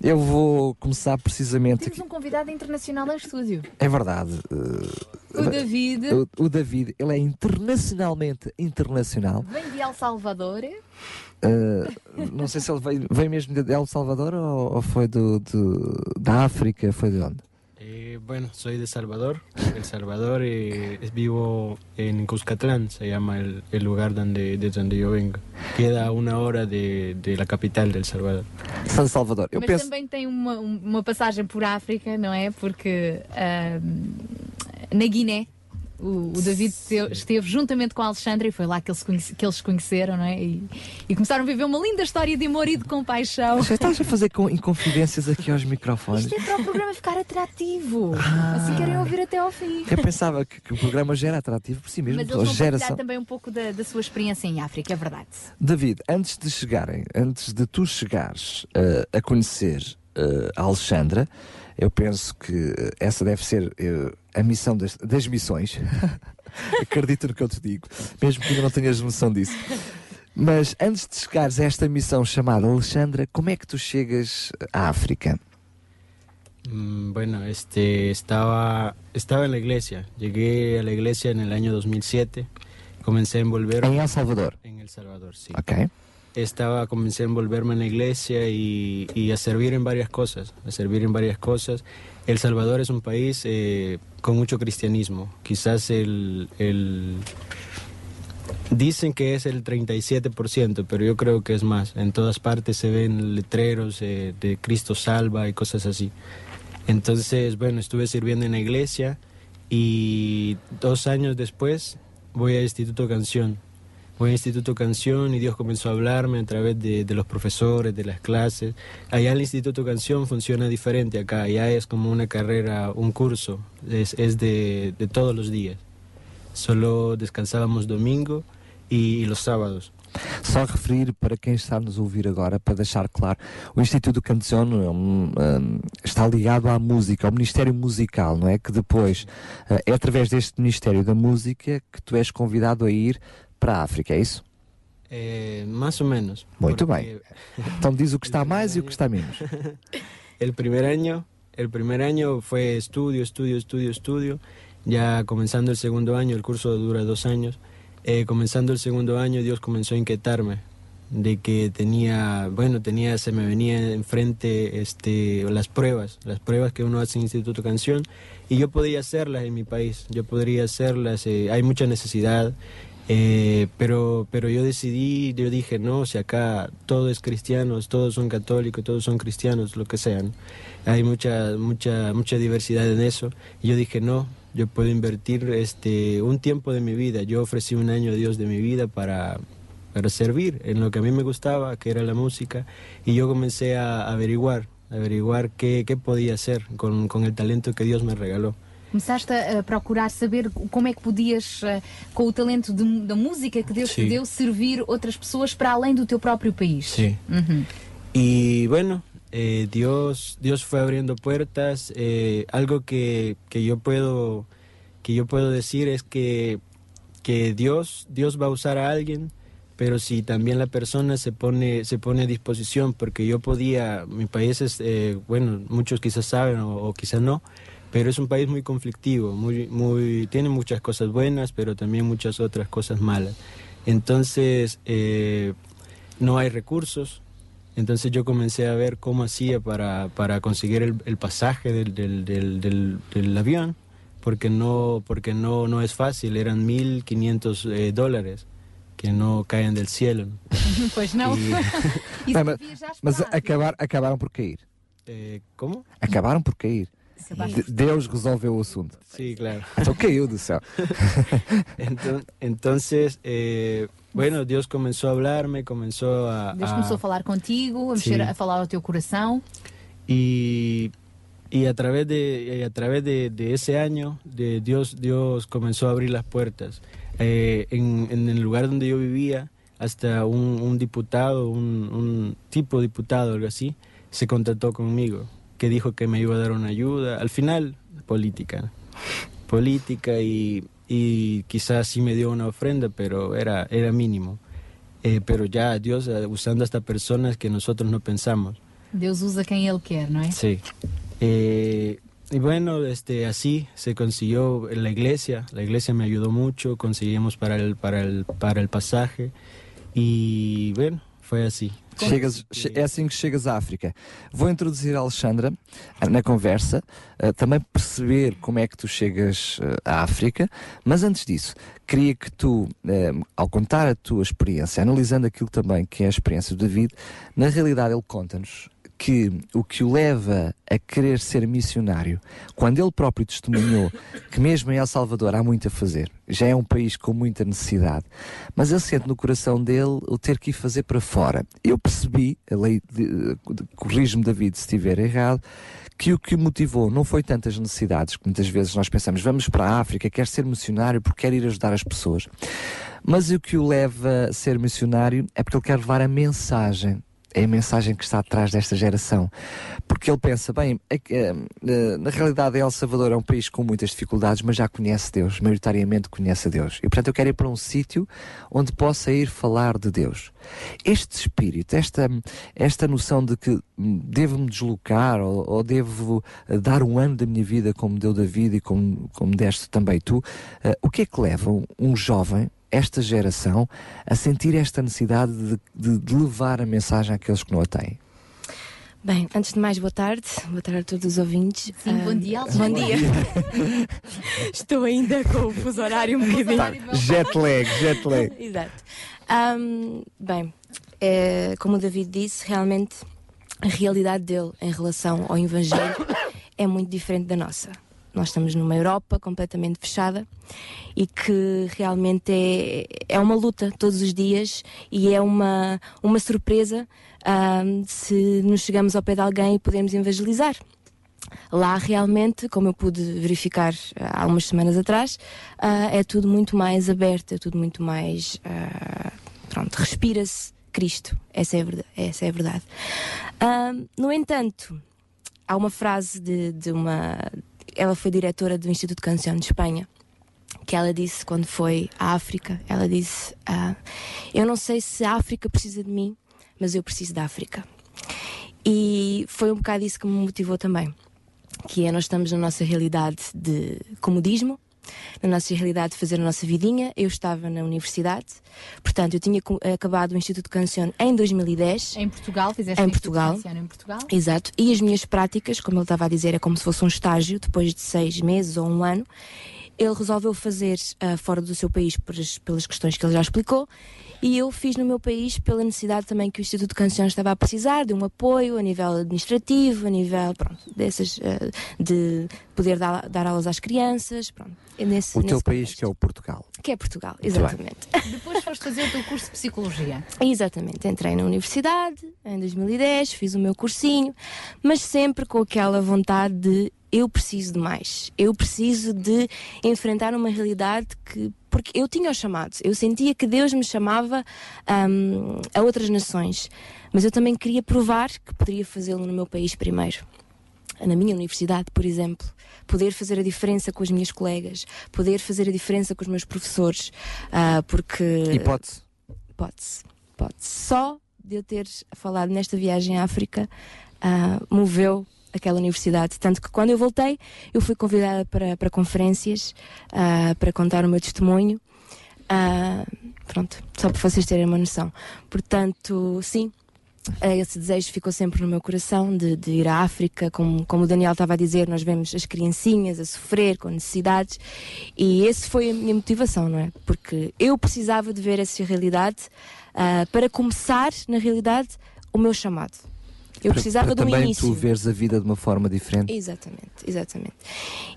Eu vou começar precisamente... Temos aqui um convidado internacional ao estúdio. É verdade. Uh, o David. O, o David, ele é internacionalmente internacional. Vem de El Salvador. Uh, não sei se ele veio, veio mesmo de El Salvador ou, ou foi do, do, da África, foi de onde? Eh, bueno, soy de Salvador, El Salvador, eh, vivo en Cuscatlán, se llama el, el lugar donde, de donde yo vengo. Queda una hora de, de la capital del Salvador. San Salvador. Eu Mas penso... também tem uma, uma passagem por África, não é? Porque uh, na Guiné, o, o David esteve juntamente com a Alexandra e foi lá que eles se conhece, que eles conheceram, não é? E, e começaram a viver uma linda história de amor e de compaixão. Já estás a fazer com, inconfidências aqui aos microfones. Isto é para o programa ficar atrativo. Ah, assim querem ouvir até ao fim. Eu pensava que, que o programa já era atrativo por si mesmo. Mas eles vão partilhar também um pouco da, da sua experiência em África, é verdade. David, antes de chegarem, antes de tu chegares uh, a conhecer uh, a Alexandra, eu penso que essa deve ser eu, a missão das, das missões. Acredito no que eu te digo, mesmo que não tenhas noção disso. Mas antes de chegares a esta missão chamada Alexandra, como é que tu chegas à África? Mm, bueno, este, estaba, estaba en la iglesia. Llegué a la iglesia en el año dois mil e sete. Comencé a envolverme... ¿En El Salvador? En El Salvador, sí. Ok. Estaba, comencé a envolverme en la iglesia y, y a servir en varias cosas, a servir en varias cosas El Salvador es un país eh, con mucho cristianismo. Quizás el, el... Dicen que es el treinta y siete por ciento, pero yo creo que es más. En todas partes se ven letreros eh, de Cristo salva y cosas así. Entonces, bueno, estuve sirviendo en la iglesia y dos años después voy al Instituto Canción. Voy al Instituto Canción y Dios comenzó a hablarme a través de, de los profesores, de las clases. Allá el Instituto Canción funciona diferente acá. Allá es como una carrera, un curso. Es, es de, de todos los días. Solo descansábamos domingo e, e los sábados. Só referir para quem está a nos ouvir agora, para deixar claro, o Instituto Canción um, um, está ligado à música, ao Ministério Musical, não é? Que depois uh, é através deste Ministério da Música que tu és convidado a ir para a África, é isso? É, mais ou menos. Muito porque... bem. Então diz o que está mais e o que está menos. El primer año, el primer año foi estudio, estudio, estudio, estudio. Ya comenzando el segundo año, el curso dura dos años, eh, comenzando el segundo año Dios comenzó a inquietarme de que tenía, bueno, tenía, se me venía enfrente este, las pruebas, las pruebas que uno hace en Instituto Canción, y yo podía hacerlas en mi país, yo podría hacerlas, eh, hay mucha necesidad, eh, pero, pero yo decidí, yo dije, no, si acá todo es cristiano, todos son católicos, todos son cristianos, lo que sean, hay mucha, mucha, mucha diversidad en eso, y yo dije, no, yo puedo invertir este, un tiempo de mi vida. Yo ofrecí un año a Dios de mi vida para, para servir en lo que a mí me gustaba, que era la música. Y yo comencé a averiguar, a averiguar qué, qué podía hacer con, con el talento que Dios me regaló. Começaste a procurar saber como é que podias, com o talento de, da música que Deus sí. te deu, servir outras pessoas para além do teu próprio país. Sí. Uh-huh. Y bueno... Eh, Dios, Dios fue abriendo puertas, eh, algo que, que, yo puedo, que yo puedo decir es que, que Dios, Dios va a usar a alguien, pero si también la persona se pone, se pone a disposición, porque yo podía, mi país es, eh, bueno, muchos quizás saben o, o quizás no, pero es un país muy conflictivo, muy, muy, tiene muchas cosas buenas, pero también muchas otras cosas malas. Entonces, eh, no hay recursos. Entonces yo comencé a ver cómo hacía para, para conseguir el, el pasaje del, del, del, del, del avión, porque no, porque no, no es fácil, eran mil e quinhentos eh, dólares que não caem del cielo. Pois não. E... não mas mas acabar, acabaram por cair. Eh, como? Acabaram por cair. De, Deus resolveu o assunto. Sim, sí, claro. Então caiu do céu. Então, entonces, eh, bueno, Deus começou a falar-me, começou a... Deus começou a falar contigo, a, mexer, sí. a falar ao teu coração. E, e a través de, a través de, de esse ano, de Deus, Deus começou a abrir as portas. Eh, em, em lugar onde eu vivia, hasta um, um diputado, um, um tipo diputado, algo assim, se contactou comigo, que dijo que me iba a dar una ayuda, al final política, política y, y quizás sí me dio una ofrenda, pero era, era mínimo, eh, pero ya Dios usando hasta personas que nosotros no pensamos. Dios usa quien Él quiere, ¿no es? Sí, eh, y bueno, este, así se consiguió la iglesia, la iglesia me ayudó mucho, conseguimos para el, para el, para el pasaje y bueno, foi assim. Chegas, é assim que chegas à África. Vou introduzir a Alexandra na conversa, também perceber como é que tu chegas à África, mas antes disso, queria que tu, ao contar a tua experiência, analisando aquilo também que é a experiência do David, na realidade ele conta-nos que o que o leva a querer ser missionário, quando ele próprio testemunhou que mesmo em El Salvador há muito a fazer, já é um país com muita necessidade, mas ele sente no coração dele o ter que ir fazer para fora. Eu percebi, corrijo-me David se estiver errado, que o que o motivou não foi tantas necessidades, que muitas vezes nós pensamos, vamos para a África, quer ser missionário porque quer ir ajudar as pessoas, mas o que o leva a ser missionário é porque ele quer levar a mensagem. É a mensagem que está atrás desta geração. Porque ele pensa, bem, na realidade El Salvador é um país com muitas dificuldades, mas já conhece Deus, maioritariamente conhece a Deus. E portanto eu quero ir para um sítio onde possa ir falar de Deus. Este espírito, esta, esta noção de que devo-me deslocar ou, ou devo dar um ano da minha vida como deu David e como, como deste também tu, uh, o que é que leva um jovem, esta geração, a sentir esta necessidade de, de, de levar a mensagem àqueles que não a têm? Bem, antes de mais, boa tarde. Boa tarde a todos os ouvintes. Sim, uh, bom dia, Alexandra. Bom dia. Estou ainda com o fuso horário um bocadinho. Tá, jet lag, jet lag. Exato. Um, bem, é, como o David disse, realmente a realidade dele em relação ao Evangelho é muito diferente da nossa. Nós estamos numa Europa completamente fechada e que realmente é, é uma luta todos os dias e é uma, uma surpresa um, se nos chegamos ao pé de alguém e podemos evangelizar. Lá realmente, como eu pude verificar há umas semanas atrás, uh, é tudo muito mais aberto, é tudo muito mais... Uh, pronto, respira-se Cristo. Essa é a verdade. Essa é a verdade. Um, no entanto, há uma frase de, de uma... Ela foi diretora do Instituto Canción de Espanha, que ela disse quando foi à África, ela disse, ah, eu não sei se a África precisa de mim, mas eu preciso da África. E foi um bocado isso que me motivou também, que é nós estamos na nossa realidade de comodismo, na nossa realidade de fazer a nossa vidinha. Eu estava na universidade, portanto eu tinha acabado o Instituto Canción em dois mil e dez. Em Portugal, fizeste em Portugal. em Portugal. Exato, e as minhas práticas, como ele estava a dizer, é como se fosse um estágio, depois de seis meses ou um ano. Ele resolveu fazer uh, fora do seu país por as, pelas questões que ele já explicou, e eu fiz no meu país pela necessidade também que o Instituto Canción estava a precisar de um apoio a nível administrativo, a nível, pronto, dessas, uh, de poder dar, dar aulas às crianças, pronto. Nesse, o teu contexto. País que é o Portugal. Que é Portugal, exatamente. Depois foste fazer o teu curso de Psicologia. Exatamente, entrei na universidade em dois mil e dez, fiz o meu cursinho, mas sempre com aquela vontade de eu preciso de mais, eu preciso de enfrentar uma realidade que... Porque eu tinha o chamado, eu sentia que Deus me chamava um, a outras nações, mas eu também queria provar que poderia fazê-lo no meu país primeiro. Na minha universidade, por exemplo, poder fazer a diferença com as minhas colegas, poder fazer a diferença com os meus professores, uh, porque... Hipótese. Hipótese. Hipótese. Só de eu ter falado nesta viagem à África, uh, moveu aquela universidade, tanto que quando eu voltei eu fui convidada para, para conferências, uh, para contar o meu testemunho, uh, pronto, só para vocês terem uma noção. Portanto, sim, esse desejo ficou sempre no meu coração de, de ir à África. Como, como o Daniel estava a dizer, nós vemos as criancinhas a sofrer com necessidades, e esse foi a minha motivação, não é? Porque eu precisava de ver essa realidade, uh, para começar na realidade o meu chamado. Eu para, precisava para de um também início. Também tu veres a vida de uma forma diferente. Exatamente, exatamente.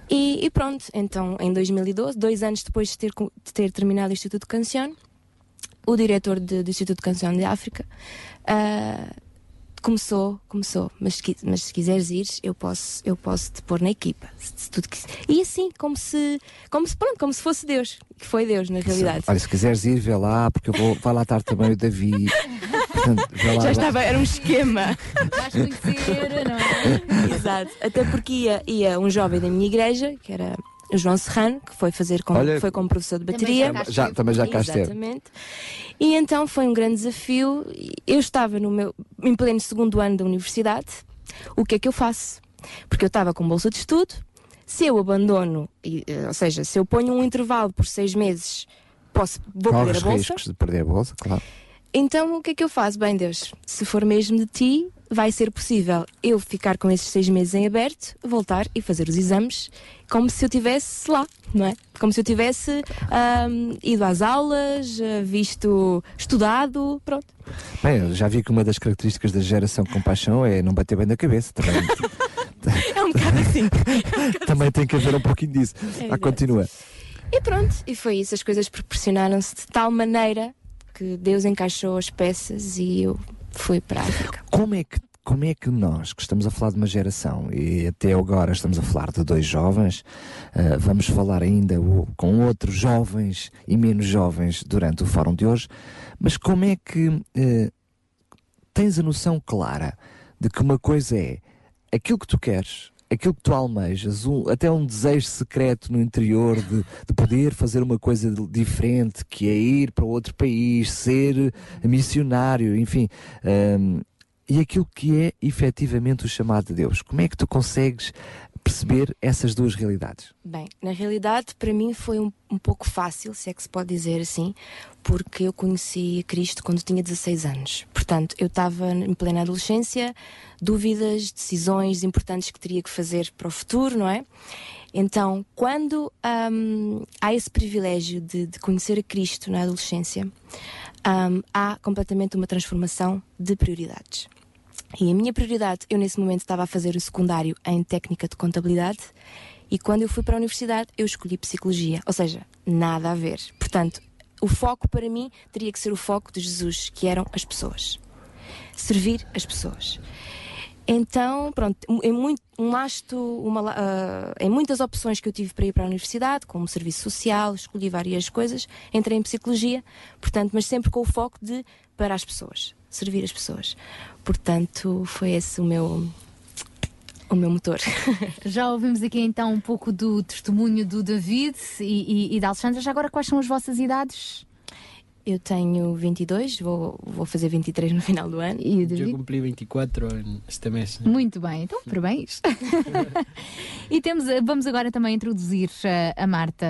E, e pronto, então em dois mil e doze, dois anos depois de ter, de ter terminado o Instituto Canción, o diretor de, do Instituto Canción de África uh, começou, começou, mas, mas se quiseres ir, eu posso, eu posso te pôr na equipa. Se, se tu e assim, como se, como se, pronto, como se fosse Deus, que foi Deus na realidade. Olha, se quiseres ir, vê lá, porque eu vou, vai lá estar também o David. Lá, já estava, era um esquema. Vais conhecer, não é? Exato, até porque ia, ia um jovem da minha igreja, que era o João Serrano, que foi fazer com, Olha, foi como professor de bateria. Também já, já, também já cá esteve. Exatamente. E então foi um grande desafio. Eu estava no meu, em pleno segundo ano da universidade. O que é que eu faço? Porque eu estava com bolsa de estudo. Se eu abandono, ou seja, se eu ponho um intervalo por seis meses, posso, vou Qual perder a bolsa. Riscos de perder a bolsa, claro. Então o que é que eu faço? Bem, Deus, se for mesmo de ti, vai ser possível eu ficar com esses seis meses em aberto, voltar e fazer os exames como se eu estivesse lá, não é? Como se eu tivesse um, ido às aulas, visto, estudado, pronto. Bem, eu já vi que uma das características da geração Com Paixão é não bater bem na cabeça também. É um bocado assim. Também tem que haver um pouquinho disso. É ah, continua. E pronto, e foi isso. As coisas proporcionaram-se de tal maneira que Deus encaixou as peças e eu fui para a África. Como é que, como é que nós, que estamos a falar de uma geração, e até agora estamos a falar de dois jovens, uh, vamos falar ainda o, com outros jovens e menos jovens durante o fórum de hoje, mas como é que uh, tens a noção clara de que uma coisa é aquilo que tu queres, aquilo que tu almejas, um, até um desejo secreto no interior de, de poder fazer uma coisa de, diferente, que é ir para outro país, ser missionário, enfim, um, e aquilo que é efetivamente o chamado de Deus. Como é que tu consegues perceber essas duas realidades? Bem, na realidade, para mim foi um, um pouco fácil, se é que se pode dizer assim, porque eu conheci Cristo quando tinha dezasseis anos. Portanto, eu estava em plena adolescência, dúvidas, decisões importantes que teria que fazer para o futuro, não é? Então, quando um, há esse privilégio de, de conhecer a Cristo na adolescência, um, há completamente uma transformação de prioridades. E a minha prioridade, eu nesse momento estava a fazer o secundário em técnica de contabilidade, e quando eu fui para a universidade eu escolhi psicologia, ou seja, nada a ver. Portanto, o foco para mim teria que ser o foco de Jesus, que eram as pessoas, servir as pessoas. Então, pronto, em, muito, um lasto, uma, uh, em muitas opções que eu tive para ir para a universidade, como serviço social, escolhi várias coisas, entrei em psicologia, portanto, mas sempre com o foco de para as pessoas, servir as pessoas. Portanto, foi esse o meu, o meu motor. Já ouvimos aqui então um pouco do testemunho do David e, e, e da Alexandra. Já agora, quais são as vossas idades? Eu tenho vinte e dois, vou, vou fazer vinte e três no final do ano. E eu cumpri vinte e quatro este mês. Muito bem, então parabéns. E temos, vamos agora também introduzir a Marta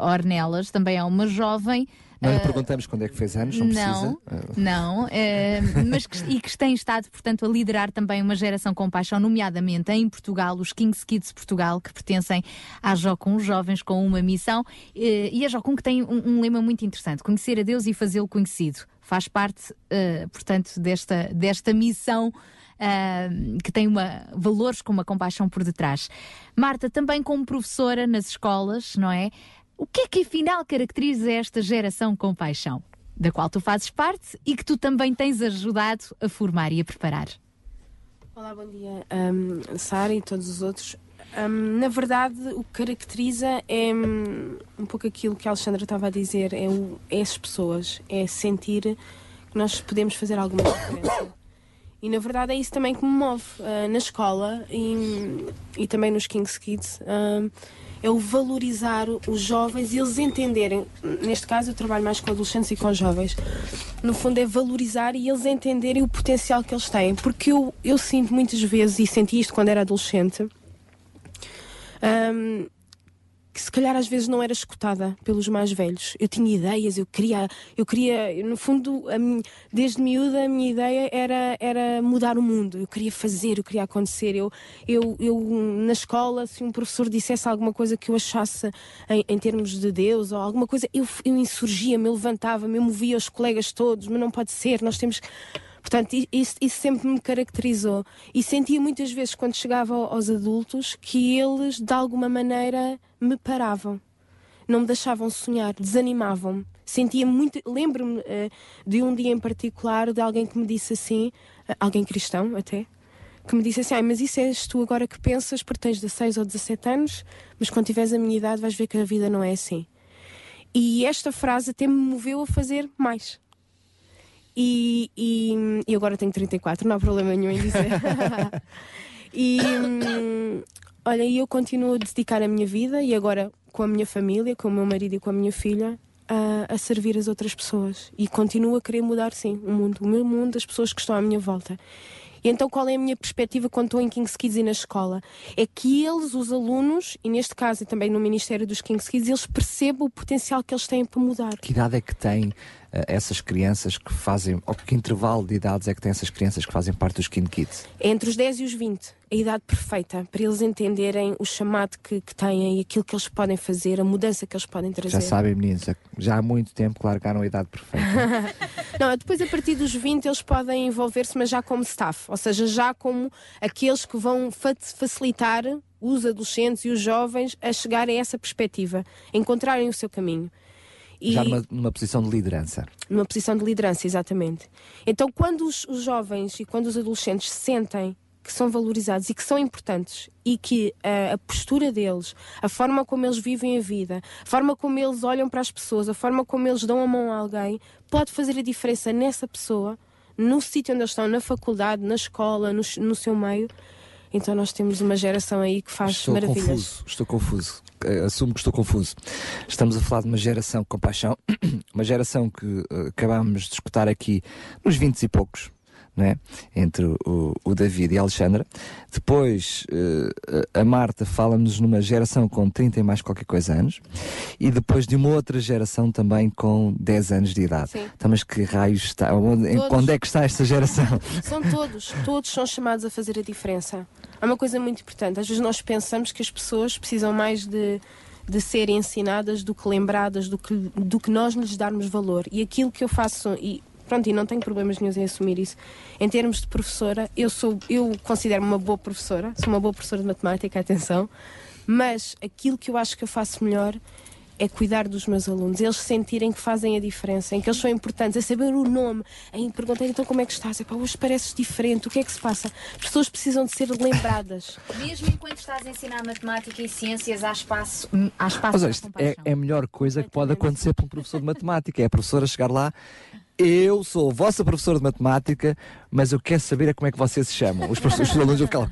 a Ornelas, também é uma jovem. Não lhe perguntamos quando é que fez anos, não, não precisa. Não, é, mas que, e que tem estado, portanto, a liderar também uma geração com paixão, nomeadamente em Portugal, os King Kids Portugal, que pertencem à JOCUM, jovens com uma missão, e a JOCUM que tem um, um lema muito interessante: conhecer a Deus e fazê-lo conhecido. Faz parte, uh, portanto, desta, desta missão uh, que tem uma, valores com uma compaixão por detrás. Marta, também como professora nas escolas, não é? O que é que afinal caracteriza esta geração com paixão, da qual tu fazes parte e que tu também tens ajudado a formar e a preparar? Olá, bom dia, um, Sara e todos os outros. Um, na verdade, o que caracteriza é um, um pouco aquilo que a Alexandra estava a dizer, é, o, é as pessoas, é sentir que nós podemos fazer alguma diferença. E na verdade é isso também que me move uh, na escola e, e também nos King's Kids. Um, é o valorizar os jovens e eles entenderem, neste caso eu trabalho mais com adolescentes e com jovens, no fundo é valorizar e eles entenderem o potencial que eles têm, porque eu, eu sinto muitas vezes, e senti isto quando era adolescente, um, que se calhar às vezes não era escutada pelos mais velhos. Eu tinha ideias, eu queria, eu queria no fundo, a minha, desde miúda a minha ideia era, era mudar o mundo, eu queria fazer, eu queria acontecer. Eu, eu, eu na escola, se um professor dissesse alguma coisa que eu achasse em, em termos de Deus ou alguma coisa, eu, eu insurgia-me, eu levantava-me, eu movia os colegas todos, mas não pode ser, nós temos... Portanto, isso, isso sempre me caracterizou. E sentia muitas vezes, quando chegava aos adultos, que eles, de alguma maneira, me paravam. Não me deixavam sonhar, desanimavam-me. Sentia muito... Lembro-me uh, de um dia em particular, de alguém que me disse assim, uh, alguém cristão até, que me disse assim: ah, mas isso és tu agora que pensas, porque tens dezasseis ou dezassete anos, mas quando tiveres a minha idade vais ver que a vida não é assim. E esta frase até me moveu a fazer mais. E, e, e agora tenho trinta e quatro, não há problema nenhum em dizer. E hum, olha, eu continuo a dedicar a minha vida, e agora com a minha família, com o meu marido e com a minha filha, a, a servir as outras pessoas. E continuo a querer mudar, sim, o mundo, o meu mundo, as pessoas que estão à minha volta. E então qual é a minha perspectiva quando estou em King's Kids e na escola? É que eles, os alunos, e neste caso e também no Ministério dos King's Kids, eles percebam o potencial que eles têm para mudar. Que idade é que têm uh, essas crianças que fazem, ou que intervalo de idades é que têm essas crianças que fazem parte dos King's Kids? Entre os dez e os vinte, a idade perfeita, para eles entenderem o chamado que, que têm e aquilo que eles podem fazer, a mudança que eles podem trazer. Já sabem, meninos, já há muito tempo que largaram a idade perfeita. Não, depois a partir dos vinte eles podem envolver-se, mas já como staff. Ou seja, já como aqueles que vão facilitar os adolescentes e os jovens a chegar a essa perspectiva, a encontrarem o seu caminho. E já numa, numa posição de liderança. Numa posição de liderança, exatamente. Então, quando os, os jovens e quando os adolescentes sentem que são valorizados e que são importantes e que a, a postura deles, a forma como eles vivem a vida, a forma como eles olham para as pessoas, a forma como eles dão a mão a alguém, pode fazer a diferença nessa pessoa, no sítio onde eles estão, na faculdade, na escola, no, no seu meio. Então nós temos uma geração aí que faz estou maravilhas. Confuso, estou confuso, assumo que estou confuso. Estamos a falar de uma geração com paixão, uma geração que uh, acabámos de escutar aqui nos vinte e poucos, não é? Entre o, o David e a Alexandra. Depois uh, a Marta fala-nos numa geração com trinta e mais qualquer coisa anos, e depois de uma outra geração também com dez anos de idade. Sim. Então, mas que raios está? Onde, onde é que está esta geração? São todos, todos são chamados a fazer a diferença. Há uma coisa muito importante, às vezes nós pensamos que as pessoas precisam mais de, de serem ensinadas do que lembradas, do que, do que nós lhes darmos valor. E aquilo que eu faço, e pronto, e não tenho problemas nenhum em assumir isso, em termos de professora, eu, sou, eu considero-me uma boa professora, sou uma boa professora de matemática, atenção, mas aquilo que eu acho que eu faço melhor é cuidar dos meus alunos, eles sentirem que fazem a diferença, em que eles são importantes, é saber o nome, em perguntar então como é que estás, é pá, hoje pareces diferente, o que é que se passa? As pessoas precisam de ser lembradas. Mesmo enquanto estás a ensinar matemática e ciências, há espaço, há espaço para compaixão. É a melhor coisa que pode acontecer para um professor de matemática, é a professora chegar lá: eu sou a vossa professora de matemática, mas eu quero saber é como é que vocês se chamam. Os professores, os alunos ficam lá,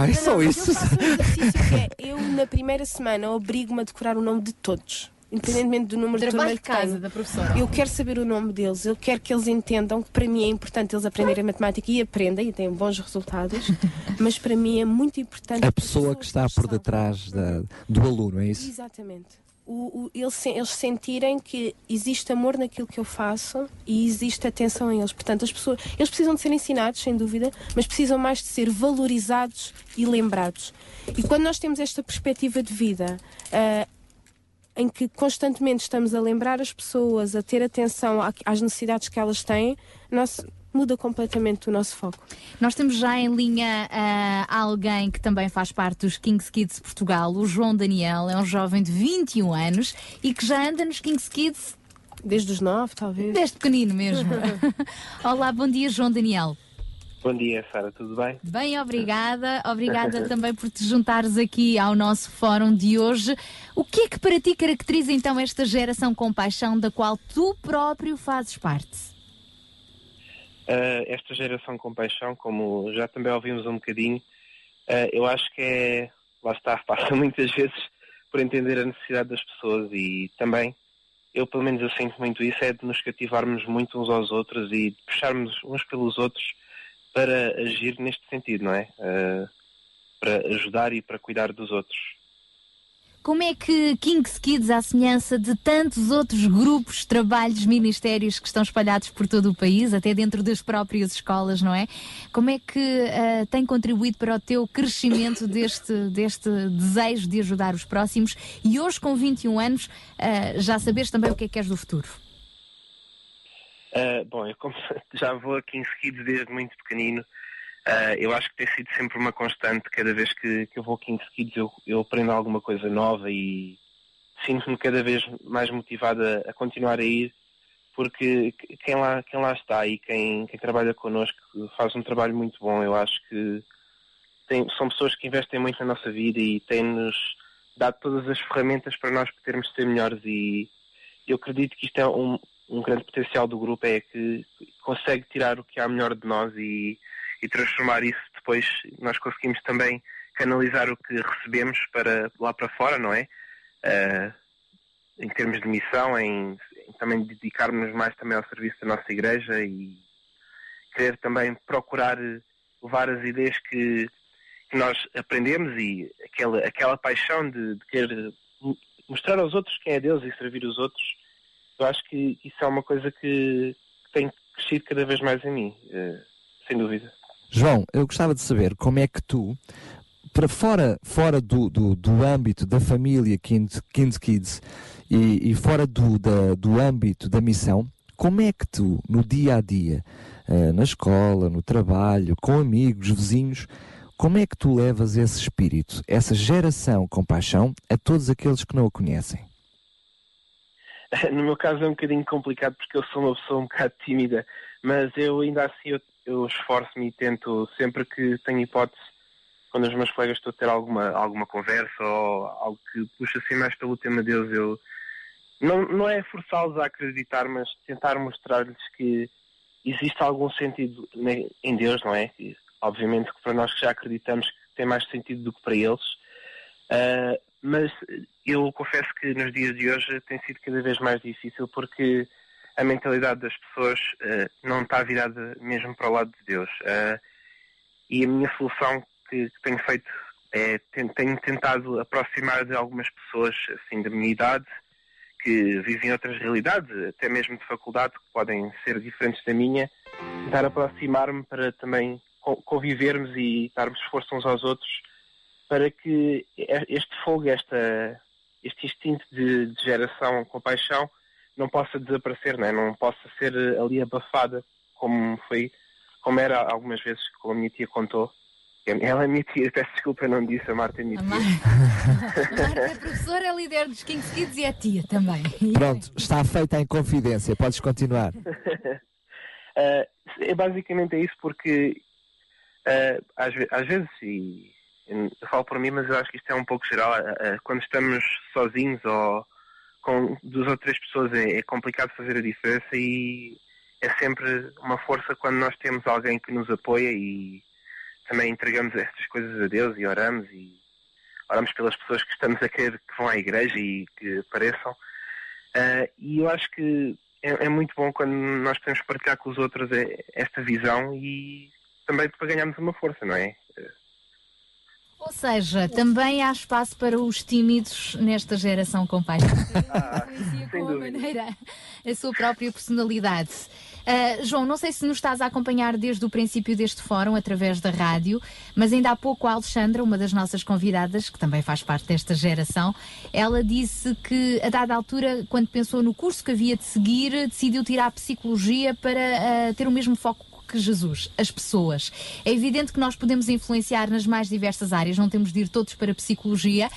ah, é só isso. Eu faço um exercício que é, eu na primeira semana obrigo-me a decorar o nome de todos, independentemente do número de turma que tenho. Eu quero saber o nome deles, eu quero que eles entendam que para mim é importante eles aprenderem a matemática, e aprendem e têm bons resultados, mas para mim é muito importante a pessoa que está por detrás da, do aluno, é isso? Exatamente. O, o, eles, eles sentirem que existe amor naquilo que eu faço e existe atenção a eles. Portanto, as pessoas, eles precisam de ser ensinados, sem dúvida, mas precisam mais de ser valorizados e lembrados. E quando nós temos esta perspectiva de vida, uh, em que constantemente estamos a lembrar as pessoas, a ter atenção às necessidades que elas têm, nós... muda completamente o nosso foco. Nós temos já em linha uh, alguém que também faz parte dos King Kids Portugal, o João Daniel. É um jovem de vinte e um anos e que já anda nos King Kids... desde os nove, talvez. Desde pequenino mesmo. Olá, bom dia, João Daniel. Bom dia, Sara, tudo bem? Bem, obrigada. Obrigada também por te juntares aqui ao nosso fórum de hoje. O que é que para ti caracteriza então esta geração com paixão da qual tu próprio fazes parte? Uh, esta geração com paixão, como já também ouvimos um bocadinho, uh, eu acho que é, lá está, passa muitas vezes por entender a necessidade das pessoas, e também, eu pelo menos eu sinto muito isso, é de nos cativarmos muito uns aos outros e de puxarmos uns pelos outros para agir neste sentido, não é? Uh, para ajudar e para cuidar dos outros. Como é que King's Kids, à semelhança de tantos outros grupos, trabalhos, ministérios que estão espalhados por todo o país, até dentro das próprias escolas, não é? Como é que uh, tem contribuído para o teu crescimento deste, deste desejo de ajudar os próximos? E hoje, com vinte e um anos, uh, já sabes também o que é que queres do futuro? Uh, bom, eu já vou a King's Kids desde muito pequenino. Uh, eu acho que tem sido sempre uma constante. Cada vez que, que eu vou a King's Kids eu, eu aprendo alguma coisa nova e sinto-me cada vez mais motivado a, a continuar a ir, porque quem lá, quem lá está e quem, quem trabalha connosco faz um trabalho muito bom. Eu acho que tem, são pessoas que investem muito na nossa vida e têm-nos dado todas as ferramentas para nós podermos ser melhores, e eu acredito que isto é um, um grande potencial do grupo, é que consegue tirar o que há melhor de nós e e transformar isso. Depois nós conseguimos também canalizar o que recebemos para lá para fora, não é? Uh, em termos de missão, em, em também dedicarmos mais também ao serviço da nossa igreja e querer também procurar levar as ideias que, que nós aprendemos e aquela, aquela paixão de, de querer mostrar aos outros quem é Deus e servir os outros. Eu acho que isso é uma coisa que, que tem crescido cada vez mais em mim, uh, sem dúvida. João, eu gostava de saber como é que tu, para fora, fora do, do, do âmbito da família King's Kids e, e fora do, da, do âmbito da missão, como é que tu, no dia-a-dia, uh, na escola, no trabalho, com amigos, vizinhos, como é que tu levas esse espírito, essa geração com paixão, a todos aqueles que não a conhecem? No meu caso é um bocadinho complicado, porque eu sou uma pessoa um bocado tímida, mas eu ainda assim... Eu... Eu esforço-me e tento, sempre que tenho hipótese, quando os meus colegas estão a ter alguma, alguma conversa ou algo que puxa assim mais pelo tema deles, eu não, não é forçá-los a acreditar, mas tentar mostrar-lhes que existe algum sentido em Deus, não é? E, obviamente que para nós que já acreditamos que tem mais sentido do que para eles, uh, mas eu confesso que nos dias de hoje tem sido cada vez mais difícil, porque a mentalidade das pessoas uh, não está virada mesmo para o lado de Deus. Uh, e a minha solução que, que tenho feito é, tenho, tenho tentado aproximar de algumas pessoas assim, da minha idade, que vivem outras realidades, até mesmo de faculdade, que podem ser diferentes da minha, tentar aproximar-me para também convivermos e darmos força uns aos outros, para que este fogo, esta, este instinto de, de geração com paixão não possa desaparecer, não, é? Não possa ser ali abafada, como foi, como era algumas vezes, como a minha tia contou. Ela é minha tia, peço desculpa, eu não disse, a Marta é minha tia. A Marta é professora, é líder dos King Kids e é tia também. Pronto, está feita em confidência, podes continuar. uh, é basicamente é isso, porque uh, às, às vezes, e eu falo por mim, mas eu acho que isto é um pouco geral, uh, quando estamos sozinhos ou com duas ou três pessoas é, é complicado fazer a diferença, e é sempre uma força quando nós temos alguém que nos apoia e também entregamos estas coisas a Deus e oramos, e oramos pelas pessoas que estamos a querer que vão à igreja e que apareçam. Uh, e eu acho que é, é muito bom quando nós podemos partilhar com os outros esta visão e também depois ganhamos uma força, não é? Ou seja, também há espaço para os tímidos nesta geração com paixão. Ah, com a maneira, a sua própria personalidade. Uh, João, não sei se nos estás a acompanhar desde o princípio deste fórum, através da rádio, mas ainda há pouco a Alexandra, uma das nossas convidadas, que também faz parte desta geração, ela disse que, a dada altura, quando pensou no curso que havia de seguir, decidiu tirar a psicologia para uh, ter o mesmo foco que Jesus, as pessoas. É evidente que nós podemos influenciar nas mais diversas áreas, não temos de ir todos para a psicologia.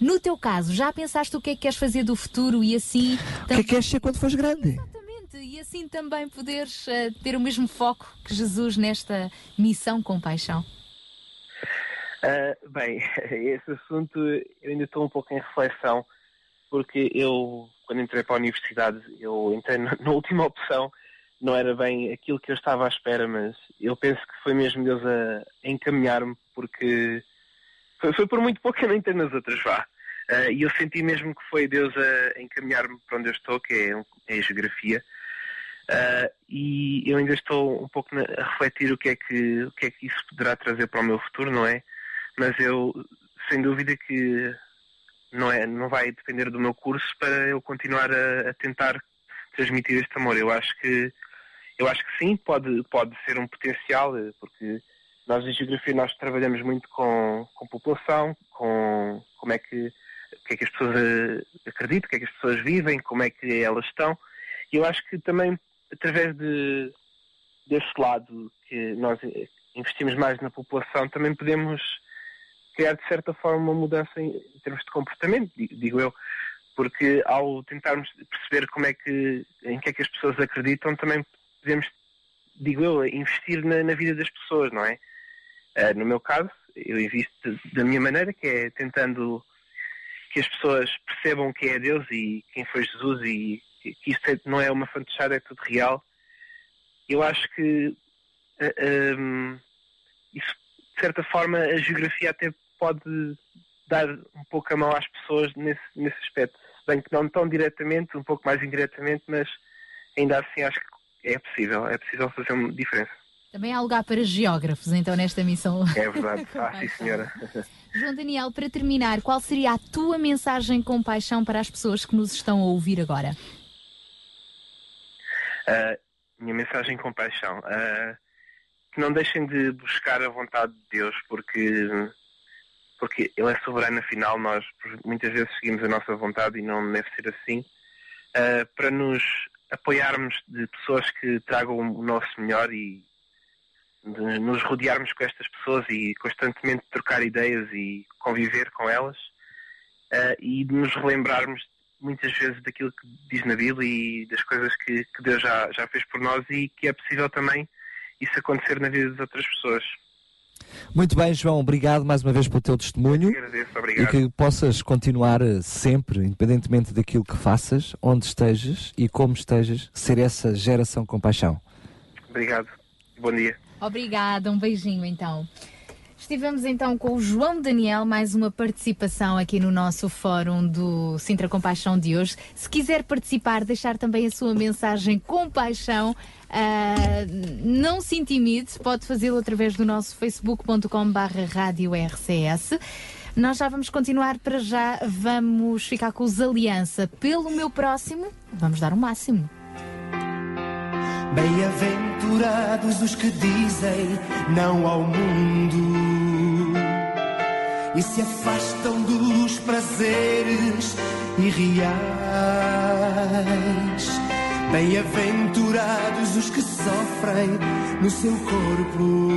No teu caso, já pensaste o que é que queres fazer do futuro e assim... O que é que queres ser quando fores grande? Exatamente, e assim também poderes uh, ter o mesmo foco que Jesus nesta missão com paixão. Uh, bem, esse assunto eu ainda estou um pouco em reflexão, porque eu, quando entrei para a universidade, eu entrei na, na última opção. Não era bem aquilo que eu estava à espera, mas eu penso que foi mesmo Deus a, a encaminhar-me, porque foi, foi por muito pouco que eu não entendo nas outras, vá. Uh, e eu senti mesmo que foi Deus a encaminhar-me para onde eu estou, que é, é a geografia. Uh, e eu ainda estou um pouco na, a refletir o que, é que, o que é que isso poderá trazer para o meu futuro, não é? Mas eu, sem dúvida que não, é, não vai depender do meu curso para eu continuar a, a tentar transmitir este amor. Eu acho que Eu acho que sim, pode, pode ser um potencial, porque nós em geografia nós trabalhamos muito com, com população, com como é que, que é que as pessoas acreditam, o que é que as pessoas vivem, como é que elas estão. E eu acho que também, através de, desse lado que nós investimos mais na população, também podemos criar, de certa forma, uma mudança em, em termos de comportamento, digo eu. Porque ao tentarmos perceber como é que, em que é que as pessoas acreditam, também podemos, digo eu, investir na, na vida das pessoas, não é? Uh, no meu caso, eu invisto da minha maneira, que é tentando que as pessoas percebam quem é Deus e quem foi Jesus, e que, que isso não é uma fantochada, é tudo real. Eu acho que uh, um, isso, de certa forma, a geografia até pode dar um pouco a mão às pessoas nesse, nesse aspecto. Bem que não tão diretamente, um pouco mais indiretamente, mas ainda assim acho que é possível, é possível fazer uma diferença. Também há lugar para geógrafos, então, nesta missão. É verdade, ah, sim senhora. João Daniel, para terminar, qual seria a tua mensagem com paixão para as pessoas que nos estão a ouvir agora? Uh, minha mensagem com paixão. Uh, que não deixem de buscar a vontade de Deus, porque, porque Ele é soberano, afinal, nós muitas vezes seguimos a nossa vontade e não deve ser assim. Uh, para nos apoiarmos de pessoas que tragam o nosso melhor e de nos rodearmos com estas pessoas e constantemente trocar ideias e conviver com elas, uh, e de nos relembrarmos muitas vezes daquilo que diz na Bíblia e das coisas que, que Deus já, já fez por nós, e que é possível também isso acontecer na vida das outras pessoas. Muito bem, João, obrigado mais uma vez pelo teu testemunho. Agradeço, obrigado. E que possas continuar sempre, independentemente daquilo que faças, onde estejas e como estejas, ser essa geração com paixão. Obrigado, bom dia. Obrigada, um beijinho então. Estivemos então com o João Daniel, mais uma participação aqui no nosso fórum do Sintra Com Paixão de hoje. Se quiser participar, deixar também a sua mensagem com paixão, uh, não se intimide, pode fazê-lo através do nosso facebook ponto com barra rádio R C S. Nós já vamos continuar, para já vamos ficar com os Aliança. Pelo meu próximo, vamos dar o máximo. Bem-aventurados os que dizem não ao mundo e se afastam dos prazeres irreais. Bem-aventurados os que sofrem no seu corpo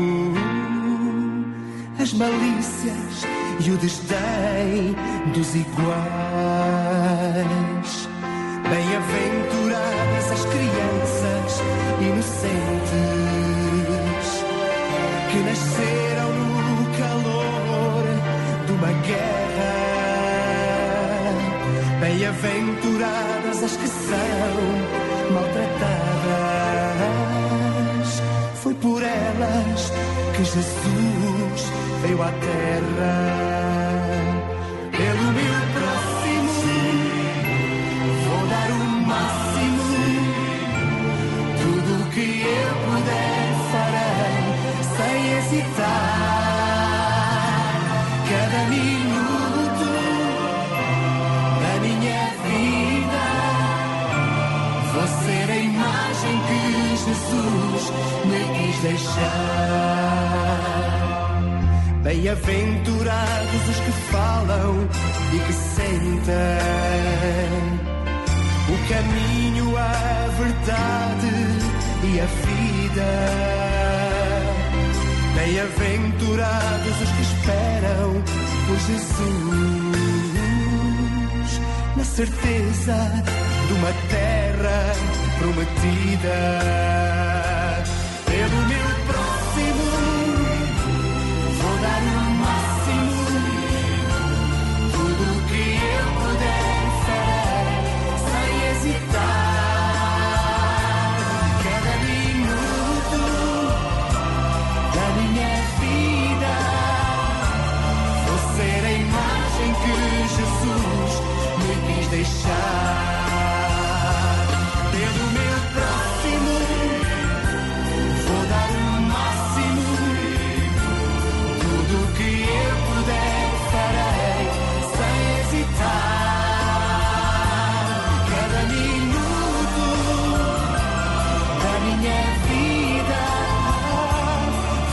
as malícias e o desdém dos iguais. Bem-aventuradas as crianças inocentes que nasceram no calor de uma guerra. Bem-aventuradas as que são maltratadas. Foi por elas que Jesus veio à terra. Pelo meu próximo vou dar o máximo, tudo o que eu puder farei sem hesitar. Cada minuto da minha vida vou ser a imagem que Jesus me quis deixar. Bem-aventurados os que falam e que sentem o caminho, a verdade e a vida. Bem-aventurados os que esperam por Jesus, na certeza de uma terra prometida. Pelo meu deixar, pelo meu próximo vou dar o máximo, tudo o que eu puder farei sem hesitar. Cada minuto da minha vida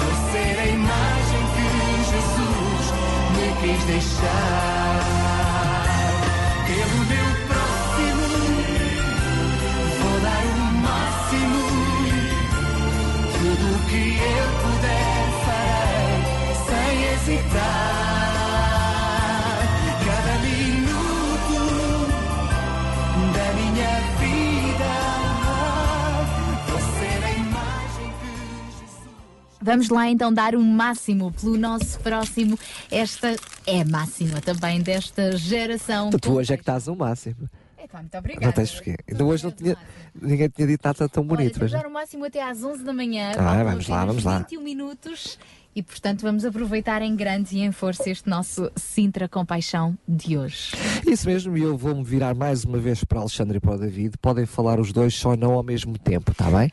vou ser a imagem que Jesus me quis deixar. Que eu puder farei sem hesitar. Cada minuto da minha vida vou ser a imagem que Jesus... Vamos lá então dar o máximo pelo nosso próximo. Esta é a máxima também desta geração. Tu hoje é que estás o máximo. Pá, muito obrigada. Não tens porquê. Ainda hoje não tinha, ninguém tinha dito nada tão bonito. Vamos dar o máximo até às onze da manhã. Ah, vamos lá, vamos lá. vinte e um minutos e, portanto, vamos aproveitar em grande e em força este nosso Sintra Com Paixão de hoje. Isso mesmo, e eu vou-me virar mais uma vez para a Alexandra e para o David. Podem falar os dois, só não ao mesmo tempo, está bem?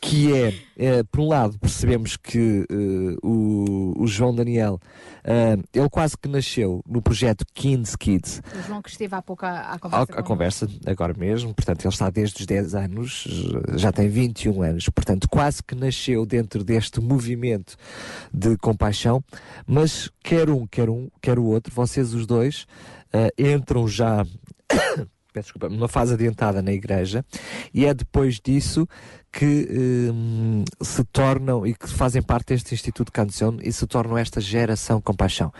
Que é, é, por um lado, percebemos que uh, o, o João Daniel, uh, ele quase que nasceu no projeto King Kids. O João que esteve há pouco à, à conversa. À, à conversa, agora mesmo. Portanto, ele está desde os dez anos, já tem vinte e um anos. Portanto, quase que nasceu dentro deste movimento de compaixão, mas quer um, quer um, quer o outro, vocês os dois uh, entram já peço desculpa, numa fase adiantada na igreja, e é depois disso que um, se tornam e que fazem parte deste Instituto Canción e se tornam esta geração compaixão.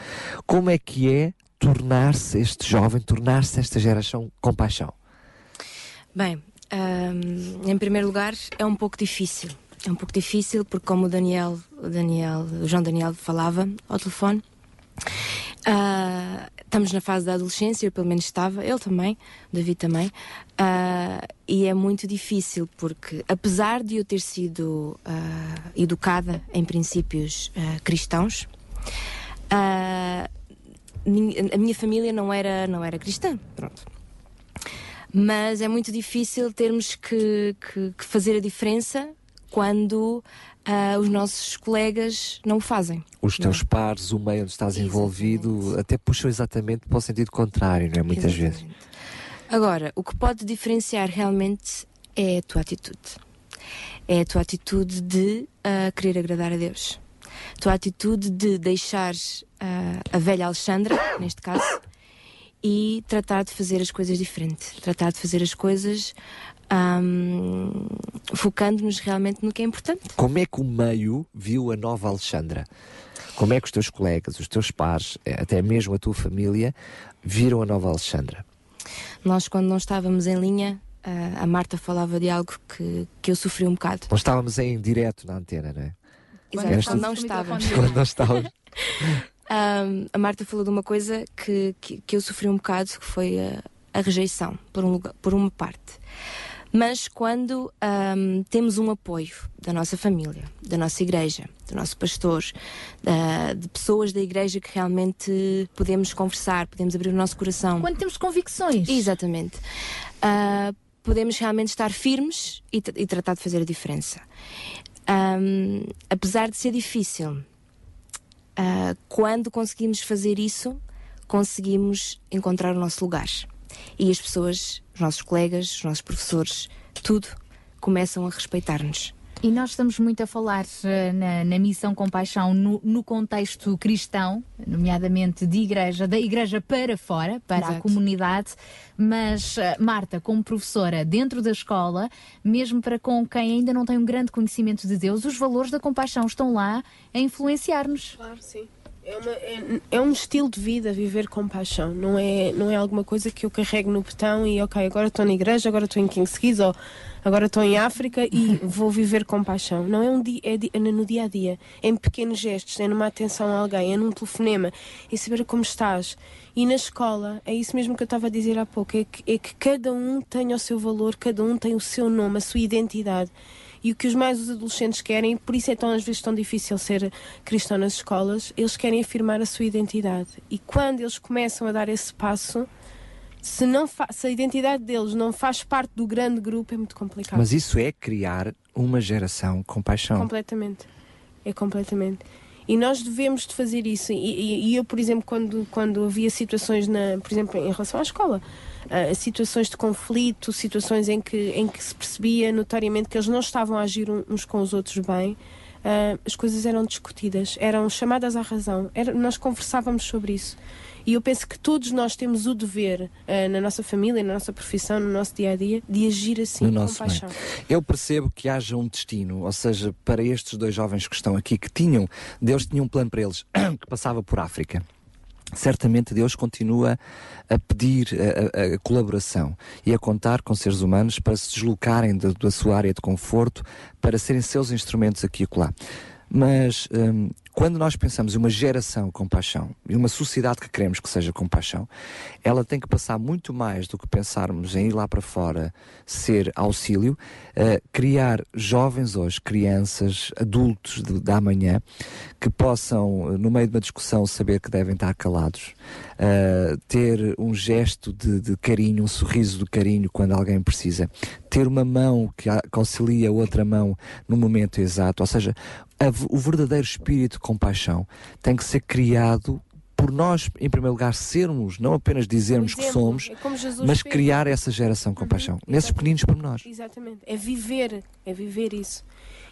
Como é que é tornar-se este jovem, tornar-se esta geração compaixão? Bem, um, em primeiro lugar é um pouco difícil. É um pouco difícil porque, como o Daniel, o, Daniel, o João Daniel falava ao telefone, uh, estamos na fase da adolescência, eu pelo menos estava, ele também, o David também, uh, e é muito difícil porque, apesar de eu ter sido uh, educada em princípios uh, cristãos, Uh, a minha família não era, não era cristã, pronto. Mas é muito difícil termos que, que, que fazer a diferença quando uh, os nossos colegas não o fazem. Os teus não. pares, o meio onde estás exatamente. envolvido, até puxam exatamente para o sentido contrário, não é? Muitas exatamente. vezes. Agora, o que pode diferenciar realmente é a tua atitude. É a tua atitude de uh, querer agradar a Deus. A tua atitude de deixares uh, a velha Alexandra, neste caso, e tratar de fazer as coisas diferente. Tratar de fazer as coisas um, focando-nos realmente no que é importante. Como é que o meio viu a nova Alexandra? Como é que os teus colegas, os teus pares, até mesmo a tua família, viram a nova Alexandra? Nós, quando não estávamos em linha, a Marta falava de algo que, que eu sofri um bocado. Nós estávamos em direto na antena, não é? Exato, não estávamos. Quando não estávamos. um, a Marta falou de uma coisa que, que, que eu sofri um bocado, que foi a, a rejeição, por, um lugar, por uma parte. Mas quando um, temos um apoio da nossa família, da nossa igreja, do nosso pastor, da, de pessoas da igreja que realmente podemos conversar, podemos abrir o nosso coração. Quando temos convicções. Exatamente. Uh, podemos realmente estar firmes e, e tratar de fazer a diferença. Um, apesar de ser difícil, uh, quando conseguimos fazer isso, conseguimos encontrar o nosso lugar. E as pessoas, os nossos colegas, os nossos professores, tudo, começam a respeitar-nos. E nós estamos muito a falar na, na Missão Com Paixão no, no contexto cristão, nomeadamente de igreja, da igreja para fora, para Exato. a comunidade. Mas, Marta, como professora dentro da escola, mesmo para com quem ainda não tem um grande conhecimento de Deus, os valores da compaixão estão lá a influenciar-nos. Claro, sim. É, uma, é, é um estilo de vida viver com paixão, não é, não é alguma coisa que eu carrego no botão e ok, agora estou na igreja, agora estou em King's Kids, ou agora estou em África e vou viver com paixão. Não é, um dia, é, é no dia a dia, é em pequenos gestos, é numa atenção a alguém, é num telefonema, é saber como estás. E na escola, é isso mesmo que eu estava a dizer há pouco, é que, é que cada um tem o seu valor, cada um tem o seu nome, a sua identidade. E o que os mais os adolescentes querem, por isso é tão, às vezes tão difícil ser cristão nas escolas, eles querem afirmar a sua identidade. E quando eles começam a dar esse passo, se, não fa- se a identidade deles não faz parte do grande grupo, é muito complicado. Mas isso é criar uma geração com paixão. Completamente. É completamente. E nós devemos de fazer isso. E, e, e eu, por exemplo, quando, quando havia situações, na, por exemplo, em relação à escola, Uh, situações de conflito, situações em que, em que se percebia notoriamente que eles não estavam a agir uns com os outros bem, uh, as coisas eram discutidas, eram chamadas à razão, era, nós conversávamos sobre isso. E eu penso que todos nós temos o dever, uh, na nossa família, na nossa profissão, no nosso dia-a-dia, de agir assim com paixão. Eu percebo que haja um destino, ou seja, para estes dois jovens que estão aqui, que tinham, Deus tinha um plano para eles, que passava por África. Certamente Deus continua a pedir a, a, a colaboração e a contar com seres humanos para se deslocarem da, da sua área de conforto, para serem seus instrumentos aqui e acolá. Mas hum, quando nós pensamos em uma geração com paixão e uma sociedade que queremos que seja com paixão, ela tem que passar muito mais do que pensarmos em ir lá para fora ser auxílio, uh, criar jovens hoje, crianças, adultos de, de amanhã, que possam, no meio de uma discussão, saber que devem estar calados, uh, ter um gesto de, de carinho, um sorriso de carinho quando alguém precisa, ter uma mão que, que auxilia a outra mão no momento exato, ou seja, o verdadeiro espírito de compaixão tem que ser criado por nós, em primeiro lugar, sermos, não apenas dizermos exemplo, que somos, é mas fez. criar essa geração de compaixão, uhum, nesses pequeninos pormenores. Exatamente, é viver, é viver isso.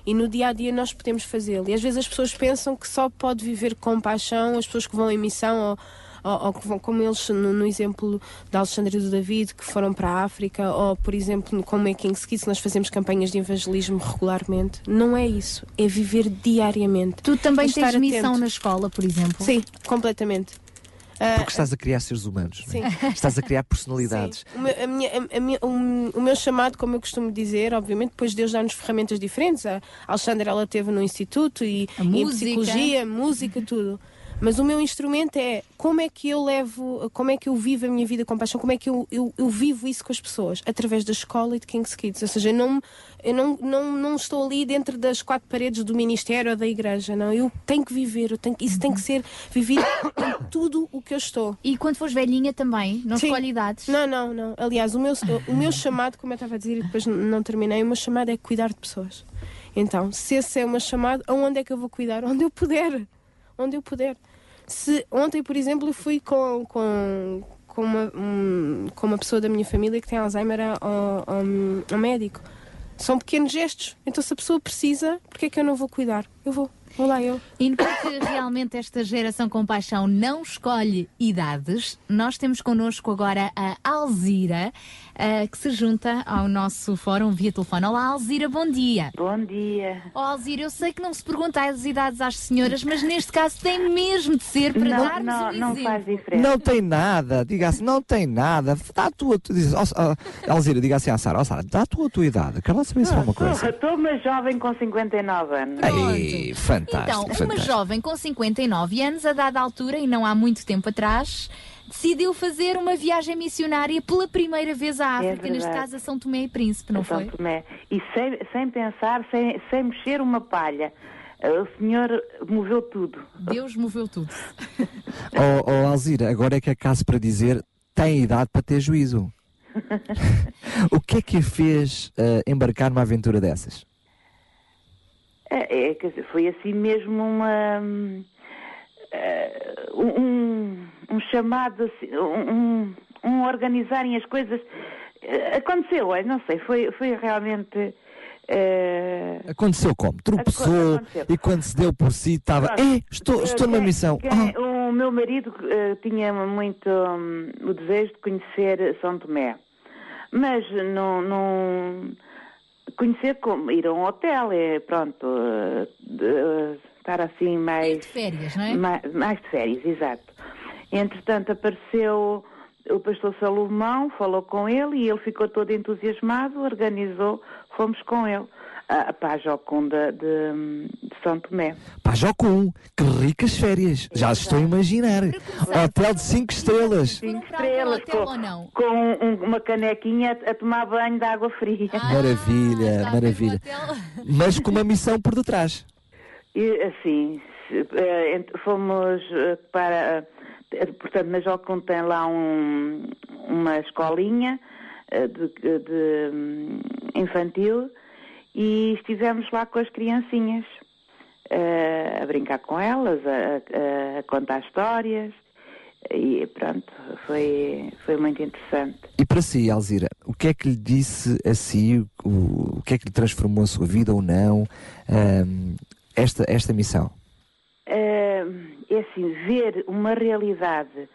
E no dia-a-dia nós podemos fazê-lo. E às vezes as pessoas pensam que só pode viver com paixão as pessoas que vão em missão, ou, ou, ou que vão, como eles, no, no exemplo da Alexandra e do David, que foram para a África, ou, por exemplo, como é King's Kids, nós fazemos campanhas de evangelismo regularmente. Não é isso. É viver diariamente. Tu também tens atento. Missão na escola, por exemplo? Sim, completamente. Porque estás a criar seres humanos, não é? Estás a criar personalidades. O meu, a minha, a minha, o meu chamado, como eu costumo dizer, obviamente, depois Deus dá-nos ferramentas diferentes. A Alexandra, ela teve no instituto e em psicologia, música, tudo. Mas o meu instrumento é como é que eu levo, como é que eu vivo a minha vida com paixão, como é que eu, eu, eu vivo isso com as pessoas, através da escola e de King's Kids. Ou seja, eu, não, eu não, não, não estou ali dentro das quatro paredes do ministério ou da igreja, não. Eu tenho que viver, eu tenho, isso tem que ser vivido em tudo o que eu estou. E quando fores velhinha também, não escolhe idades? Não, não, não. Aliás, o meu, o meu chamado, como eu estava a dizer e depois não terminei, o meu chamado é cuidar de pessoas. Então, se esse é o meu chamado, aonde é que eu vou cuidar? Onde eu puder. Onde eu puder. Se, ontem, por exemplo, eu fui com, com, com, uma, um, com uma pessoa da minha família que tem Alzheimer ao, ao, ao médico. São pequenos gestos. Então, se a pessoa precisa, porque é que eu não vou cuidar? Eu vou. Vou lá eu. E porque realmente esta geração com paixão não escolhe idades, nós temos connosco agora a Alzira, uh, que se junta ao nosso fórum via telefone. Olá, Alzira, bom dia. Bom dia. Oh, Alzira, eu sei que não se pergunta as idades às senhoras, mas neste caso tem mesmo de ser para não, darmos não, um não exemplo. Faz diferença. Não tem nada, diga assim, não tem nada. Dá a tua, tu dizes, oh, oh, Alzira, diga assim à Sara, oh, Sara, dá a tua, a tua idade. Quero lá saber se é uma coisa. Estou uma jovem com cinquenta e nove anos. Ei, fantástico. Fantástico, então, fantástico. Uma jovem com cinquenta e nove anos, a dada altura, e não há muito tempo atrás, decidiu fazer uma viagem missionária pela primeira vez à África, é neste caso a São Tomé e Príncipe, não foi? São Tomé. E sem, sem pensar, sem, sem mexer uma palha. O Senhor moveu tudo. Deus moveu tudo. oh, oh, Alzira, agora é que é caso para dizer, tem idade para ter juízo. O que é que a fez uh, embarcar numa aventura dessas? É, é, foi assim mesmo uma, uh, um, um chamado, um, um organizarem as coisas. Uh, aconteceu, não sei, foi, foi realmente... Uh... Aconteceu como? Tropeçou aconteceu. E quando se deu por si estava... Eh, estou, estou numa missão. Quem, oh. O meu marido uh, tinha muito um, o desejo de conhecer São Tomé, mas não... não... Conhecer como ir a um hotel, é, pronto, uh, de, uh, estar assim mais... de férias, não é? Mais, mais de férias, exato. Entretanto, apareceu o pastor Salomão, falou com ele e ele ficou todo entusiasmado, organizou, fomos com ele uh, para a JOCUM de, de, de São Tomé. Para a JOCUM, que ricas férias, exato. Já estou a imaginar. Começar, hotel de cinco estrelas. cinco estrelas, com, com um, uma canequinha a tomar banho de água fria. Ah, maravilha, maravilha. Mas com uma missão por detrás. E, assim, fomos para... Portanto, na JOCUM tem lá um, uma escolinha de, de infantil e estivemos lá com as criancinhas a, a brincar com elas, a, a, a contar histórias e pronto, foi, foi muito interessante. E para si, Alzira, o que é que lhe disse a si, o, o que é que lhe transformou a sua vida ou não, um, esta, esta missão? É assim, ver uma realidade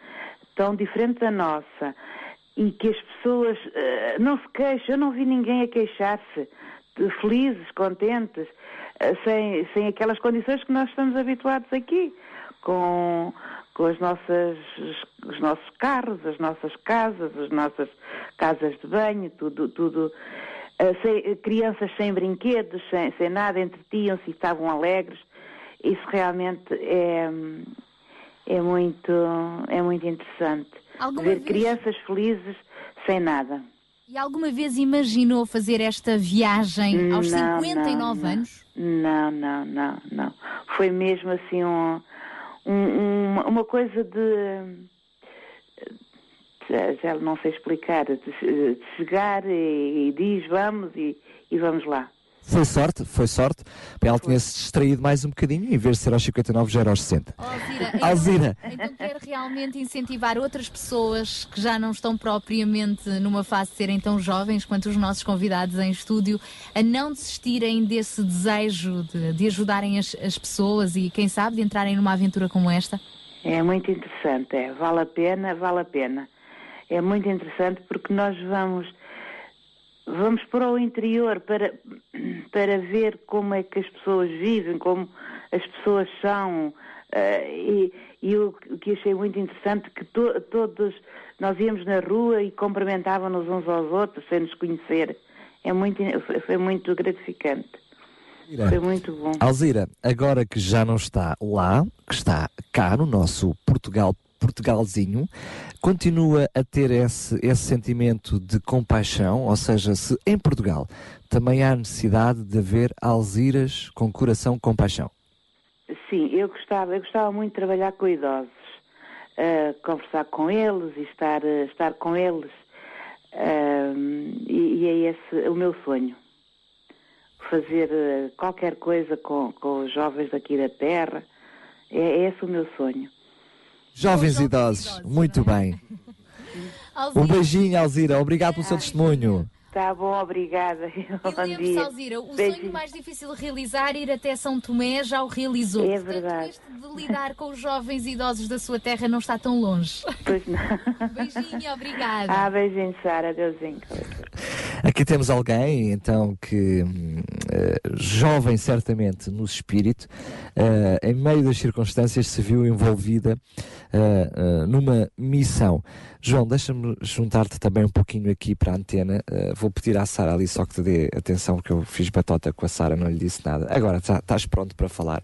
tão diferente da nossa e que as pessoas uh, não se queixam, eu não vi ninguém a queixar-se, felizes, contentes, uh, sem, sem aquelas condições que nós estamos habituados aqui, com, com as nossas, os nossos carros, as nossas casas, as nossas casas de banho, tudo, tudo uh, sem, crianças sem brinquedos, sem, sem nada, entretiam-se e estavam alegres. Isso realmente é, é, muito, é muito interessante. Alguma ver vez... crianças felizes sem nada. E alguma vez imaginou fazer esta viagem aos não, cinquenta e nove não, anos? Não, não, não, não. Foi mesmo assim um, um, uma coisa de... Já não sei explicar. De, de chegar e, e diz vamos e, e vamos lá. Foi sorte, foi sorte. Ela tinha-se distraído mais um bocadinho, em vez de ser aos cinquenta e nove já era aos sessenta. Oh, Alzira, então, então quero realmente incentivar outras pessoas que já não estão propriamente numa fase de serem tão jovens quanto os nossos convidados em estúdio, a não desistirem desse desejo de, de ajudarem as, as pessoas e, quem sabe, de entrarem numa aventura como esta. É muito interessante, é. Vale a pena, vale a pena. É muito interessante porque nós vamos... Vamos para o interior para, para ver como é que as pessoas vivem, como as pessoas são. Uh, e, e eu que achei muito interessante que to, todos nós íamos na rua e cumprimentávamos uns aos outros sem nos conhecer. É muito, foi muito gratificante. Foi muito bom. Alzira, agora que já não está lá, que está cá no nosso Portugal, Portugalzinho, continua a ter esse, esse sentimento de compaixão, ou seja, se em Portugal também há necessidade de haver Alziras com coração com paixão? Sim, eu gostava, eu gostava muito de trabalhar com idosos, uh, conversar com eles e estar, estar com eles, uh, e, e é esse o meu sonho. Fazer uh, qualquer coisa com, com os jovens daqui da terra, é, é esse o meu sonho. Jovens e idosos, idosos, muito bem. Um beijinho, Alzira. Obrigado pelo seu testemunho. Está bom, obrigada. Eu lembro-se, Alzira, o beijinho. Sonho mais difícil de realizar, ir até São Tomé, já o realizou. É verdade. Portanto, este de lidar com os jovens e idosos da sua terra não está tão longe. Pois não. Beijinho, obrigada. Ah, beijinho, Sara. Deusinho. Aqui temos alguém, então, que... Uh, jovem certamente no espírito, uh, em meio das circunstâncias se viu envolvida uh, uh, numa missão. João, deixa-me juntar-te também um pouquinho aqui para a antena, uh, vou pedir à Sara ali só que te dê atenção porque eu fiz batota com a Sara, não lhe disse nada. Agora estás pronto para falar.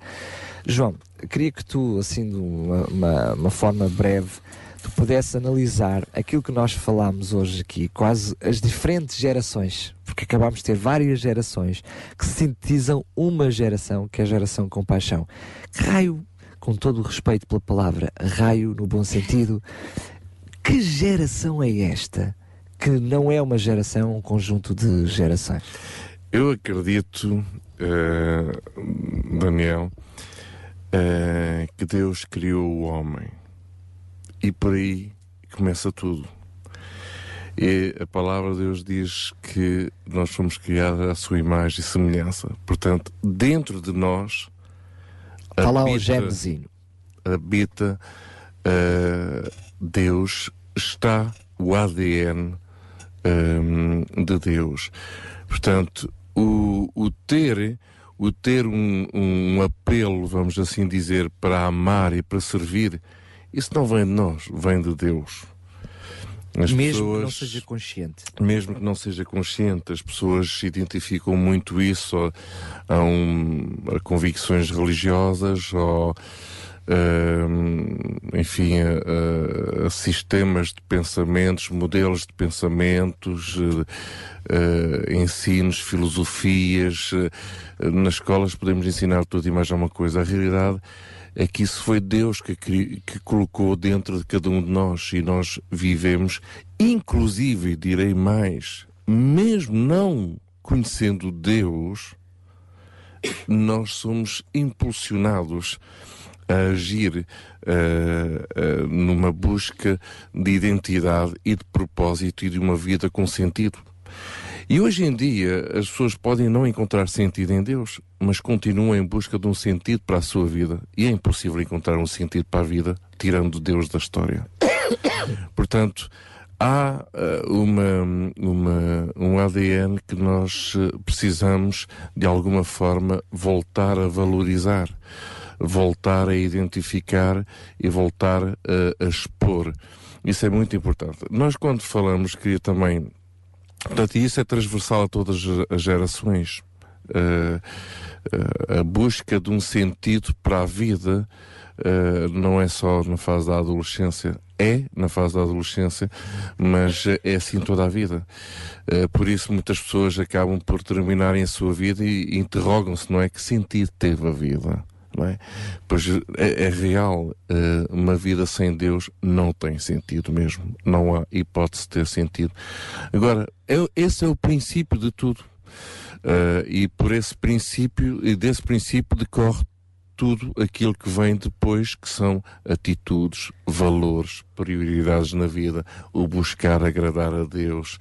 João, queria que tu, assim, de uma, uma, uma forma breve, tu pudesse analisar aquilo que nós falámos hoje aqui, quase as diferentes gerações, porque acabámos de ter várias gerações que sintetizam uma geração, que é a geração com paixão. Que raio, com todo o respeito pela palavra, raio no bom sentido, que geração é esta que não é uma geração, um conjunto de gerações? Eu acredito, uh, Daniel, uh, que Deus criou o homem. E por aí começa tudo. E a palavra de Deus diz que nós fomos criados à sua imagem e semelhança. Portanto, dentro de nós está lá um germezinho. Habita uh, Deus, está o A D N um, de Deus. Portanto, o, o ter, o ter um, um apelo, vamos assim dizer, para amar e para servir. Isso não vem de nós, vem de Deus. As mesmo pessoas, que não seja consciente. Mesmo que não seja consciente, as pessoas identificam muito isso a, a, um, a convicções religiosas ou, uh, enfim, a, a, a sistemas de pensamentos, modelos de pensamentos, uh, uh, ensinos, filosofias. Uh, nas escolas podemos ensinar tudo e mais alguma coisa. A realidade é que isso foi Deus que, que colocou dentro de cada um de nós e nós vivemos, inclusive, direi mais, mesmo não conhecendo Deus, nós somos impulsionados a agir uh, uh, numa busca de identidade e de propósito e de uma vida com sentido. E hoje em dia as pessoas podem não encontrar sentido em Deus, mas continuam em busca de um sentido para a sua vida. E é impossível encontrar um sentido para a vida tirando Deus da história. Portanto, há uh, uma, uma, um A D N que nós uh, precisamos, de alguma forma, voltar a valorizar, voltar a identificar e voltar uh, a expor. Isso é muito importante. Nós, quando falamos, queria também... Portanto, isso é transversal a todas as gerações. Uh, uh, a busca de um sentido para a vida uh, não é só na fase da adolescência. É na fase da adolescência, mas é assim toda a vida. Uh, por isso muitas pessoas acabam por terminarem a sua vida e interrogam-se, não é? Que sentido teve a vida? Não é? Pois é, é real, uh, uma vida sem Deus não tem sentido mesmo, não há hipótese de ter sentido. Agora, é, esse é o princípio de tudo, uh, e por esse princípio, e desse princípio decorre tudo aquilo que vem depois, que são atitudes, valores, prioridades na vida, o buscar agradar a Deus,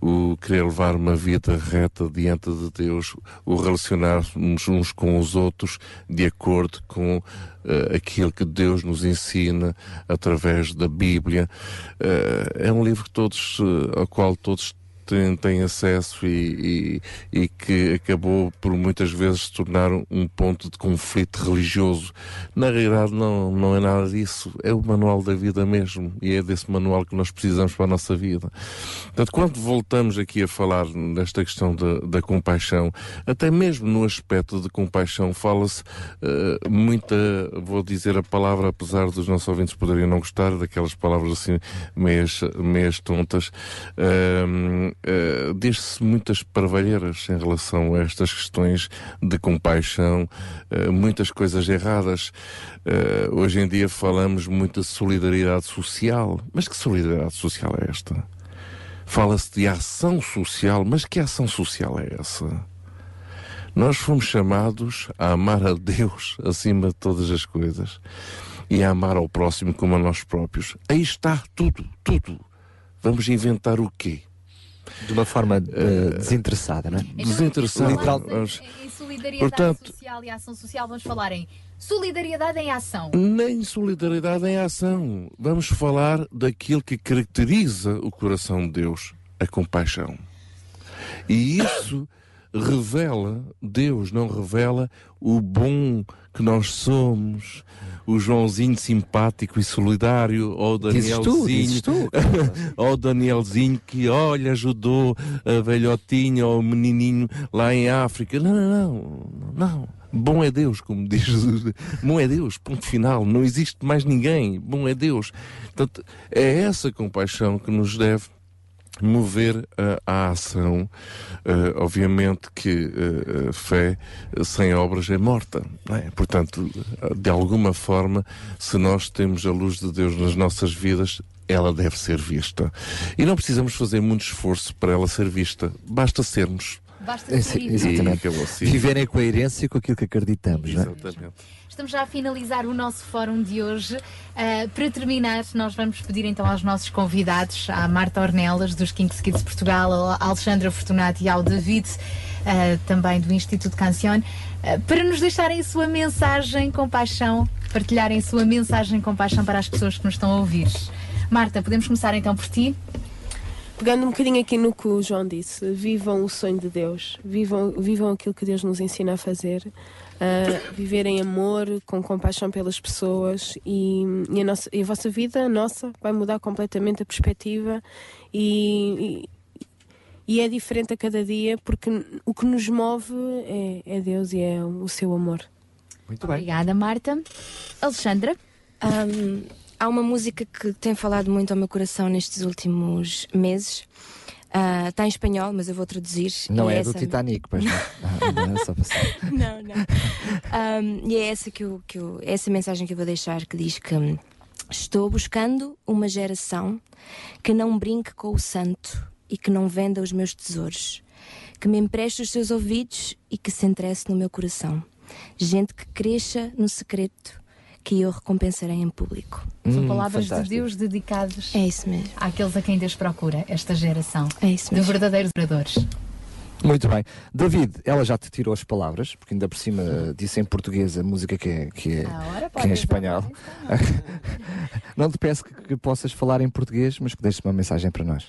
o querer levar uma vida reta diante de Deus, o relacionarmos uns com os outros de acordo com uh, aquilo que Deus nos ensina através da Bíblia. Uh, é um livro que todos, uh, ao qual todos tem, tem acesso e, e, e que acabou por muitas vezes se tornar um ponto de conflito religioso. Na realidade não, não é nada disso, é o manual da vida mesmo, e é desse manual que nós precisamos para a nossa vida. Portanto, quando voltamos aqui a falar nesta questão da, da compaixão, até mesmo no aspecto de compaixão fala-se uh, muita, vou dizer a palavra, apesar dos nossos ouvintes poderem não gostar daquelas palavras assim meias, meias tontas, uh, uh, diz-se muitas parvalheiras em relação a estas questões de compaixão, uh, muitas coisas erradas. Uh, hoje em dia falamos muito de solidariedade social, mas que solidariedade social é esta? Fala-se de ação social, mas que ação social é essa? Nós fomos chamados a amar a Deus acima de todas as coisas e a amar ao próximo como a nós próprios. Aí está tudo, tudo. Vamos inventar o quê? De uma forma uh, desinteressada, não é? Então, desinteressada. Em, em solidariedade, portanto, social e ação social, vamos falar em solidariedade em ação. Nem solidariedade em ação. Vamos falar daquilo que caracteriza o coração de Deus, a compaixão. E isso revela, Deus não revela o bom que nós somos, o Joãozinho simpático e solidário, ou o Danielzinho, ou o Danielzinho que, olha, ajudou a velhotinha ou o menininho lá em África. Não, não, não, não. Bom é Deus, como diz Jesus. Bom é Deus, ponto final. Não existe mais ninguém. Bom é Deus. Portanto, é essa compaixão que nos deve mover uh, à ação. Uh, obviamente que uh, fé sem obras é morta, não é? Portanto, de alguma forma, se nós temos a luz de Deus nas nossas vidas, ela deve ser vista. E não precisamos fazer muito esforço para ela ser vista. Basta sermos. Basta ser exatamente. Viverem com a coerência com aquilo que acreditamos. Exatamente. Não é? Estamos já a finalizar o nosso fórum de hoje. Uh, para terminar, nós vamos pedir então aos nossos convidados, à Marta Ornelas, dos King Kids Portugal, à Alexandra Fortunato e ao David, uh, também do Instituto Canción, uh, para nos deixarem a sua mensagem com paixão, partilharem a sua mensagem com paixão para as pessoas que nos estão a ouvir. Marta, podemos começar então por ti? Pegando um bocadinho aqui no que o João disse, vivam o sonho de Deus, vivam, vivam aquilo que Deus nos ensina a fazer, uh, viver em amor, com compaixão pelas pessoas, e, e, a, nossa, e a vossa vida, a nossa, vai mudar completamente a perspectiva, e, e, e é diferente a cada dia, porque o que nos move é, é Deus e é o seu amor. Muito bem. Obrigada, Marta. Alexandra? Um... Há uma música que tem falado muito ao meu coração nestes últimos meses. Uh, está em espanhol, mas eu vou traduzir. Não é, é do Titanic, pois não. Não, não é só passar. Não, não. Um, e é essa, que eu, que eu, é essa mensagem que eu vou deixar, que diz que estou buscando uma geração que não brinque com o santo e que não venda os meus tesouros, que me empreste os seus ouvidos e que se interesse no meu coração. Gente que cresça no secreto, que eu recompensarei em público. São palavras hum, de Deus dedicadas é isso mesmo. Àqueles a quem Deus procura, esta geração é isso mesmo. De verdadeiros oradores. Muito bem. David, ela já te tirou as palavras, porque ainda por cima disse em português a música que é, que é, hora, que é em espanhol. Não te peço que, que possas falar em português, mas que deixes uma mensagem para nós.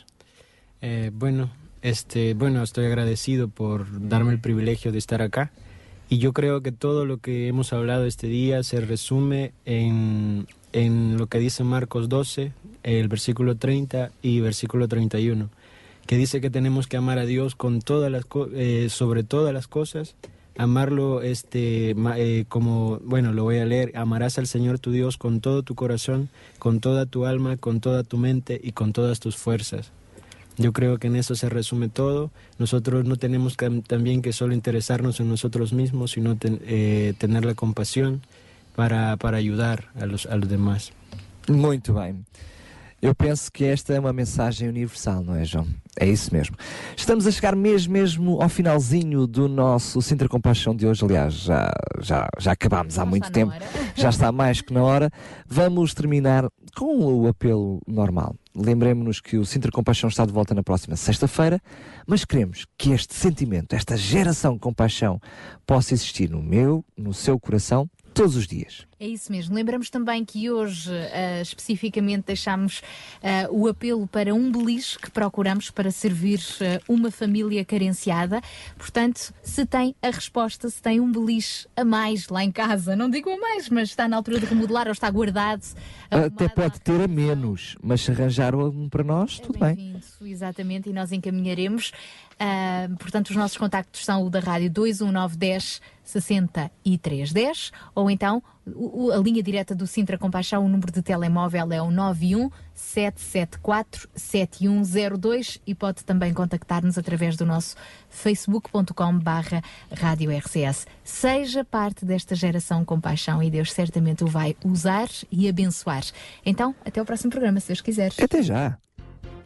Eh, bueno, este, bueno, estoy agradecido por darme el privilegio de estar acá. Y yo creo que todo lo que hemos hablado este día se resume en, en lo que dice Marcos doce, el versículo treinta y versículo treinta y uno, que dice que tenemos que amar a Dios con todas las eh, sobre todas las cosas, amarlo este eh, como, bueno, lo voy a leer, amarás al Señor tu Dios con todo tu corazón, con toda tu alma, con toda tu mente y con todas tus fuerzas. Yo creo que en eso se resume todo. Nosotros no tenemos que, también que solo interesarnos en nosotros mismos, sino ten, eh, tener la compasión para, para ayudar a los, a los demás. Muito bem. Eu penso que esta é uma mensagem universal, não é, João? É isso mesmo. Estamos a chegar mesmo, mesmo ao finalzinho do nosso Sintra Com Paixão de hoje. Aliás, já, já, já acabámos há já muito tempo. Já está mais que na hora. Vamos terminar com o apelo normal. Lembremos-nos que o Sintra Com Paixão está de volta na próxima sexta-feira, mas queremos que este sentimento, esta geração de compaixão, possa existir no meu, no seu coração, todos os dias. É isso mesmo. Lembramos também que hoje, uh, especificamente, deixámos uh, o apelo para um beliche que procuramos para servir uh, uma família carenciada. Portanto, se tem a resposta, se tem um beliche a mais lá em casa, não digo a mais, mas está na altura de remodelar ou está guardado. Arrumado, até pode ter a menos, mas se arranjaram um para nós, é tudo bem. bem. Exatamente, e nós encaminharemos. Uh, portanto, os nossos contactos são o da rádio dois um nove dez sessenta e três dez, ou então o, a linha direta do Sintra Com Paixão, o número de telemóvel é o nove um sete sete quatro sete um zero dois, e pode também contactar-nos através do nosso facebook ponto com barra rádio R C S. Seja parte desta geração com paixão e Deus certamente o vai usar e abençoar. Então, até o próximo programa, se Deus quiseres. Até já.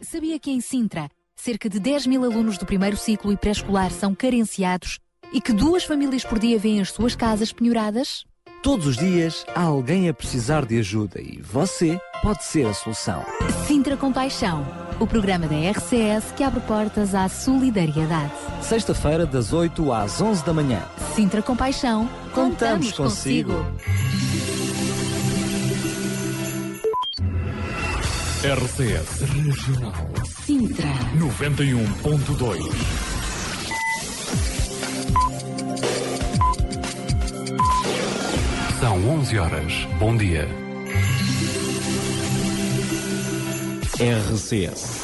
Sabia que em Sintra cerca de dez mil alunos do primeiro ciclo e pré-escolar são carenciados e que duas famílias por dia vêm as suas casas penhoradas? Todos os dias há alguém a precisar de ajuda e você pode ser a solução. Sintra Com Paixão, o programa da R C S que abre portas à solidariedade. Sexta-feira, das oito às onze da manhã. Sintra Com Paixão, contamos, contamos consigo. R C S Regional Sintra noventa e um ponto dois. São onze horas. Bom dia. R C S